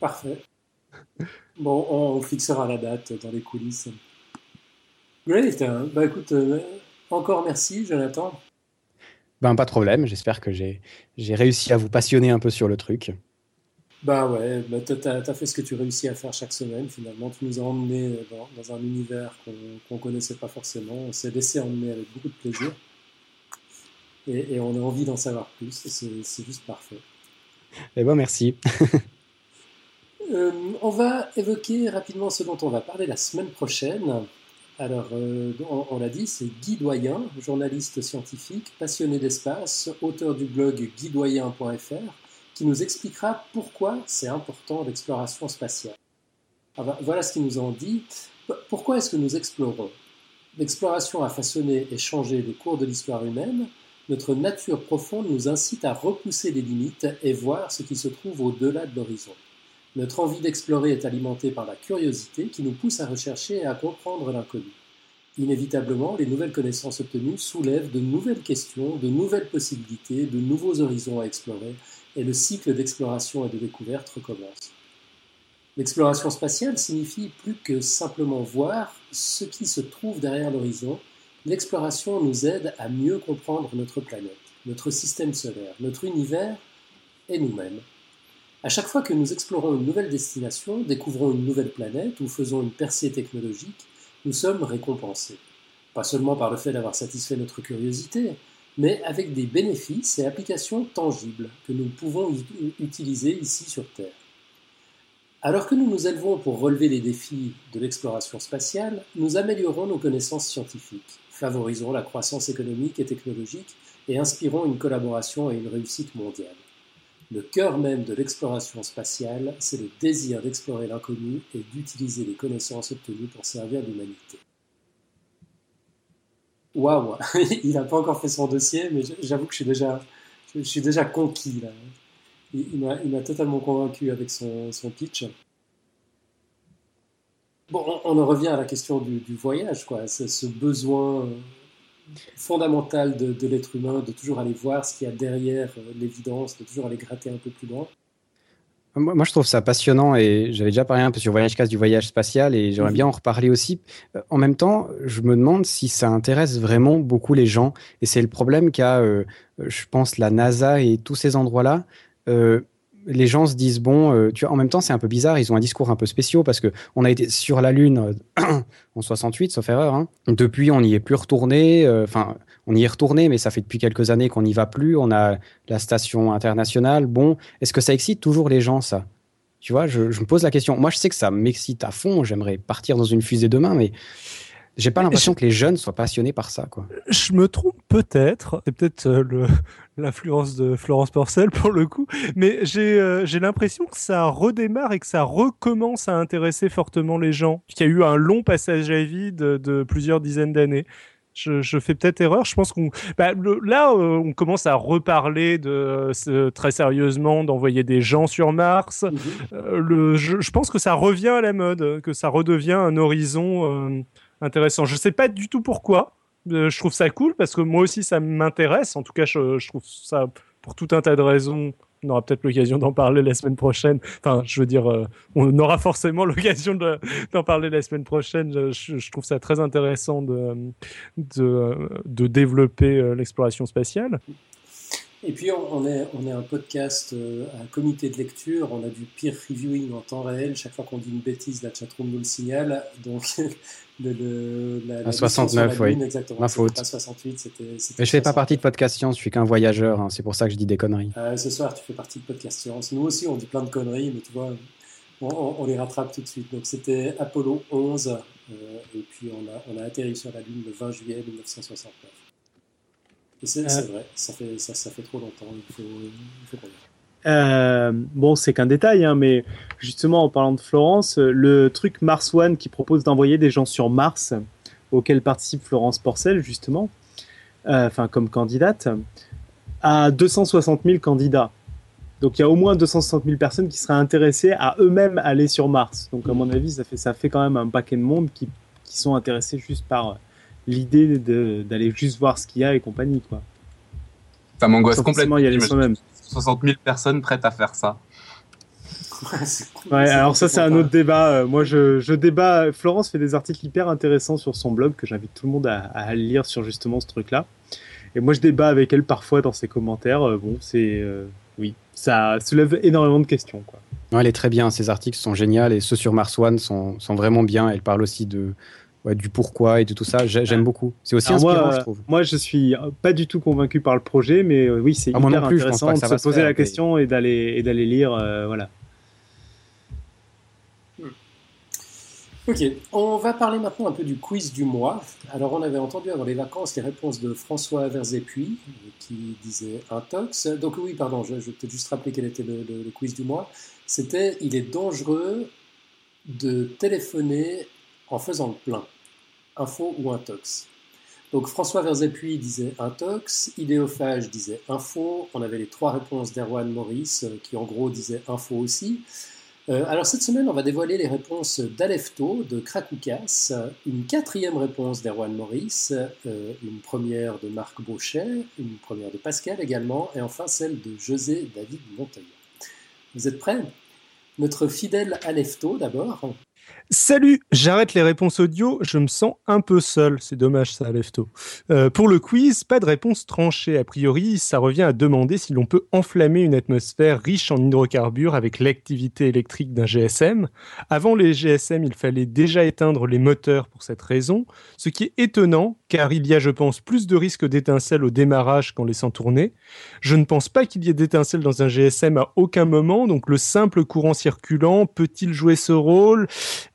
Parfait. Bon, on, on fixera la date dans les coulisses. Great. Bah écoute, euh, encore merci, Jonathan. Ben, pas de problème, j'espère que j'ai, j'ai réussi à vous passionner un peu sur le truc. Bah ouais, bah t'as, t'as fait ce que tu réussis à faire chaque semaine, finalement. Tu nous as emmenés dans, dans un univers qu'on, qu'on connaissait pas forcément. On s'est laissé emmener avec beaucoup de plaisir. Et, et on a envie d'en savoir plus. C'est, c'est juste parfait. Eh ben, merci. Euh, on va évoquer rapidement ce dont on va parler la semaine prochaine. Alors, euh, on, on l'a dit, c'est Guy Doyen, journaliste scientifique, passionné d'espace, auteur du blog guy doyen point f r, qui nous expliquera pourquoi c'est important l'exploration spatiale. Alors, voilà ce qu'il nous en dit. Pourquoi est-ce que nous explorons ? L'exploration a façonné et changé le cours de l'histoire humaine. Notre nature profonde nous incite à repousser les limites et voir ce qui se trouve au-delà de l'horizon. Notre envie d'explorer est alimentée par la curiosité qui nous pousse à rechercher et à comprendre l'inconnu. Inévitablement, les nouvelles connaissances obtenues soulèvent de nouvelles questions, de nouvelles possibilités, de nouveaux horizons à explorer, et le cycle d'exploration et de découverte recommence. L'exploration spatiale signifie plus que simplement voir ce qui se trouve derrière l'horizon. L'exploration nous aide à mieux comprendre notre planète, notre système solaire, notre univers et nous-mêmes. À chaque fois que nous explorons une nouvelle destination, découvrons une nouvelle planète ou faisons une percée technologique, nous sommes récompensés. Pas seulement par le fait d'avoir satisfait notre curiosité, mais avec des bénéfices et applications tangibles que nous pouvons utiliser ici sur Terre. Alors que nous nous élevons pour relever les défis de l'exploration spatiale, nous améliorons nos connaissances scientifiques, favorisons la croissance économique et technologique et inspirons une collaboration et une réussite mondiale. Le cœur même de l'exploration spatiale, c'est le désir d'explorer l'inconnu et d'utiliser les connaissances obtenues pour servir l'humanité. Waouh, il n'a pas encore fait son dossier, mais j'avoue que je suis déjà, je suis déjà conquis là. Il m'a, il m'a totalement convaincu avec son, son pitch. Bon, on en revient à la question du, du voyage, quoi. C'est ce besoin fondamental de, de l'être humain, de toujours aller voir ce qu'il y a derrière l'évidence, de toujours aller gratter un peu plus loin. Moi, je trouve ça passionnant et j'avais déjà parlé un peu sur VoyageCast du voyage spatial et j'aimerais bien en reparler aussi. En même temps, je me demande si ça intéresse vraiment beaucoup les gens et c'est le problème qu'a, euh, je pense, la NASA et tous ces endroits-là. Euh, les gens se disent, bon, euh, tu vois, en même temps, c'est un peu bizarre, ils ont un discours un peu spéciaux parce qu'on a été sur la Lune euh, en soixante-huit, sauf erreur. Hein. Depuis, on n'y est plus retourné, enfin... Euh, On y est retourné, mais ça fait depuis quelques années qu'on n'y va plus. On a la station internationale. Bon, est-ce que ça excite toujours les gens, ça ? Tu vois, je, je me pose la question. Moi, je sais que ça m'excite à fond. J'aimerais partir dans une fusée demain, mais j'ai pas l'impression je... que les jeunes soient passionnés par ça, quoi. Je me trompe peut-être. C'est peut-être euh, le... l'influence de Florence Porcel, pour le coup. Mais j'ai, euh, j'ai l'impression que ça redémarre et que ça recommence à intéresser fortement les gens. Qu'il y a eu un long passage à vide de, de plusieurs dizaines d'années. Je, je fais peut-être erreur. Je pense qu'on bah, le, là, euh, on commence à reparler de euh, très sérieusement d'envoyer des gens sur Mars. Mmh. Euh, le, je, je pense que ça revient à la mode, que ça redevient un horizon euh, intéressant. Je sais pas du tout pourquoi. Euh, je trouve ça cool parce que moi aussi ça m'intéresse. En tout cas, je, je trouve ça pour tout un tas de raisons. On aura peut-être l'occasion d'en parler la semaine prochaine. Enfin, je veux dire, euh, on aura forcément l'occasion de, d'en parler la semaine prochaine. Je, je trouve ça très intéressant de, de, de développer l'exploration spatiale. Et puis, on est, on est un podcast, un comité de lecture. On a du peer reviewing en temps réel. Chaque fois qu'on dit une bêtise, la chatroom nous le signale. Donc, le, le, la, la soixante-neuf, la Lune, oui. Exactement. Ma faute. Pas soixante-huit, c'était, c'était Mais je fais pas partie de Podcast Science. Je suis qu'un voyageur. Hein. C'est pour ça que je dis des conneries. Euh, ce soir, tu fais partie de Podcast Science. Nous aussi, on dit plein de conneries, mais tu vois, on, on, on les rattrape tout de suite. Donc, c'était Apollo onze. Euh, et puis, on a, on a atterri sur la Lune le vingt juillet mille neuf cent soixante-neuf. C'est, c'est vrai, ça fait, ça, ça fait trop longtemps, il faut, il faut regarder. Euh, bon, c'est qu'un détail, hein, mais justement, en parlant de Florence, le truc Mars One qui propose d'envoyer des gens sur Mars, auquel participe Florence Porcel, justement, enfin euh, comme candidate, a deux cent soixante mille candidats. Donc, il y a au moins deux cent soixante mille personnes qui seraient intéressées à eux-mêmes aller sur Mars. Donc, à mon avis, ça fait, ça fait quand même un paquet de monde qui, qui sont intéressés juste par... l'idée de, d'aller juste voir ce qu'il y a et compagnie, quoi. Ça m'angoisse complètement. Il y a les soixante mille personnes prêtes à faire ça. Ouais, alors ça, c'est un autre débat. Moi, je, je débat. Florence fait des articles hyper intéressants sur son blog que j'invite tout le monde à, à lire sur justement ce truc-là. Et moi, je débat avec elle parfois dans ses commentaires. Bon, c'est euh, oui, ça soulève énormément de questions, quoi. Non, elle est très bien. Ses articles sont géniaux et ceux sur Mars One sont, sont vraiment bien. Elle parle aussi de Ouais, du pourquoi et de tout ça, j'aime beaucoup. C'est aussi Alors inspirant, moi, je trouve. Moi, je suis pas du tout convaincu par le projet, mais oui, c'est ah, hyper plus, intéressant de se, se poser faire, la question et d'aller, et d'aller lire. Euh, voilà. Ok, on va parler maintenant un peu du quiz du mois. Alors, on avait entendu avant les vacances les réponses de François Verzépuy qui disait Intox. Donc, oui, pardon, je, je vais peut-être juste rappeler quel était le, le, le quiz du mois. C'était il est dangereux de téléphoner en faisant le plein. Info ou intox. Donc François Verzépuy disait intox, Idéophage disait info, on avait les trois réponses d'Erwan Maurice qui en gros disait info aussi. Euh, alors cette semaine on va dévoiler les réponses d'Alefto, de Krakoukas, une quatrième réponse d'Erwan Maurice, euh, une première de Marc Beauchet, une première de Pascal également, et enfin celle de José David Monteil. Vous êtes prêts ? Notre fidèle Alefto d'abord. Salut, j'arrête les réponses audio, je me sens un peu seul, c'est dommage ça, Lefto. Euh, pour le quiz, pas de réponse tranchée. A priori, ça revient à demander si l'on peut enflammer une atmosphère riche en hydrocarbures avec l'activité électrique d'un G S M. Avant les G S M, il fallait déjà éteindre les moteurs pour cette raison, ce qui est étonnant, car il y a, je pense, plus de risques d'étincelles au démarrage qu'en laissant tourner. Je ne pense pas qu'il y ait d'étincelles dans un G S M à aucun moment, donc le simple courant circulant peut-il jouer ce rôle ?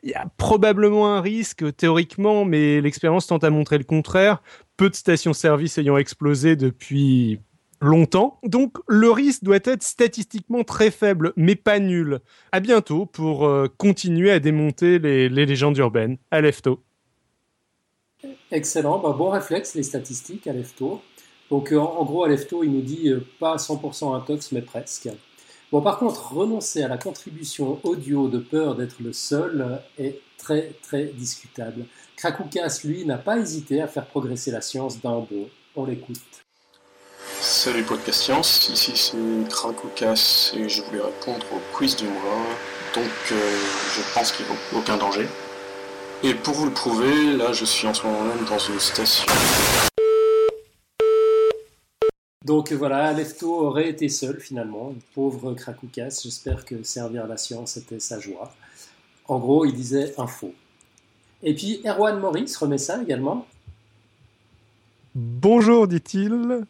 Il y a probablement un risque théoriquement, mais l'expérience tente à montrer le contraire. Peu de stations-service ayant explosé depuis longtemps. Donc le risque doit être statistiquement très faible, mais pas nul. À bientôt pour euh, continuer à démonter les, les légendes urbaines. À Lefto. Excellent, bah, bon réflexe les statistiques à Lefto. Donc euh, en gros à Lefto il nous dit euh, pas cent pour cent intox mais presque. Bon, par contre, renoncer à la contribution audio de peur d'être le seul est très très discutable. Krakoukas, lui, n'a pas hésité à faire progresser la science d'un bond. On l'écoute. Salut Podcast Science, ici c'est Krakoukas et je voulais répondre au quiz du mois, donc euh, je pense qu'il n'y a aucun danger. Et pour vous le prouver, là je suis en ce moment même dans une station. Donc voilà, Lefto aurait été seul finalement, le pauvre Krakoukas, j'espère que servir la science était sa joie. En gros, il disait info. Et puis Erwan Maurice remet ça également. Bonjour, dit-il.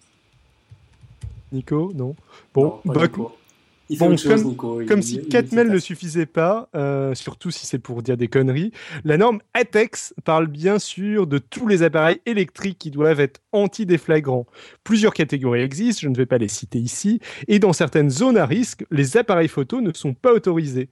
Nico, non. Bon, non, bah, Nico. Il fait bon, autre chose, comme, Nico. Il, comme il, si il, quatre mails ne suffisaient pas, euh, surtout si c'est pour dire des conneries, la norme ATEX parle bien sûr de tous les appareils électriques qui doivent être anti-déflagrants. Plusieurs catégories existent, je ne vais pas les citer ici, et dans certaines zones à risque, les appareils photo ne sont pas autorisés.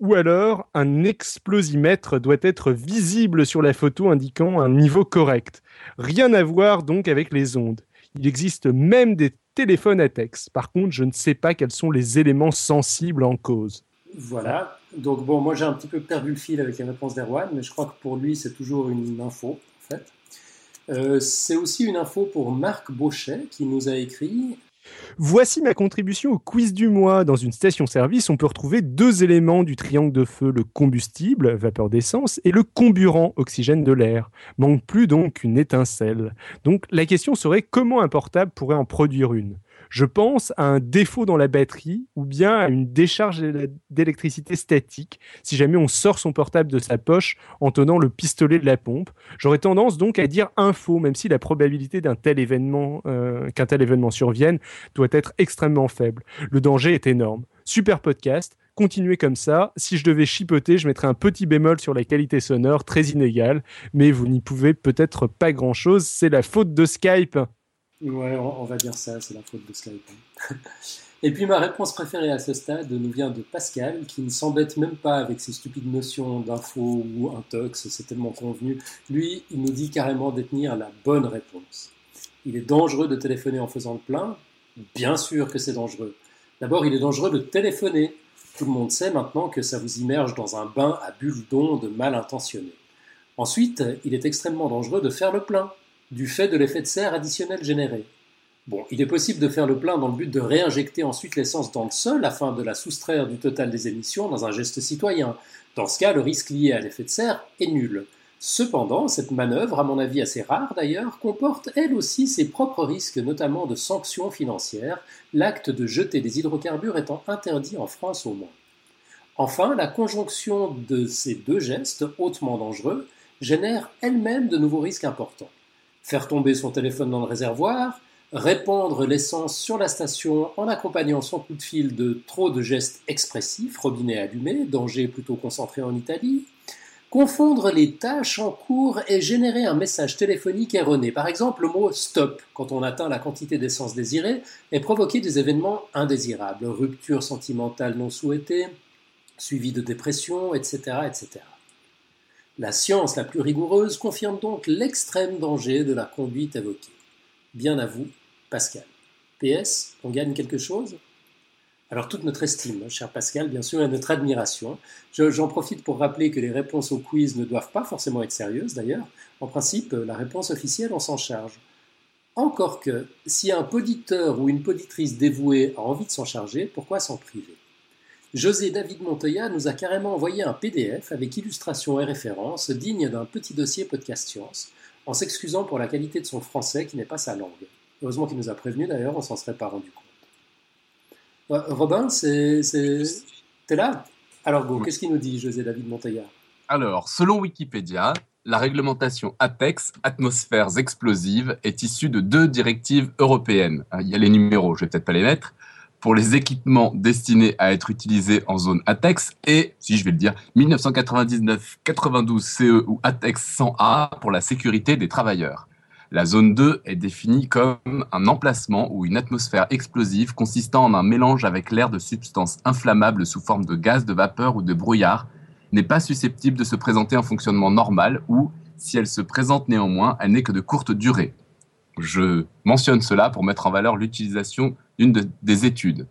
Ou alors, un explosimètre doit être visible sur la photo indiquant un niveau correct. Rien à voir donc avec les ondes. Il existe même des téléphone à texte. Par contre, je ne sais pas quels sont les éléments sensibles en cause. Voilà. Donc, bon, moi, j'ai un petit peu perdu le fil avec les réponses d'Erwan, mais je crois que pour lui, c'est toujours une info, en fait. Euh, c'est aussi une info pour Marc Beauchet, qui nous a écrit... Voici ma contribution au quiz du mois. Dans une station-service, on peut retrouver deux éléments du triangle de feu, le combustible, vapeur d'essence, et le comburant, oxygène de l'air. Manque plus donc une étincelle. Donc la question serait comment un portable pourrait en produire une ? Je pense à un défaut dans la batterie ou bien à une décharge d'électricité statique si jamais on sort son portable de sa poche en tenant le pistolet de la pompe. J'aurais tendance donc à dire info, même si la probabilité d'un tel événement, euh, qu'un tel événement survienne doit être extrêmement faible. Le danger est énorme. Super podcast, continuez comme ça. Si je devais chipoter, je mettrais un petit bémol sur la qualité sonore, très inégale, mais vous n'y pouvez peut-être pas grand-chose, c'est la faute de Skype. Ouais, on va dire ça, c'est la faute de Skype. Et puis ma réponse préférée à ce stade nous vient de Pascal, qui ne s'embête même pas avec ses stupides notions d'info ou intox, c'est tellement convenu. Lui, il nous dit carrément détenir la bonne réponse. Il est dangereux de téléphoner en faisant le plein. Bien sûr que c'est dangereux. D'abord, il est dangereux de téléphoner. Tout le monde sait maintenant que ça vous immerge dans un bain à bulles d'ondes mal intentionnées. Ensuite, il est extrêmement dangereux de faire le plein, du fait de l'effet de serre additionnel généré. Bon, il est possible de faire le plein dans le but de réinjecter ensuite l'essence dans le sol afin de la soustraire du total des émissions dans un geste citoyen. Dans ce cas, le risque lié à l'effet de serre est nul. Cependant, cette manœuvre, à mon avis assez rare d'ailleurs, comporte elle aussi ses propres risques, notamment de sanctions financières, l'acte de jeter des hydrocarbures étant interdit en France au moins. Enfin, la conjonction de ces deux gestes hautement dangereux génère elle-même de nouveaux risques importants. Faire tomber son téléphone dans le réservoir, répandre l'essence sur la station en accompagnant son coup de fil de trop de gestes expressifs, robinet allumé, danger plutôt concentré en Italie, confondre les tâches en cours et générer un message téléphonique erroné. Par exemple, le mot « stop » quand on atteint la quantité d'essence désirée et provoquer des événements indésirables, rupture sentimentale non souhaitée, suivi de dépression, et cetera, et cetera. La science la plus rigoureuse confirme donc l'extrême danger de la conduite évoquée. Bien à vous, Pascal. P S, on gagne quelque chose ? Alors toute notre estime, cher Pascal, bien sûr, et notre admiration. Je, j'en profite pour rappeler que les réponses au quiz ne doivent pas forcément être sérieuses, d'ailleurs. En principe, la réponse officielle, on s'en charge. Encore que, si un poditeur ou une poditrice dévouée a envie de s'en charger, pourquoi s'en priver ? José David Montoya nous a carrément envoyé un P D F avec illustrations et références dignes d'un petit dossier Podcast Science, en s'excusant pour la qualité de son français qui n'est pas sa langue. Heureusement qu'il nous a prévenu d'ailleurs, on s'en serait pas rendu compte. Euh, Robin, c'est, c'est... t'es là ? Alors go, oui. Qu'est-ce qu'il nous dit José David Montoya ? Alors, selon Wikipédia, la réglementation ATEX, atmosphères explosives, est issue de deux directives européennes. Il y a les numéros, je vais peut-être pas les mettre. Pour les équipements destinés à être utilisés en zone ATEX et, si je vais le dire, dix-neuf quatre-vingt-dix-neuf quatre-vingt-douze C E ou ATEX cent A pour la sécurité des travailleurs. La zone deux est définie comme un emplacement ou une atmosphère explosive consistant en un mélange avec l'air de substances inflammables sous forme de gaz, de vapeur ou de brouillard n'est pas susceptible de se présenter en fonctionnement normal ou, si elle se présente néanmoins, elle n'est que de courte durée. Je mentionne cela pour mettre en valeur l'utilisation d'une de, des études.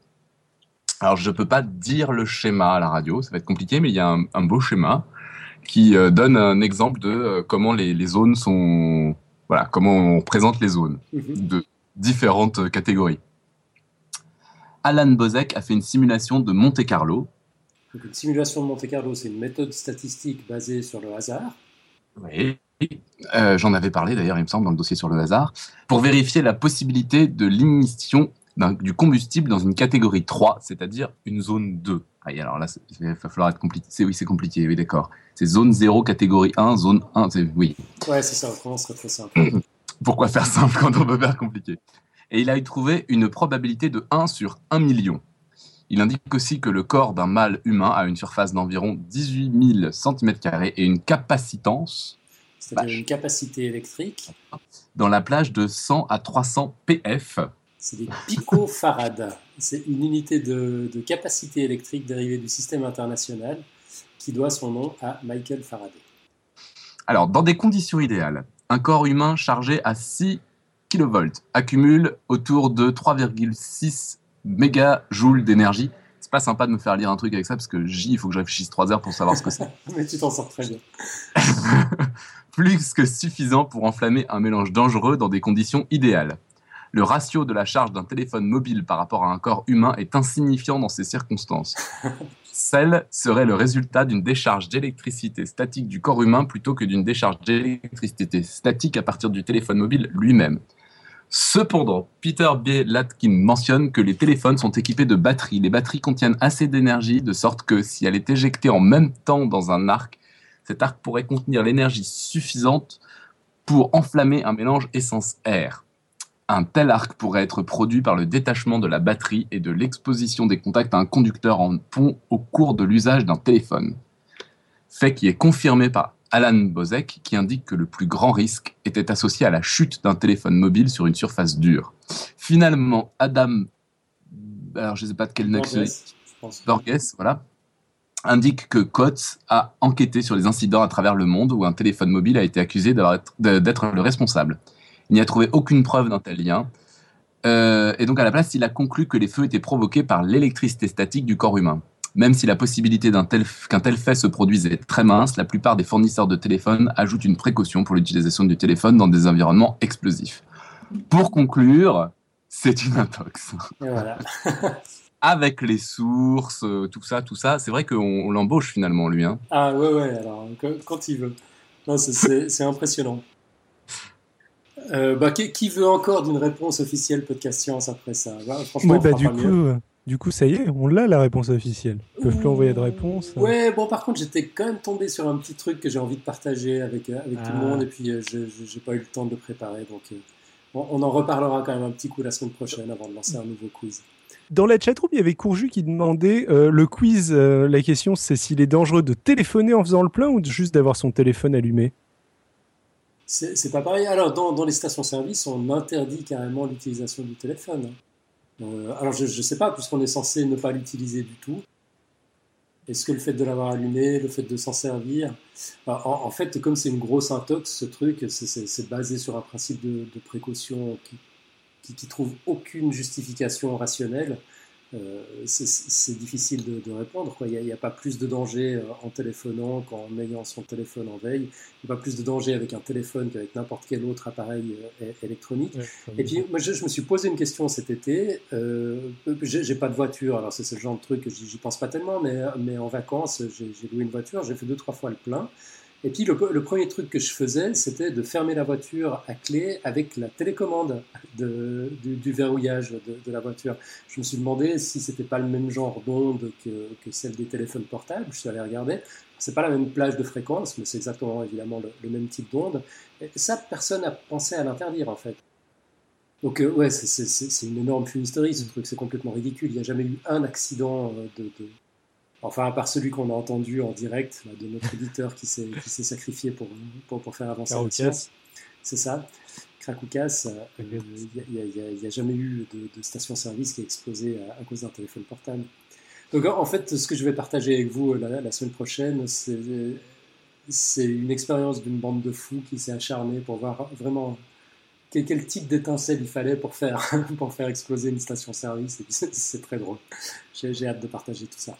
Alors, je ne peux pas dire le schéma à la radio, ça va être compliqué, mais il y a un, un beau schéma qui euh, donne un exemple de euh, comment les, les zones sont... Voilà, comment on présente les zones mm-hmm. de différentes catégories. Alan Bozek a fait une simulation de Monte-Carlo. Donc une simulation de Monte-Carlo, c'est une méthode statistique basée sur le hasard. Oui, euh, j'en avais parlé d'ailleurs, il me semble, dans le dossier sur le hasard, pour vérifier la possibilité de l'ignition du combustible dans une catégorie trois, c'est-à-dire une zone deux. Ah, et alors là, il va falloir être compliqué. C'est, oui, c'est compliqué, oui, d'accord. C'est zone zéro, catégorie un, zone un, c'est, oui. Ouais, c'est ça, autrement, ce serait très simple. Pourquoi faire simple quand on peut faire compliqué ? Et il a trouvé une probabilité de un sur un million. Il indique aussi que le corps d'un mâle humain a une surface d'environ dix-huit mille centimètres carrés et une capacitance... C'est-à-dire vache, une capacité électrique. Dans la plage de cent à trois cents P F. C'est des picofarads. C'est une unité de, de capacité électrique dérivée du système international qui doit son nom à Michael Faraday. Alors, dans des conditions idéales, un corps humain chargé à six kilovolts accumule autour de trois virgule six mégajoules d'énergie. C'est pas sympa de me faire lire un truc avec ça parce que J, il faut que je réfléchisse trois heures pour savoir ce que c'est. Mais tu t'en sors très bien. Plus que suffisant pour enflammer un mélange dangereux dans des conditions idéales. Le ratio de la charge d'un téléphone mobile par rapport à un corps humain est insignifiant dans ces circonstances. Celle serait le résultat d'une décharge d'électricité statique du corps humain plutôt que d'une décharge d'électricité statique à partir du téléphone mobile lui-même. Cependant, Peter B. Latkin mentionne que les téléphones sont équipés de batteries. Les batteries contiennent assez d'énergie de sorte que si elle est éjectée en même temps dans un arc, cet arc pourrait contenir l'énergie suffisante pour enflammer un mélange essence-air. Un tel arc pourrait être produit par le détachement de la batterie et de l'exposition des contacts à un conducteur en pont au cours de l'usage d'un téléphone. Fait qui est confirmé par Alan Bozek, qui indique que le plus grand risque était associé à la chute d'un téléphone mobile sur une surface dure. Finalement, Adam... Alors, je ne sais pas de quel nom c'est. Borges, voilà. Indique que Coates a enquêté sur les incidents à travers le monde où un téléphone mobile a été accusé d'être le responsable. Il n'y a trouvé aucune preuve d'un tel lien. Euh, et donc, à la place, il a conclu que les feux étaient provoqués par l'électricité statique du corps humain. Même si la possibilité d'un tel, qu'un tel fait se produise est très mince, la plupart des fournisseurs de téléphones ajoutent une précaution pour l'utilisation du téléphone dans des environnements explosifs. Pour conclure, c'est une intox. Et voilà. Avec les sources, tout ça, tout ça. C'est vrai qu'on l'embauche finalement, lui. Hein. Ah ouais, ouais, alors, quand il veut. Non, c'est, c'est, c'est impressionnant. Euh, bah, qui veut encore d'une réponse officielle Podcast Science après ça ? Bah, franchement, ouais, bah, du, coup, euh, du coup, ça y est, on l'a la réponse officielle. Ils ne peuvent plus envoyer de réponse. Ouais, hein. Bon, par contre, j'étais quand même tombé sur un petit truc que j'ai envie de partager avec, avec ah. tout le monde et puis euh, je n'ai pas eu le temps de le préparer. Donc, euh, bon, on en reparlera quand même un petit coup la semaine prochaine avant de lancer un nouveau quiz. Dans la chatroom, il y avait Courju qui demandait euh, le quiz, euh, la question c'est s'il est dangereux de téléphoner en faisant le plein ou juste d'avoir son téléphone allumé ? C'est, c'est pas pareil. Alors, dans, dans les stations-service, on interdit carrément l'utilisation du téléphone. Euh, alors, je ne sais pas, puisqu'on est censé ne pas l'utiliser du tout. Est-ce que le fait de l'avoir allumé, le fait de s'en servir... Enfin, en, en fait, comme c'est une grosse intox, ce truc, c'est, c'est, c'est basé sur un principe de, de précaution qui ne trouve aucune justification rationnelle. Euh, c'est, c'est difficile de, de répondre, quoi. Il n'y a, a pas plus de danger en téléphonant qu'en ayant son téléphone en veille. Il n'y a pas plus de danger avec un téléphone qu'avec n'importe quel autre appareil euh, électronique. Ouais, et puis moi, je, je me suis posé une question cet été. Euh, j'ai, j'ai pas de voiture, alors c'est ce genre de truc que j'y pense pas tellement, mais, mais en vacances j'ai, j'ai loué une voiture, j'ai fait deux trois fois le plein. Et puis le, le premier truc que je faisais, c'était de fermer la voiture à clé avec la télécommande de, du, du verrouillage de, de la voiture. Je me suis demandé si c'était pas le même genre d'onde que, que celle des téléphones portables. Je suis allé regarder. C'est pas la même plage de fréquence, mais c'est exactement évidemment le, le même type d'onde. Et ça, personne n'a pensé à l'interdire en fait. Donc euh, ouais, c'est, c'est, c'est une énorme fumisterie ce truc. C'est complètement ridicule. Il n'y a jamais eu un accident de... de Enfin, à part celui qu'on a entendu en direct là, de notre éditeur qui s'est, qui s'est sacrifié pour, pour, pour faire avancer la science. C'est ça. Cracoucas, il euh, n'y a, a, a jamais eu de, de station-service qui a explosé à, à cause d'un téléphone portable. Donc, en fait, ce que je vais partager avec vous la, la semaine prochaine, c'est, c'est une expérience d'une bande de fous qui s'est acharnée pour voir vraiment quel, quel type d'étincelle il fallait pour faire, pour faire exploser une station-service. Et puis, c'est, c'est très drôle. J'ai, j'ai hâte de partager tout ça.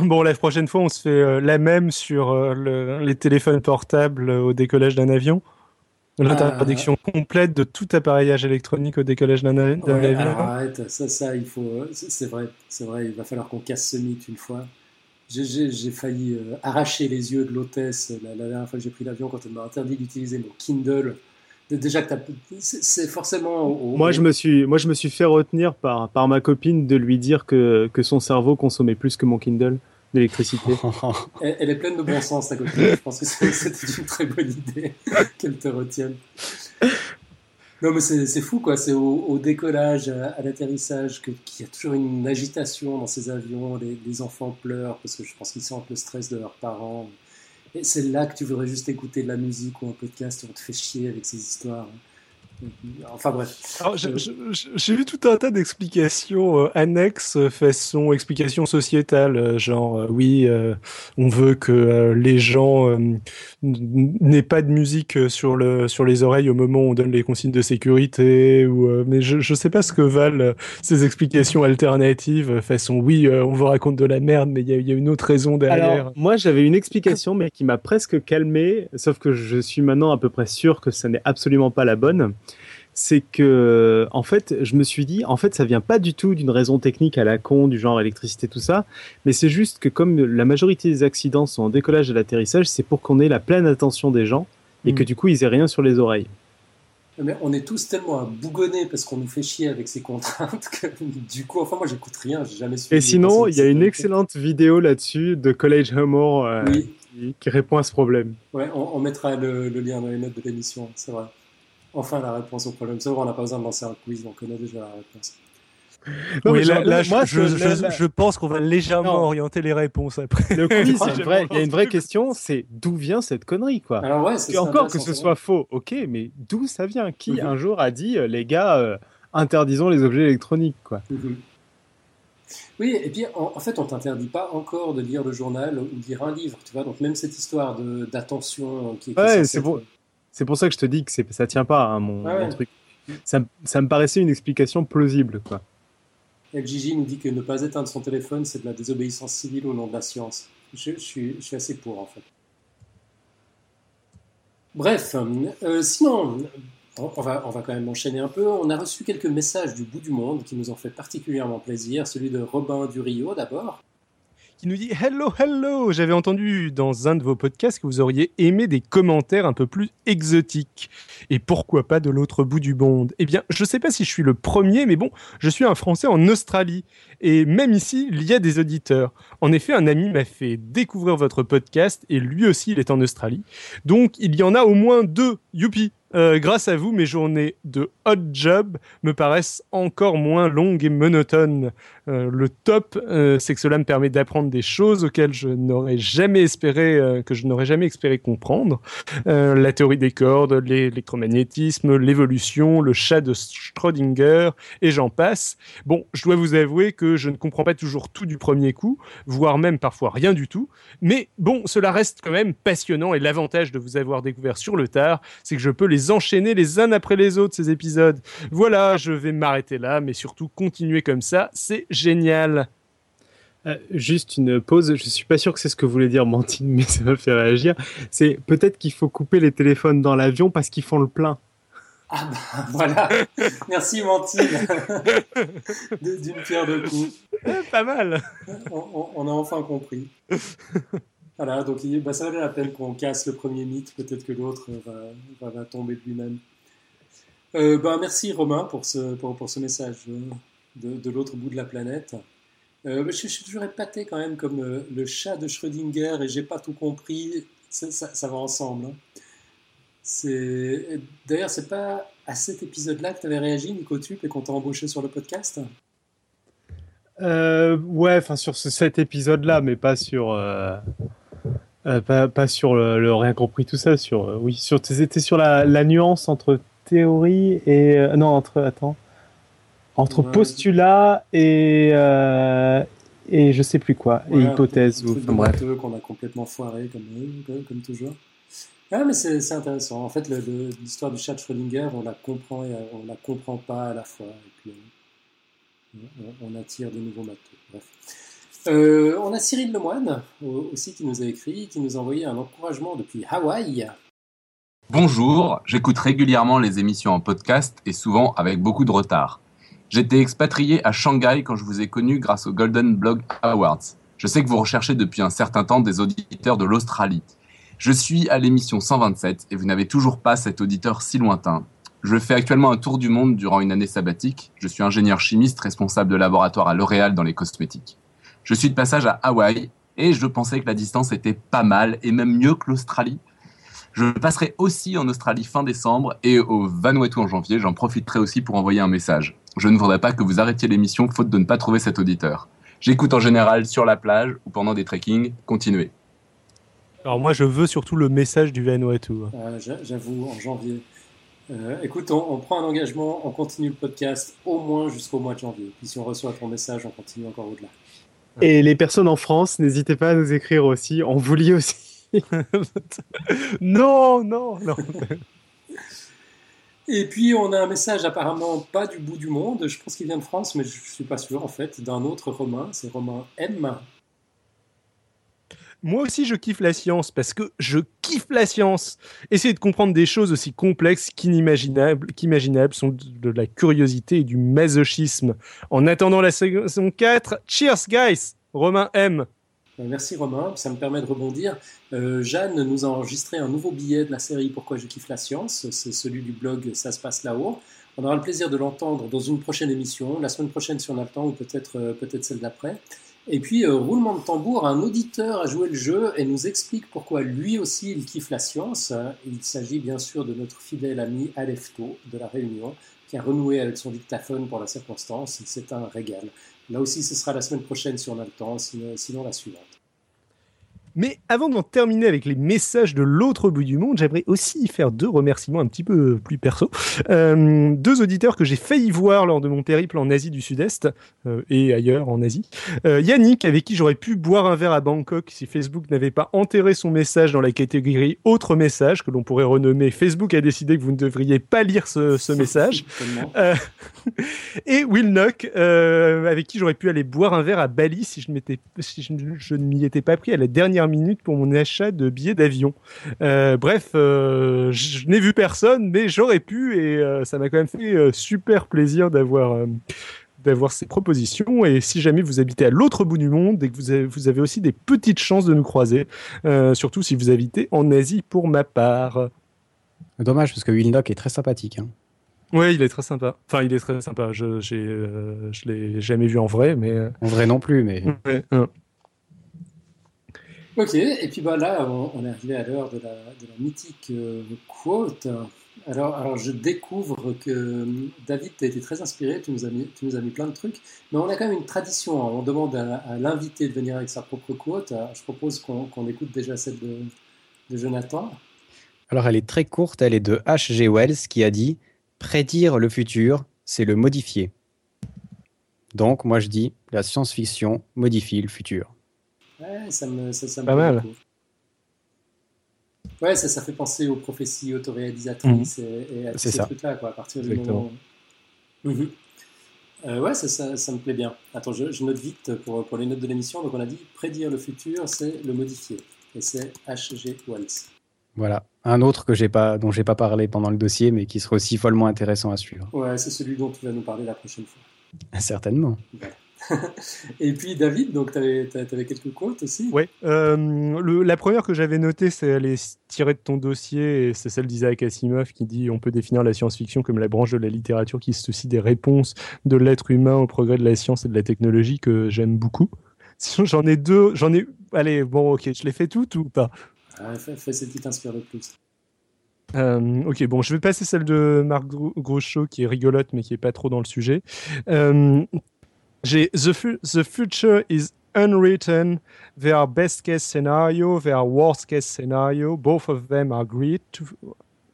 Bon, la prochaine fois, on se fait euh, la même sur euh, le, les téléphones portables euh, au décollage d'un avion. L'interdiction ah, complète de tout appareillage électronique au décollage d'un, d'un ouais, avion. Alors, arrête, ça, ça, il faut. C'est vrai, c'est vrai. Il va falloir qu'on casse ce mythe une fois. J'ai, j'ai, j'ai failli euh, arracher les yeux de l'hôtesse la, la dernière fois que j'ai pris l'avion quand elle m'a interdit d'utiliser mon Kindle. Déjà que t'as... c'est forcément... Moi je, me suis, moi, je me suis fait retenir par, par ma copine de lui dire que, que son cerveau consommait plus que mon Kindle d'électricité. elle, elle est pleine de bon sens, ta copine. Je pense que c'était une très bonne idée qu'elle te retienne. Non, mais c'est, c'est fou, quoi. C'est au, au décollage, à, à l'atterrissage, que, qu'il y a toujours une agitation dans ces avions. Les, les enfants pleurent parce que je pense qu'ils sentent le stress de leurs parents. Et c'est là que tu voudrais juste écouter de la musique ou un podcast, on te fait chier avec ces histoires. Enfin bref. Alors, je, je, j'ai vu tout un tas d'explications euh, annexes, façon explications sociétales, genre euh, oui, euh, on veut que euh, les gens euh, n'aient pas de musique sur, le, sur les oreilles au moment où on donne les consignes de sécurité, ou, euh, mais je ne sais pas ce que valent ces explications alternatives, façon oui, euh, on vous raconte de la merde, mais il y, y a une autre raison derrière. Alors, moi j'avais une explication mais qui m'a presque calmé, sauf que je suis maintenant à peu près sûr que ça n'est absolument pas la bonne. C'est que, en fait, je me suis dit, en fait, ça vient pas du tout d'une raison technique à la con, du genre électricité, tout ça, mais c'est juste que comme la majorité des accidents sont en décollage et l'atterrissage, c'est pour qu'on ait la pleine attention des gens et mmh. que du coup, ils aient rien sur les oreilles. Mais on est tous tellement à bougonner parce qu'on nous fait chier avec ces contraintes que du coup, enfin moi j'écoute rien, j'ai jamais suivi. Et sinon, il y a une excellente vidéo là-dessus de College Humor euh, oui. qui, qui répond à ce problème. Ouais, on, on mettra le, le lien dans les notes de l'émission, c'est vrai. Enfin, la réponse au problème. Ça, on n'a pas besoin de lancer un quiz, on connaît déjà la réponse. Non, oui, là, là, moi, je, je, je, je pense qu'on va légèrement non. orienter les réponses après. Le quiz, il y a une vraie question, c'est d'où vient cette connerie, quoi. Alors ouais, c'est encore que ce soit faux, ok, mais d'où ça vient ? Qui, mm-hmm. un jour, a dit, les gars, euh, interdisons les objets électroniques, quoi. Mm-hmm. Oui, et puis, en, en fait, on ne t'interdit pas encore de lire le journal ou de lire un livre, tu vois. Donc, même cette histoire de, d'attention... Qui, qui ouais, c'est bon. C'est pour ça que je te dis que c'est, ça tient pas, hein, mon, ah ouais. mon truc. Ça, ça me paraissait une explication plausible, quoi. L J J nous dit que ne pas éteindre son téléphone, c'est de la désobéissance civile au nom de la science. Je, je, suis, je suis assez pour, en fait. Bref, euh, sinon, on va, on va quand même enchaîner un peu. On a reçu quelques messages du bout du monde qui nous ont fait particulièrement plaisir. Celui de Robin Durio, d'abord. Qui nous dit « Hello, hello !» J'avais entendu dans un de vos podcasts que vous auriez aimé des commentaires un peu plus exotiques. Et pourquoi pas de l'autre bout du monde ? Eh bien, je ne sais pas si je suis le premier, mais bon, je suis un Français en Australie. Et même ici, il y a des auditeurs. En effet, un ami m'a fait découvrir votre podcast, et lui aussi, il est en Australie. Donc, il y en a au moins deux. Youpi ! Euh, grâce à vous, mes journées de hot job me paraissent encore moins longues et monotones. Euh, le top, euh, c'est que cela me permet d'apprendre des choses auxquelles je n'aurais jamais espéré, euh, que je n'aurais jamais espéré comprendre. Euh, la théorie des cordes, l'électromagnétisme, l'évolution, le chat de Schrödinger, et j'en passe. Bon, je dois vous avouer que je ne comprends pas toujours tout du premier coup, voire même parfois rien du tout. Mais bon, cela reste quand même passionnant, et l'avantage de vous avoir découvert sur le tard, c'est que je peux les enchaîner les uns après les autres, ces épisodes. Voilà, je vais m'arrêter là, mais surtout continuer comme ça, c'est génial. Euh, juste une pause, je suis pas sûr que c'est ce que voulait dire Mantine, mais ça m'a fait réagir. C'est peut-être qu'il faut couper les téléphones dans l'avion parce qu'ils font le plein. Ah bah voilà, merci Mantine, d'une pierre deux coups. Pas mal. On, on, on a enfin compris. Voilà, donc bah, ça valait la peine qu'on casse le premier mythe, peut-être que l'autre euh, va, va tomber de lui-même. Euh, bah, merci Romain pour ce, pour, pour ce message euh, de, de l'autre bout de la planète. Euh, je, je suis toujours épaté quand même comme euh, le chat de Schrödinger et j'ai pas tout compris, ça, ça, ça va ensemble. Hein. C'est... D'ailleurs, c'est pas à cet épisode-là que tu avais réagi, Nicotube, et qu'on t'a embauché sur le podcast ? euh, Ouais, enfin sur ce, cet épisode-là, mais pas sur... Euh... Euh, pas, pas sur le, le rien compris tout ça, sur euh, oui, sur c'était sur la, la nuance entre théorie et euh, non entre attends entre ouais. postulat et euh, et je sais plus quoi ouais, et hypothèse ou enfin, bref qu'on a complètement foiré comme comme, comme toujours. Ah mais c'est, c'est intéressant en fait le, le, l'histoire du chat de Schrödinger, on la comprend et on la comprend pas à la fois et puis on, on attire de nouveaux matos. Bref. Euh, on a Cyril Lemoine aussi qui nous a écrit, qui nous a envoyé un encouragement depuis Hawaï. Bonjour, j'écoute régulièrement les émissions en podcast et souvent avec beaucoup de retard. J'étais expatrié à Shanghai quand je vous ai connu grâce aux Golden Blog Awards. Je sais que vous recherchez depuis un certain temps des auditeurs de l'Australie. Je suis à l'émission cent vingt-sept et vous n'avez toujours pas cet auditeur si lointain. Je fais actuellement un tour du monde durant une année sabbatique. Je suis ingénieur chimiste responsable de laboratoire à L'Oréal dans les cosmétiques. Je suis de passage à Hawaï et je pensais que la distance était pas mal et même mieux que l'Australie. Je passerai aussi en Australie fin décembre et au Vanuatu en janvier. J'en profiterai aussi pour envoyer un message. Je ne voudrais pas que vous arrêtiez l'émission faute de ne pas trouver cet auditeur. J'écoute en général sur la plage ou pendant des trekkings. Continuez. Alors moi, je veux surtout le message du Vanuatu. Euh, j'avoue, en janvier. Euh, écoute, on, on prend un engagement, on continue le podcast au moins jusqu'au mois de janvier. Puis si on reçoit ton message, on continue encore au-delà. Et les personnes en France, n'hésitez pas à nous écrire aussi. On vous lit aussi. non, non, non. Et puis, on a un message apparemment pas du bout du monde. Je pense qu'il vient de France, mais je suis pas sûr, en fait, d'un autre Romain. C'est Romain M. Moi aussi, je kiffe la science parce que je kiffe la science. Essayer de comprendre des choses aussi complexes qu'inimaginables, qu'imaginables sont de la curiosité et du masochisme. En attendant la saison quatre, cheers guys, Romain M. Merci Romain, ça me permet de rebondir. Euh, Jeanne nous a enregistré un nouveau billet de la série Pourquoi je kiffe la science. C'est celui du blog Ça se passe là-haut. On aura le plaisir de l'entendre dans une prochaine émission, la semaine prochaine si on a le temps ou peut-être, euh, peut-être celle d'après. Et puis, euh, roulement de tambour, un auditeur a joué le jeu et nous explique pourquoi lui aussi il kiffe la science. Il s'agit bien sûr de notre fidèle ami Alefto de La Réunion, qui a renoué avec son dictaphone pour la circonstance. C'est un régal. Là aussi, ce sera la semaine prochaine si on a le temps, sinon, sinon la suivante. Mais avant d'en terminer avec les messages de l'autre bout du monde, j'aimerais aussi faire deux remerciements un petit peu plus perso. Euh, deux auditeurs que j'ai failli voir lors de mon périple en Asie du Sud-Est euh, et ailleurs en Asie. Euh, Yannick, avec qui j'aurais pu boire un verre à Bangkok si Facebook n'avait pas enterré son message dans la catégorie « Autre message » que l'on pourrait renommer « Facebook a décidé que vous ne devriez pas lire ce, ce message euh, ». Et Will Knock, euh, avec qui j'aurais pu aller boire un verre à Bali si je, m'étais, si je, je ne m'y étais pas pris à la dernière minutes pour mon achat de billets d'avion. Euh, bref, euh, je n'ai vu personne, mais j'aurais pu et euh, ça m'a quand même fait euh, super plaisir d'avoir, euh, d'avoir ces propositions. Et si jamais vous habitez à l'autre bout du monde et que vous avez, vous avez aussi des petites chances de nous croiser, euh, surtout si vous habitez en Asie pour ma part. Dommage parce que Wilnock est très sympathique. Hein. Oui, il est très sympa. Enfin, il est très sympa. Je, j'ai, euh, je l'ai jamais vu en vrai, mais... En vrai non plus, mais... Ouais, hein. Ok, et puis bah là, on est arrivé à l'heure de la, de la mythique euh, quote. Alors, alors, je découvre que David, tu as été très inspiré, tu nous, as mis, tu nous as mis plein de trucs, mais on a quand même une tradition, hein. On demande à, à l'invité de venir avec sa propre quote. Alors, je propose qu'on, qu'on écoute déjà celle de, de Jonathan. Alors, elle est très courte, elle est de H G Wells qui a dit « Prédire le futur, c'est le modifier ». Donc, moi je dis « La science-fiction modifie le futur ». Ouais, ça me, ça, ça me pas mal. Ouais, ça, ça fait penser aux prophéties autoréalisatrices mmh. et, et à tous ces trucs-là, quoi, à partir du moment où... Mmh. Euh, ouais, ça, ça, ça me plaît bien. Attends, je, je note vite pour, pour les notes de l'émission. Donc, on a dit « Prédire le futur, c'est le modifier ». Et c'est H G Wells. Voilà. Un autre que j'ai pas, dont je n'ai pas parlé pendant le dossier, mais qui sera aussi follement intéressant à suivre. Ouais, c'est celui dont tu vas nous parler la prochaine fois. Certainement. Ouais. Et puis David, donc t'avais, t'avais quelques quotes aussi. Oui, euh, le, la première que j'avais notée, c'est elle est tirée de ton dossier, et c'est celle d'Isaac Asimov qui dit « On peut définir la science-fiction comme la branche de la littérature qui suscite des réponses de l'être humain au progrès de la science et de la technologie » que j'aime beaucoup. J'en ai deux, j'en ai... Allez, bon, ok, je les fais toutes ou pas ah, fais, fais celle qui t'inspire le plus. Euh, ok, bon, je vais passer celle de Marc Groschot qui est rigolote mais qui est pas trop dans le sujet. Euh... J'ai the, fu- the future is unwritten. There are best case scenario, there are worst case scenario. Both of them are great, to,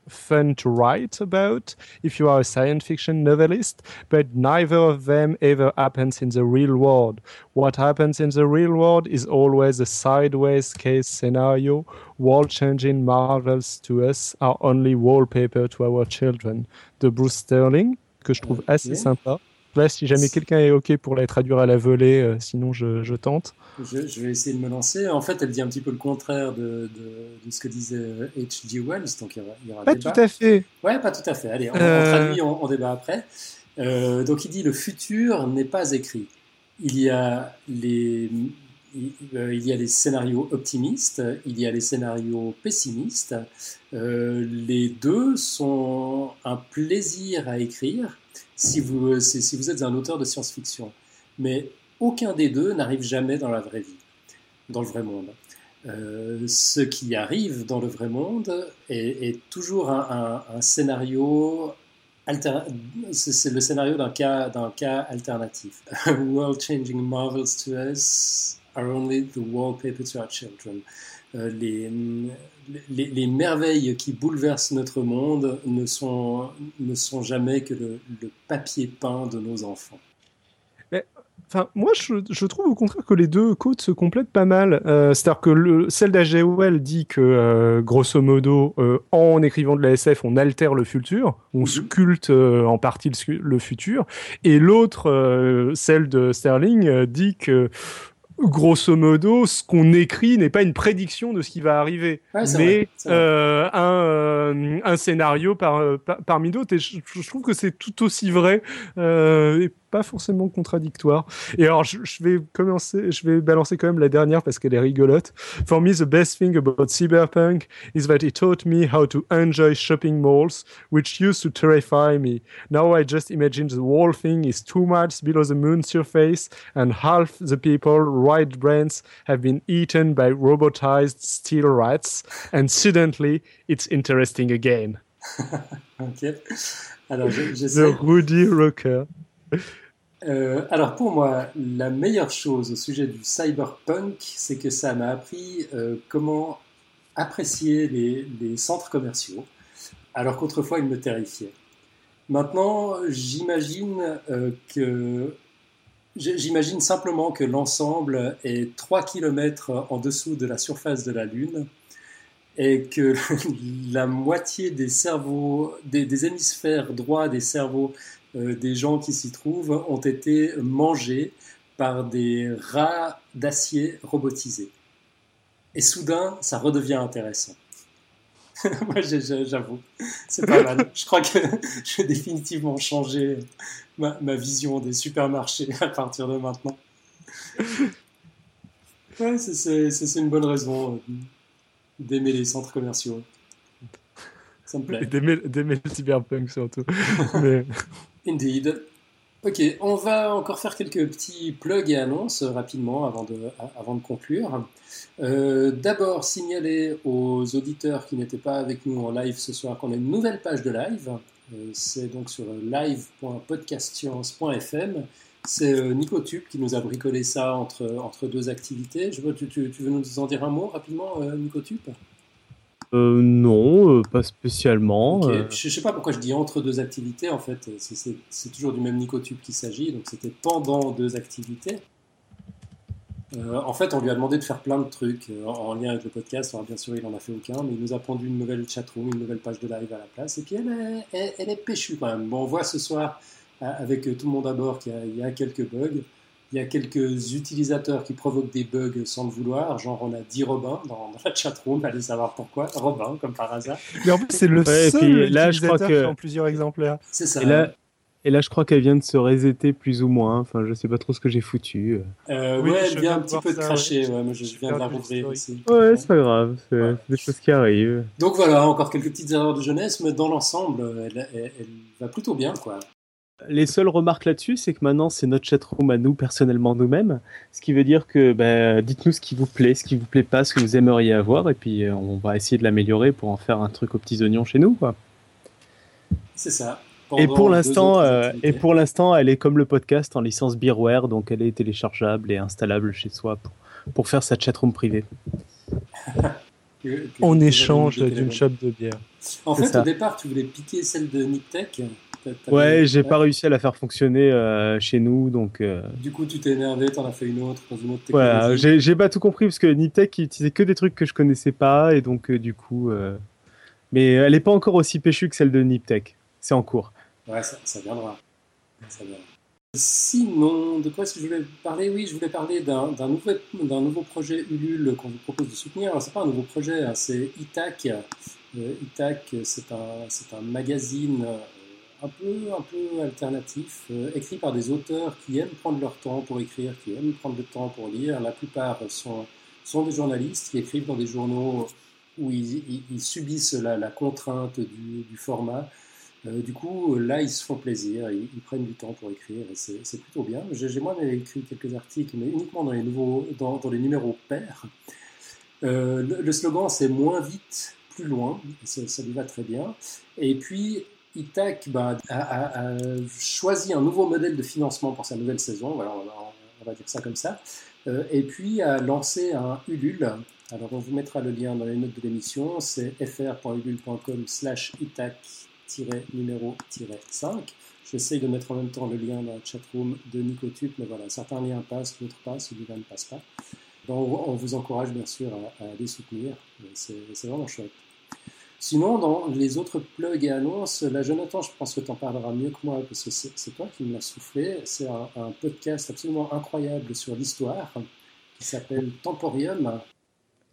fun to write about if you are a science fiction novelist, but neither of them ever happens in the real world. What happens in the real world is always a sideways case scenario. World-changing marvels to us are only wallpaper to our children. De Bruce Sterling, que je trouve okay. assez sympa. pas si jamais quelqu'un est OK pour la traduire à la volée, euh, sinon je, je tente. Je, je vais essayer de me lancer. En fait, elle dit un petit peu le contraire de, de, de ce que disait H G Wells, donc il y aura, il y aura pas débat. Pas tout à fait. Ouais, pas tout à fait. Allez, on, euh... on traduit, on, on débat après. Euh, donc il dit « Le futur n'est pas écrit ». Il y a les... il y a les scénarios optimistes, il y a les scénarios pessimistes. Euh, les deux sont un plaisir à écrire si vous, si vous êtes un auteur de science-fiction. Mais aucun des deux n'arrive jamais dans la vraie vie, dans le vrai monde. Euh, ce qui arrive dans le vrai monde est, est toujours un, un, un scénario... Alter... c'est le scénario d'un cas, d'un cas alternatif. « World-changing marvels to us » are only the wallpaper to our children. Euh, les, les, les merveilles qui bouleversent notre monde ne sont, ne sont jamais que le, le papier peint de nos enfants. Mais, enfin, moi, je, je trouve au contraire que les deux côtes se complètent pas mal. Euh, c'est-à-dire que le, celle d'A G O L dit que, euh, grosso modo, euh, en écrivant de la S F, on altère le futur, on sculpte euh, en partie le, le futur. Et l'autre, euh, celle de Sterling, euh, dit que grosso modo, ce qu'on écrit n'est pas une prédiction de ce qui va arriver, ouais, mais vrai, euh, un, un scénario par, par, parmi d'autres. Et je, je trouve que c'est tout aussi vrai euh, et pas forcément contradictoire. Et alors, je, je vais commencer, je vais balancer quand même la dernière parce qu'elle est rigolote. « For me, the best thing about cyberpunk is that it taught me how to enjoy shopping malls, which used to terrify me. Now I just imagine the whole thing is two miles below the moon surface and half the people right brains have been eaten by robotized steel rats, and suddenly it's interesting again. » Ok. Alors, je, je The Woody Rocker. Euh, alors, pour moi, la meilleure chose au sujet du cyberpunk, c'est que ça m'a appris euh, comment apprécier les, les centres commerciaux, alors qu'autrefois ils me terrifiaient. Maintenant, j'imagine euh, que. J'imagine simplement que l'ensemble est trois kilomètres en dessous de la surface de la Lune et que la moitié des cerveaux, des, des hémisphères droits des cerveaux euh, des gens qui s'y trouvent ont été mangés par des rats d'acier robotisés. Et soudain, ça redevient intéressant. Moi, j'avoue, c'est pas mal. Je crois que j'ai définitivement changé ma, ma vision des supermarchés à partir de maintenant. Ouais, c'est, c'est, c'est une bonne raison d'aimer les centres commerciaux. Ça me plaît. Et d'aimer, d'aimer le cyberpunk surtout. Mais... Indeed. Ok, on va encore faire quelques petits plugs et annonces rapidement avant de, avant de conclure. Euh, d'abord, signaler aux auditeurs qui n'étaient pas avec nous en live ce soir qu'on a une nouvelle page de live. Euh, c'est donc sur live point podcast science point f m. C'est euh, Nicotube qui nous a bricolé ça entre, entre deux activités. Je veux, tu, tu, tu veux nous en dire un mot rapidement, euh, Nicotube ? Euh, non, euh, pas spécialement. Okay. Euh... Je ne sais pas pourquoi je dis entre deux activités, en fait. C'est, c'est, c'est toujours du même Nicotube qu'il s'agit, donc c'était pendant deux activités. Euh, en fait, on lui a demandé de faire plein de trucs euh, en lien avec le podcast. Alors, bien sûr, il n'en a fait aucun, mais il nous a pondu une nouvelle chatroom, une nouvelle page de live à la place. Et puis, elle est, elle, elle est péchue quand même. Bon, on voit ce soir, avec tout le monde à bord, qu'il y a, il y a quelques bugs. Il y a quelques utilisateurs qui provoquent des bugs sans le vouloir. Genre, on a dit Robin dans, dans la chatroom. Allez savoir pourquoi. Robin, comme par hasard. Mais en plus, c'est le ouais, seul et puis, là, utilisateur je crois que... qui en plusieurs exemplaires. C'est ça. Et là, et là, je crois qu'elle vient de se resetter plus ou moins. Enfin, je ne sais pas trop ce que j'ai foutu. Euh, oui, ouais, elle vient un petit peu de cracher. Ouais, moi, je, je viens de la rouvrir aussi. Ouais, c'est pas grave. C'est, ouais. c'est des choses qui arrivent. Donc voilà, encore quelques petites erreurs de jeunesse. Mais dans l'ensemble, elle, elle, elle va plutôt bien, quoi. Les seules remarques là-dessus, c'est que maintenant, c'est notre chatroom à nous, personnellement, nous-mêmes. Ce qui veut dire que bah, dites-nous ce qui vous plaît, ce qui vous plaît pas, ce que vous aimeriez avoir, et puis euh, on va essayer de l'améliorer pour en faire un truc aux petits oignons chez nous, quoi. C'est ça. Et pour, l'instant, euh, et pour l'instant, elle est comme le podcast en licence Beerware, donc elle est téléchargeable et installable chez soi pour, pour faire sa chatroom privée. En échange d'une shop de bière. En fait, au départ, tu voulais piquer celle de NipTech. Ouais, j'ai pas réussi à la faire fonctionner euh, chez nous, donc. Euh... Du coup, tu t'es énervé, t'en as fait une autre dans une autre technologie. Voilà, j'ai, j'ai pas tout compris parce que Niptech utilisait que des trucs que je connaissais pas et donc euh, du coup. Euh... Mais elle est pas encore aussi péchue que celle de Niptech. C'est en cours. Ouais, ça, ça viendra. Ça viendra. Sinon, de quoi est-ce que je voulais parler? Oui, je voulais parler d'un, d'un, nouveau, d'un nouveau projet Ulule qu'on vous propose de soutenir. Alors, c'est pas un nouveau projet, c'est I T A C. Euh, I T A C, c'est un, c'est un magazine un peu, un peu alternatif, euh, écrit par des auteurs qui aiment prendre leur temps pour écrire, qui aiment prendre le temps pour lire. La plupart sont, sont des journalistes qui écrivent dans des journaux où ils, ils, ils subissent la, la contrainte du, du format. Euh, du coup, là, ils se font plaisir, ils, ils prennent du temps pour écrire, et c'est, c'est plutôt bien. J'ai, j'ai moi-même écrit quelques articles, mais uniquement dans les, nouveaux, dans, dans les numéros pairs. Euh, le, le slogan, c'est « moins vite, plus loin », ça, ça lui va très bien. Et puis, I T A C bah, a, a, a choisi un nouveau modèle de financement pour sa nouvelle saison, voilà, on, va, on va dire ça comme ça, euh, et puis a lancé un Ulule. Alors, on vous mettra le lien dans les notes de l'émission, c'est fr.ulule.com slash I T A C. numéro cinq. J'essaye de mettre en même temps le lien dans la chatroom de Nicotube, mais voilà, certains liens passent, d'autres pas, celui-là ne passe pas. Donc, on vous encourage bien sûr à, à les soutenir, c'est, c'est vraiment chouette. Sinon, dans les autres plugs et annonces, là Jonathan, je pense que tu en parleras mieux que moi, parce que c'est, c'est toi qui me l'as soufflé, c'est un, un podcast absolument incroyable sur l'histoire, qui s'appelle Temporium.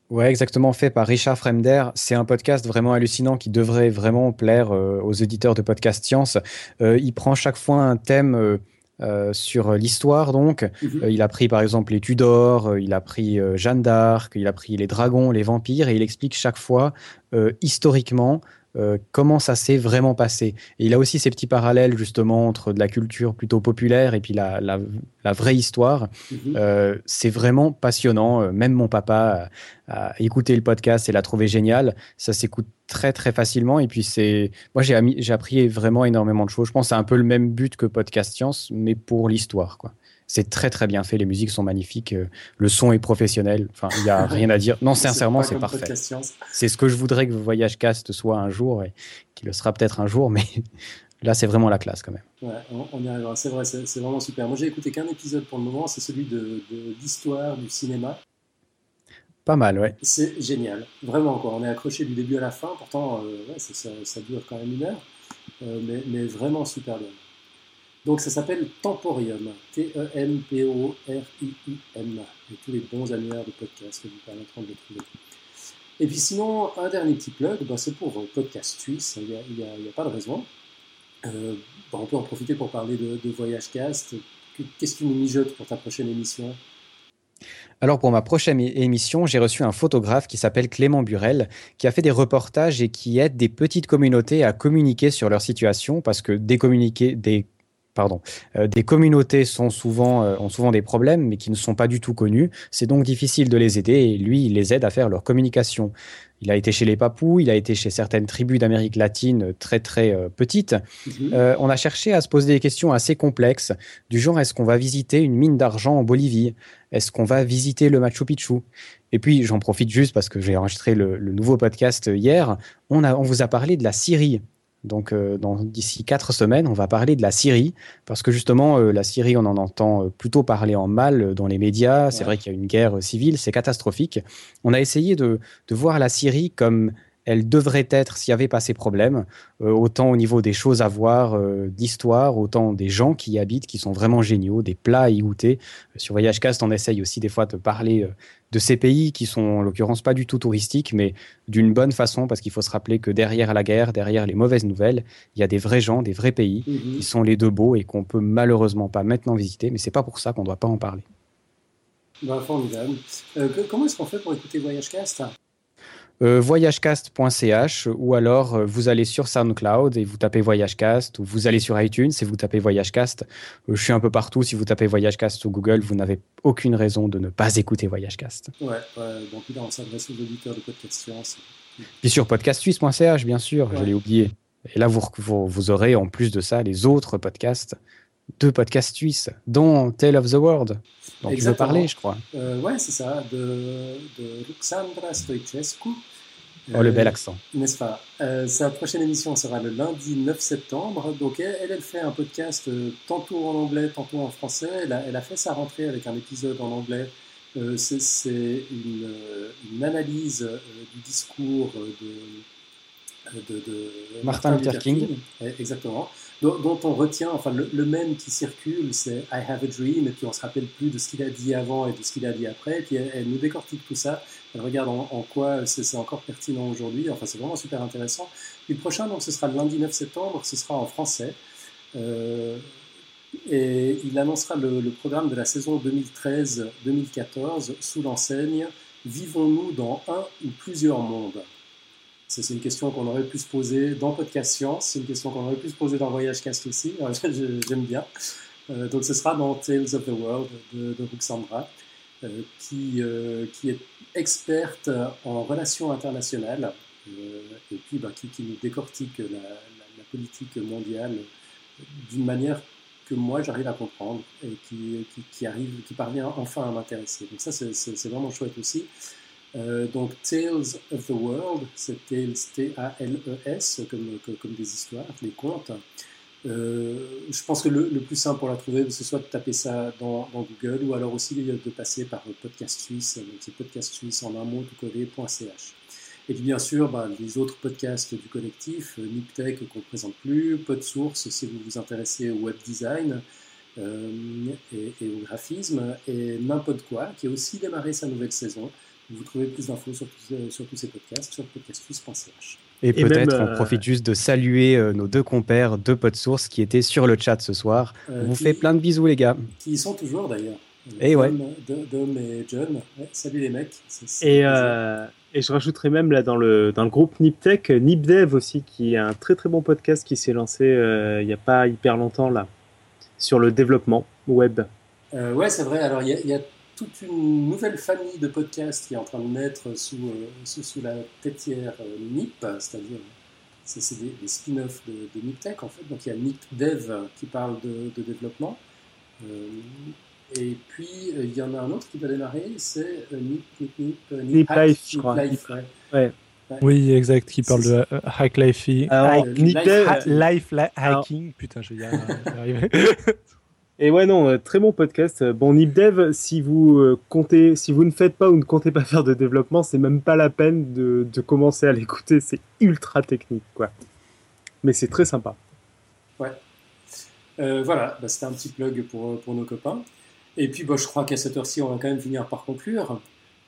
Ouais, exactement, fait par Richard Fremder. C'est un podcast vraiment hallucinant qui devrait vraiment plaire euh, aux éditeurs de Podcast Science. Euh, il prend chaque fois un thème euh, euh, sur l'histoire, donc. Mm-hmm. Euh, il a pris, par exemple, les Tudors, euh, il a pris euh, Jeanne d'Arc, il a pris les dragons, les vampires, et il explique chaque fois, euh, historiquement, Euh, comment ça s'est vraiment passé. Et il a aussi ces petits parallèles justement entre de la culture plutôt populaire et puis la, la, la vraie histoire. Mmh. Euh, c'est vraiment passionnant. Même mon papa a, a écouté le podcast et l'a trouvé génial. Ça s'écoute très très facilement et puis c'est... Moi j'ai, ami... j'ai appris vraiment énormément de choses. Je pense que c'est un peu le même but que Podcast Science mais pour l'histoire, quoi. C'est très très bien fait, les musiques sont magnifiques, le son est professionnel, enfin il n'y a rien à dire. Non, sincèrement, c'est, c'est parfait. C'est ce que je voudrais que VoyageCast soit un jour, et qu'il le sera peut-être un jour, mais là c'est vraiment la classe quand même. Ouais, on, on y arrivera, c'est vrai, c'est, c'est vraiment super. Moi j'ai écouté qu'un épisode pour le moment, c'est celui de, de l'histoire du cinéma. Pas mal, ouais. C'est génial, vraiment quoi. On est accroché du début à la fin, pourtant euh, ouais, ça, ça, ça dure quand même une heure, euh, mais, mais vraiment super bien. Donc ça s'appelle Temporium, T E M P O R I U M, et tous les bons annuaires de podcast que vous permettront de le trouver. Et puis sinon, un dernier petit plug, ben c'est pour Podcast Suisse, il n'y a, il y a, il y a pas de raison. Euh, ben on peut en profiter pour parler de, de VoyageCast. Qu'est-ce que tu nous mijotes pour ta prochaine émission ? Alors pour ma prochaine émission, j'ai reçu un photographe qui s'appelle Clément Burel, qui a fait des reportages et qui aide des petites communautés à communiquer sur leur situation, parce que des communiquer, des Pardon. Euh, des communautés sont souvent, euh, ont souvent des problèmes, mais qui ne sont pas du tout connus. C'est donc difficile de les aider et lui, il les aide à faire leur communication. Il a été chez les Papous, il a été chez certaines tribus d'Amérique latine très très euh, petites. Mm-hmm. Euh, on a cherché à se poser des questions assez complexes, du genre est-ce qu'on va visiter une mine d'argent en Bolivie ? Est-ce qu'on va visiter le Machu Picchu ? Et puis j'en profite juste parce que j'ai enregistré le, le nouveau podcast hier, on, a, on vous a parlé de la Syrie. Donc, euh, dans, d'ici quatre semaines, on va parler de la Syrie, parce que justement, euh, la Syrie, on en entend plutôt parler en mal dans les médias. Ouais. C'est vrai qu'il y a une guerre civile, c'est catastrophique. On a essayé de, de voir la Syrie comme elle devrait être s'il n'y avait pas ces problèmes, euh, autant au niveau des choses à voir, euh, d'histoire, autant des gens qui y habitent, qui sont vraiment géniaux, des plats à y goûter. Sur VoyageCast, on essaye aussi des fois de parler euh, de ces pays qui sont en l'occurrence pas du tout touristiques, mais d'une bonne façon, parce qu'il faut se rappeler que derrière la guerre, derrière les mauvaises nouvelles, il y a des vrais gens, des vrais pays, mmh. qui sont les deux beaux et qu'on peut malheureusement pas maintenant visiter, mais c'est pas pour ça qu'on doit pas en parler. Bah, formidable. Euh, que, comment est-ce qu'on fait pour écouter VoyageCast ? Euh, voyagecast point c h ou alors euh, vous allez sur SoundCloud et vous tapez VoyageCast, ou vous allez sur iTunes et vous tapez VoyageCast. Euh, je suis un peu partout, si vous tapez VoyageCast ou Google, vous n'avez aucune raison de ne pas écouter VoyageCast. Ouais, euh, donc là on s'adresse aux auditeurs de Podcast Science. Puis sur podcast suisse point c h bien sûr, ouais. Je l'ai oublié. Et là vous, vous, vous aurez en plus de ça les autres podcasts de Podcast Suisse, dont Tale of the World. Donc tu veux parler, je crois. Euh, ouais, c'est ça, de, de Ruxandra Stoichescu. Oh, euh, le bel accent. N'est-ce pas ? euh, Sa prochaine émission sera le lundi neuf septembre. Donc, elle, elle fait un podcast euh, tantôt en anglais, tantôt en français. Elle a, elle a fait sa rentrée avec un épisode en anglais. Euh, c'est, c'est une, une analyse euh, du discours de, de, de Martin Luther King. King. Exactement. dont, dont on retient, enfin le, le même qui circule, c'est I have a dream, et puis on se rappelle plus de ce qu'il a dit avant et de ce qu'il a dit après, et puis elle, elle nous décortique tout ça, elle regarde en, en quoi c'est, c'est encore pertinent aujourd'hui, enfin c'est vraiment super intéressant. Le prochain, donc ce sera le lundi neuf septembre, ce sera en français, euh, et il annoncera le, le programme de la saison deux mille treize deux mille quatorze sous l'enseigne « Vivons-nous dans un ou plusieurs mondes ?» C'est une question qu'on aurait pu se poser dans Podcast Science, c'est une question qu'on aurait pu se poser dans VoyageCast aussi, j'aime bien. Euh, donc ce sera dans Tales of the World de, de Ruxandra, euh, qui, euh, qui est experte en relations internationales, euh, et puis bah, qui, qui nous décortique la, la, la politique mondiale d'une manière que moi j'arrive à comprendre et qui, qui, qui, arrive, qui parvient enfin à m'intéresser. Donc ça c'est, c'est, c'est vraiment chouette aussi. Euh, donc Tales of the World, c'est Tales, T A L E S, comme, comme, comme des histoires, des contes. Euh, je pense que le, le plus simple pour la trouver, c'est soit de taper ça dans, dans Google, ou alors aussi de passer par Podcast Suisse, donc c'est Podcast Suisse en un mot tout collé.ch. Et puis bien sûr, bah, les autres podcasts du collectif, euh, Niptech qu'on ne présente plus, PodSource si vous vous intéressez au web design euh, et, et au graphisme, et N'importe quoi, qui a aussi démarré sa nouvelle saison. Vous trouvez plus d'infos sur, sur tous ces podcasts sur podcast suisse point c h. Et, et peut-être même, euh, on profite juste de saluer euh, nos deux compères de PodSource qui étaient sur le chat ce soir. Euh, on vous qui, fait plein de bisous les gars. Qui y sont toujours d'ailleurs. Et Dom, ouais. Dom et John. Ouais, salut les mecs. C'est, c'est et, euh, et je rajouterai même là dans le, dans le groupe Niptech, Nipdev aussi, qui est un très très bon podcast qui s'est lancé euh, il n'y a pas hyper longtemps là, sur le développement web. Euh, ouais, c'est vrai. Alors il y a, y a toute une nouvelle famille de podcasts qui est en train de naître sous, euh, sous, sous la têtière euh, N I P, c'est-à-dire c'est, c'est des, des spin-offs de, de Niptech en fait. Donc il y a Nipdev qui parle de, de développement, euh, et puis euh, il y en a un autre qui va démarrer, c'est euh, Nip, Nip, Nip, Nip, Nip Hack, Life, je crois. Life, ouais. Ouais. Ouais. Oui, exact, qui parle c'est de euh, Hack Life. Alors, euh, Nip Dev, ha- Life la- Hacking, alors. Putain, je vais y arriver. Et ouais, non, très bon podcast. Bon, Nipdev, si vous comptez, si vous ne faites pas ou ne comptez pas faire de développement, c'est même pas la peine de, de commencer à l'écouter. C'est ultra technique, quoi. Mais c'est très sympa. Ouais. Euh, voilà, bah, c'était un petit plug pour, pour nos copains. Et puis, bah, je crois qu'à cette heure-ci, on va quand même finir par conclure.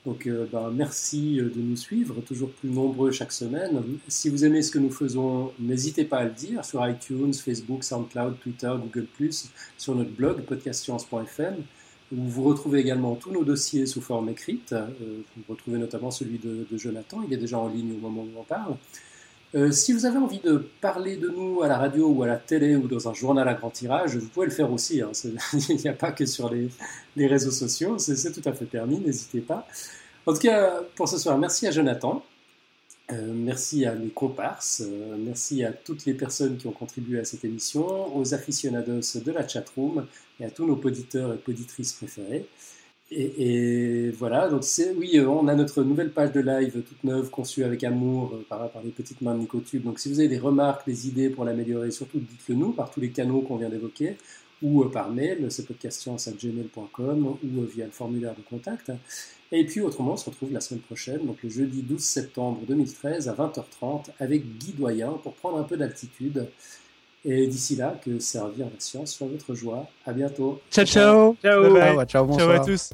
Donc, euh, bah, merci de nous suivre, toujours plus nombreux chaque semaine. Si vous aimez ce que nous faisons, n'hésitez pas à le dire sur iTunes, Facebook, SoundCloud, Twitter, Google plus, sur notre blog podcast science point f m, où vous retrouvez également tous nos dossiers sous forme écrite. Euh, vous retrouvez notamment celui de, de Jonathan, il est déjà en ligne au moment où on parle. Euh, si vous avez envie de parler de nous à la radio ou à la télé ou dans un journal à grand tirage, vous pouvez le faire aussi. Hein. Il n'y a pas que sur les, les réseaux sociaux, c'est, c'est tout à fait permis, n'hésitez pas. En tout cas, pour ce soir, merci à Jonathan, euh, merci à mes comparses, euh, merci à toutes les personnes qui ont contribué à cette émission, aux aficionados de la chatroom et à tous nos poditeurs et poditrices préférés. Et, et voilà, donc c'est, oui, on a notre nouvelle page de live toute neuve, conçue avec amour par, par les petites mains de Nicotube. Donc si vous avez des remarques, des idées pour l'améliorer, surtout dites-le nous par tous les canaux qu'on vient d'évoquer, ou par mail, c'est podcast science arobase gmail point com, ou via le formulaire de contact. Et puis autrement, on se retrouve la semaine prochaine, donc le jeudi douze septembre deux mille treize à vingt heures trente, avec Guy Doyen pour prendre un peu d'altitude. Et d'ici là, que servir la science soit votre joie. À bientôt. Ciao, ciao. Ciao. Ciao. Bye bye. Ciao, bonsoir. Ciao à tous.